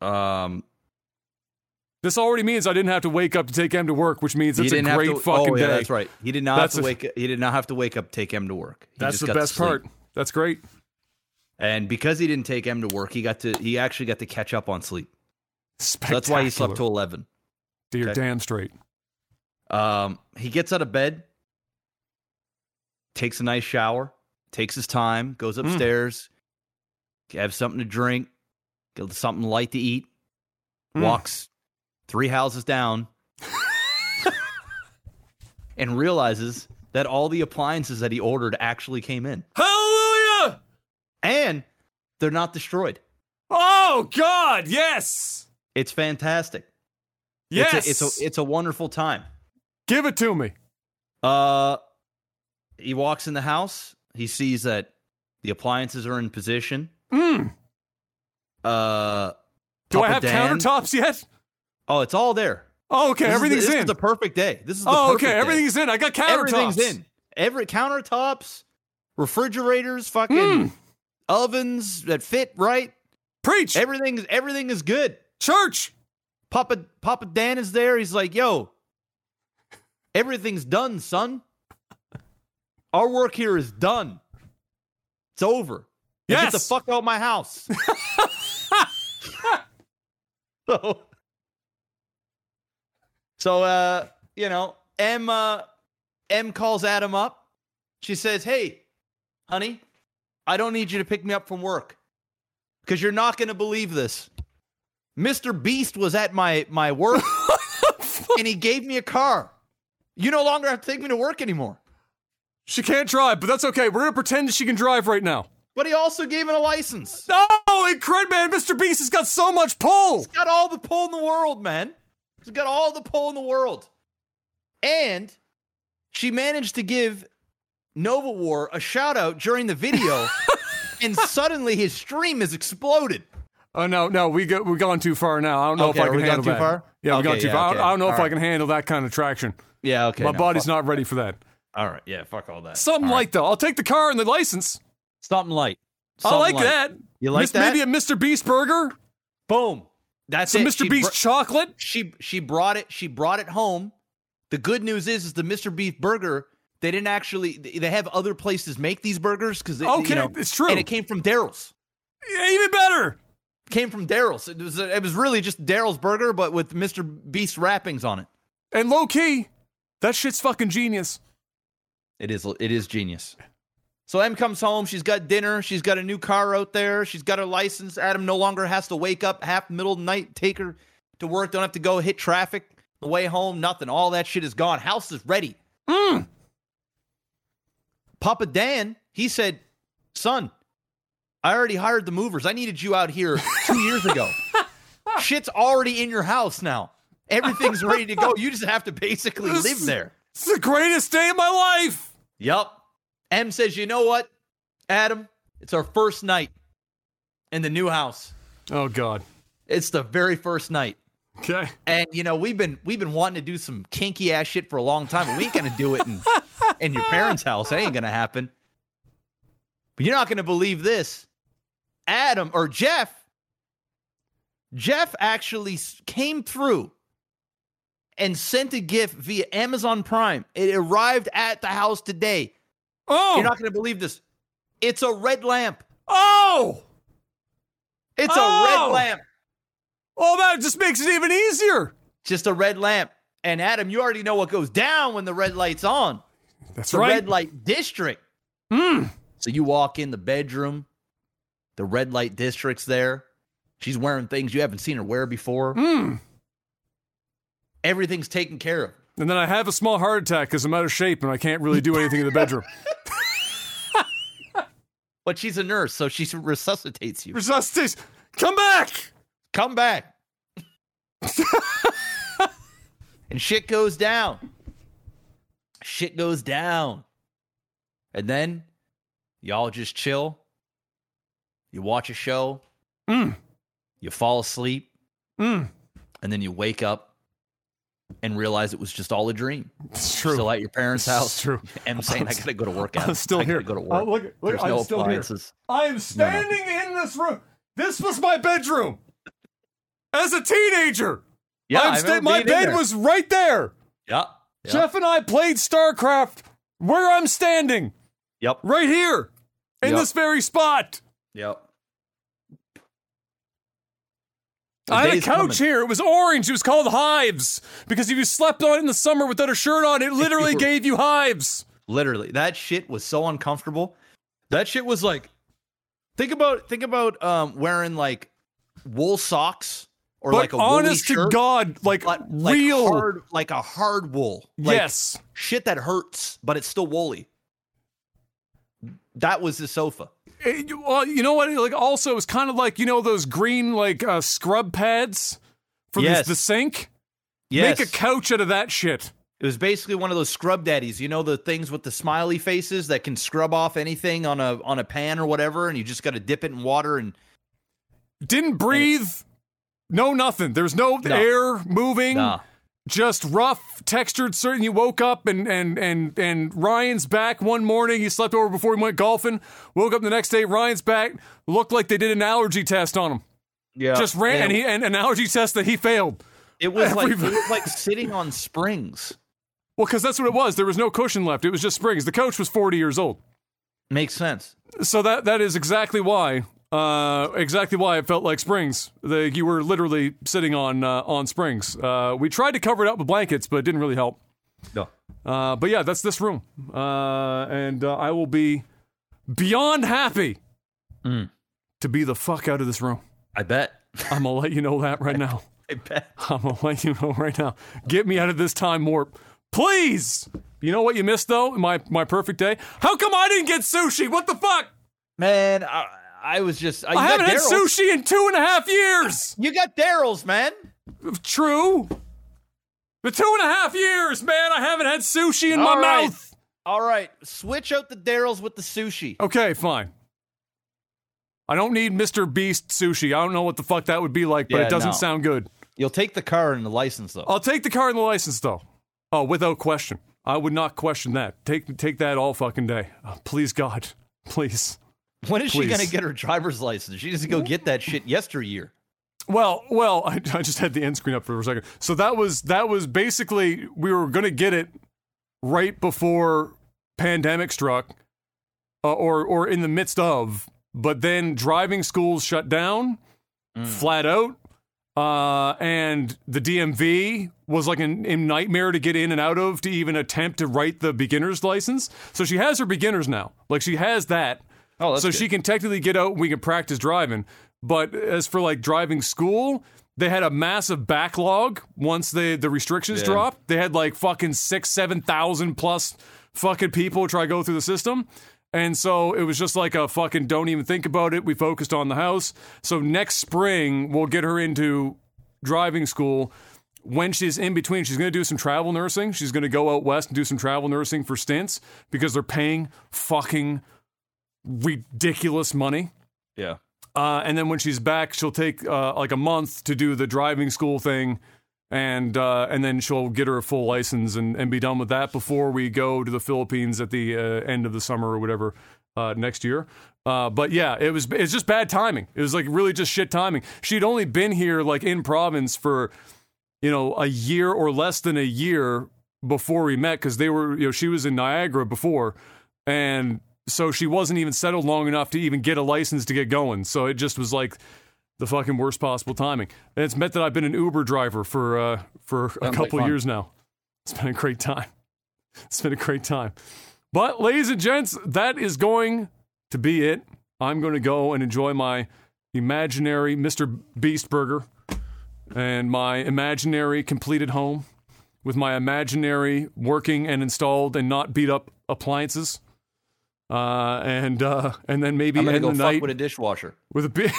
Um, this already means I didn't have to wake up to take him to work, which means it's a great to, fucking oh, yeah, day. That's right. He did not that's have to a, wake. He did not have to wake up, take him to work. He that's just the got best part. That's great. And because he didn't take him to work, he got to. He actually got to catch up on sleep. So that's why he slept till eleven. Dear okay? damn straight. Um, he gets out of bed, takes a nice shower. Takes his time, goes upstairs, mm. have something to drink, get something light to eat, mm. walks three houses down, and realizes that all the appliances that he ordered actually came in. Hallelujah! And they're not destroyed. Oh, God, yes! It's fantastic. Yes! It's a, it's a, it's a wonderful time. Give it to me. Uh, he walks in the house. He sees that the appliances are in position. Mm. Uh, Do Papa I have Dan. countertops yet? Oh, it's all there. Oh, okay. This Everything's is the, this in. This is the perfect day. This is the oh, perfect okay. Everything's day. in. I got countertops. Everything's in. Every countertops, refrigerators, fucking mm. ovens that fit right. Preach. Everything. Everything is good. Church. Papa Papa Dan is there. He's like, yo, everything's done, son. Our work here is done. It's over. Yes. Get the fuck out of my house. so, so uh, you know, M, uh, M calls Adam up. She says, hey, honey, I don't need you to pick me up from work because you're not going to believe this. Mister Beast was at my, my work and he gave me a car. You no longer have to take me to work anymore. She can't drive, but that's okay. We're going to pretend she can drive right now. But he also gave it a license. No, oh, incredible, man. Mister Beast has got so much pull. He's got all the pull in the world, man. He's got all the pull in the world. And she managed to give Nova War a shout out during the video, and suddenly his stream has exploded. Oh, no, no, we go, we've gone too far now. I don't know okay, if I can handle that. Far? Yeah, okay, we've gone too yeah, far? Okay. I don't know all if right. I can handle that kind of traction. Yeah, okay. My no, body's fuck. not ready for that. All right, yeah, fuck all that. Something all light, right. though. I'll take the car and the license. Something light. Something I like light. that. You like Mis- that? Maybe a Mister Beast burger? Boom. That's Some it. Mister She Beast br- chocolate? She she brought it She brought it home. The good news is, is the Mister Beast burger, they didn't actually, they have other places make these burgers. because Okay, you know, it's true. And it came from Daryl's. Yeah, even better. Came from Daryl's. It was, it was really just Daryl's burger, but with Mister Beast wrappings on it. And low-key, that shit's fucking genius. It is it is genius. So Em comes home. She's got dinner. She's got a new car out there. She's got her license. Adam no longer has to wake up half middle of the night, take her to work. Don't have to go hit traffic the way home. Nothing. All that shit is gone. House is ready. Mm. Papa Dan, he said, son, I already hired the movers. I needed you out here two years ago. Shit's already in your house now. Everything's ready to go. You just have to basically this- live there. It's the greatest day of my life. Yep. Em says, you know what, Adam? It's our first night in the new house. Oh, God. It's the very first night. Okay. And, you know, we've been we've been wanting to do some kinky-ass shit for a long time, but we ain't going to do it in, in your parents' house. That ain't going to happen. But you're not going to believe this. Adam, or Jeff, Jeff actually came through and sent a gift via Amazon Prime. It arrived at the house today. Oh! You're not going to believe this. It's a red lamp. Oh! It's oh! a red lamp. Oh, that just makes it even easier. Just a red lamp. And Adam, you already know what goes down when the red light's on. That's the right. The red light district. Mm. So you walk in the bedroom. The red light district's there. She's wearing things you haven't seen her wear before. Mm. Everything's taken care of. And then I have a small heart attack because I'm out of shape and I can't really do anything in the bedroom. But she's a nurse, so she resuscitates you. Resuscitates. Come back. Come back. And shit goes down. Shit goes down. And then y'all just chill. You watch a show. Mm. You fall asleep. Mm. And then you wake up and realize it was just all a dream. It's true. Still at your parents' house. It's true. I'm saying I'm I gotta go to work. Out. I'm still I here. Go to work. Oh, look, look, There's I'm no still appliances. Here. I am standing no, no. in this room. This was my bedroom as a teenager. Yeah, I'm I sta- my bed was right there. Yeah. Yep. Jeff and I played StarCraft where I'm standing. Yep. Right here in yep. this very spot. Yep. The I had a couch coming. here. It was orange. It was called hives because if you slept on it in the summer without a shirt on, it literally you were, gave you hives. Literally. That shit was so uncomfortable. That shit was like, think about, think about um, wearing like wool socks or but like a honest to shirt, God, like real, like, hard, like a hard wool. Like yes. Shit that hurts, but it's still woolly. That was the sofa. It, well, you know what? Like, also, it's kind of like, you know, those green, like, uh, scrub pads for yes. the, the sink? Yes. Make a couch out of that shit. It was basically one of those scrub daddies. You know, the things with the smiley faces that can scrub off anything on a on a pan or whatever, and you just got to dip it in water and... Didn't breathe. And no, nothing. There's no, no air moving. Nah. Just rough, textured, certain. You woke up and, and and and Ryan's back one morning. He slept over before he went golfing. Woke up the next day, Ryan's back looked like they did an allergy test on him. Yeah, just ran and, and he and an allergy test that he failed. It was Every, like it was like sitting on springs. Well, because that's what it was. There was no cushion left. It was just springs. The coach was forty years old. Makes sense. So that that is exactly why uh, exactly why it felt like springs. The, you were literally sitting on uh, on springs. Uh, we tried to cover it up with blankets, but it didn't really help. No. Uh, but yeah, that's this room. Uh, and uh, I will be beyond happy mm. to be the fuck out of this room. I bet. I'm going to let you know that right now. I bet. I'm going to let you know right now. Get me out of this time warp. Please! You know what you missed, though? My my perfect day? How come I didn't get sushi? What the fuck? Man, I, I was just... I, I haven't had sushi in two and a half years! You got Daryl's, man. True. For two and a half years, man, I haven't had sushi in All my right. mouth. All right, switch out the Daryl's with the sushi. Okay, fine. I don't need Mister Beast sushi. I don't know what the fuck that would be like, but yeah, it doesn't no. sound good. You'll take the car and the license, though. I'll take the car and the license, though. Oh, without question. I would not question that. Take take that all fucking day. Oh, please, God. Please. When is please. she going to get her driver's license? She needs to go get that shit yesteryear. Well, well, I, I just had the end screen up for a second. So that was that was basically, we were going to get it right before pandemic struck, uh, or or in the midst of, but then driving schools shut down, mm. flat out. Uh, and the D M V was like a nightmare to get in and out of to even attempt to write the beginner's license. So she has her beginner's now. Like, she has that. Oh, that's so good. She can technically get out and we can practice driving. But as for, like, driving school, they had a massive backlog once they, the restrictions yeah. dropped. They had, like, fucking six, seven thousand plus fucking people try to go through the system. And so it was just like a fucking don't even think about it. We focused on the house. So next spring, we'll get her into driving school. When she's in between, she's going to do some travel nursing. She's going to go out west and do some travel nursing for stints because they're paying fucking ridiculous money. Yeah. Uh, and then when she's back, she'll take uh, like a month to do the driving school thing. And uh, and then she'll get her a full license and, and be done with that before we go to the Philippines at the uh, end of the summer or whatever uh, next year. Uh, but yeah, it was it's just bad timing. It was like really just shit timing. She'd only been here like in province for, you know, a year or less than a year before we met because they were, you know, she was in Niagara before. And so she wasn't even settled long enough to even get a license to get going. So it just was like... the fucking worst possible timing. And it's meant that I've been an Uber driver for uh, for a couple years now. It's been a great time. It's been a great time. But, ladies and gents, that is going to be it. I'm going to go and enjoy my imaginary Mister Beast burger and my imaginary completed home with my imaginary working and installed and not beat up appliances. Uh, and uh, and then maybe end the night. I'm going to go fuck with a dishwasher. With a big...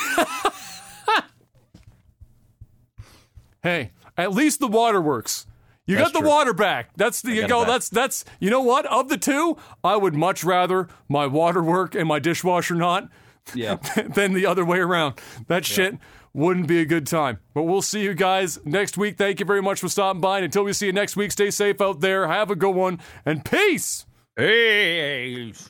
Hey, at least the water works. You that's got the true. water back. That's the you go. That's that's you know what? Of the two, I would much rather my water work and my dishwasher not. Yeah. than the other way around. That yeah. shit wouldn't be a good time. But we'll see you guys next week. Thank you very much for stopping by. And until we see you next week, stay safe out there. Have a good one and peace. Peace.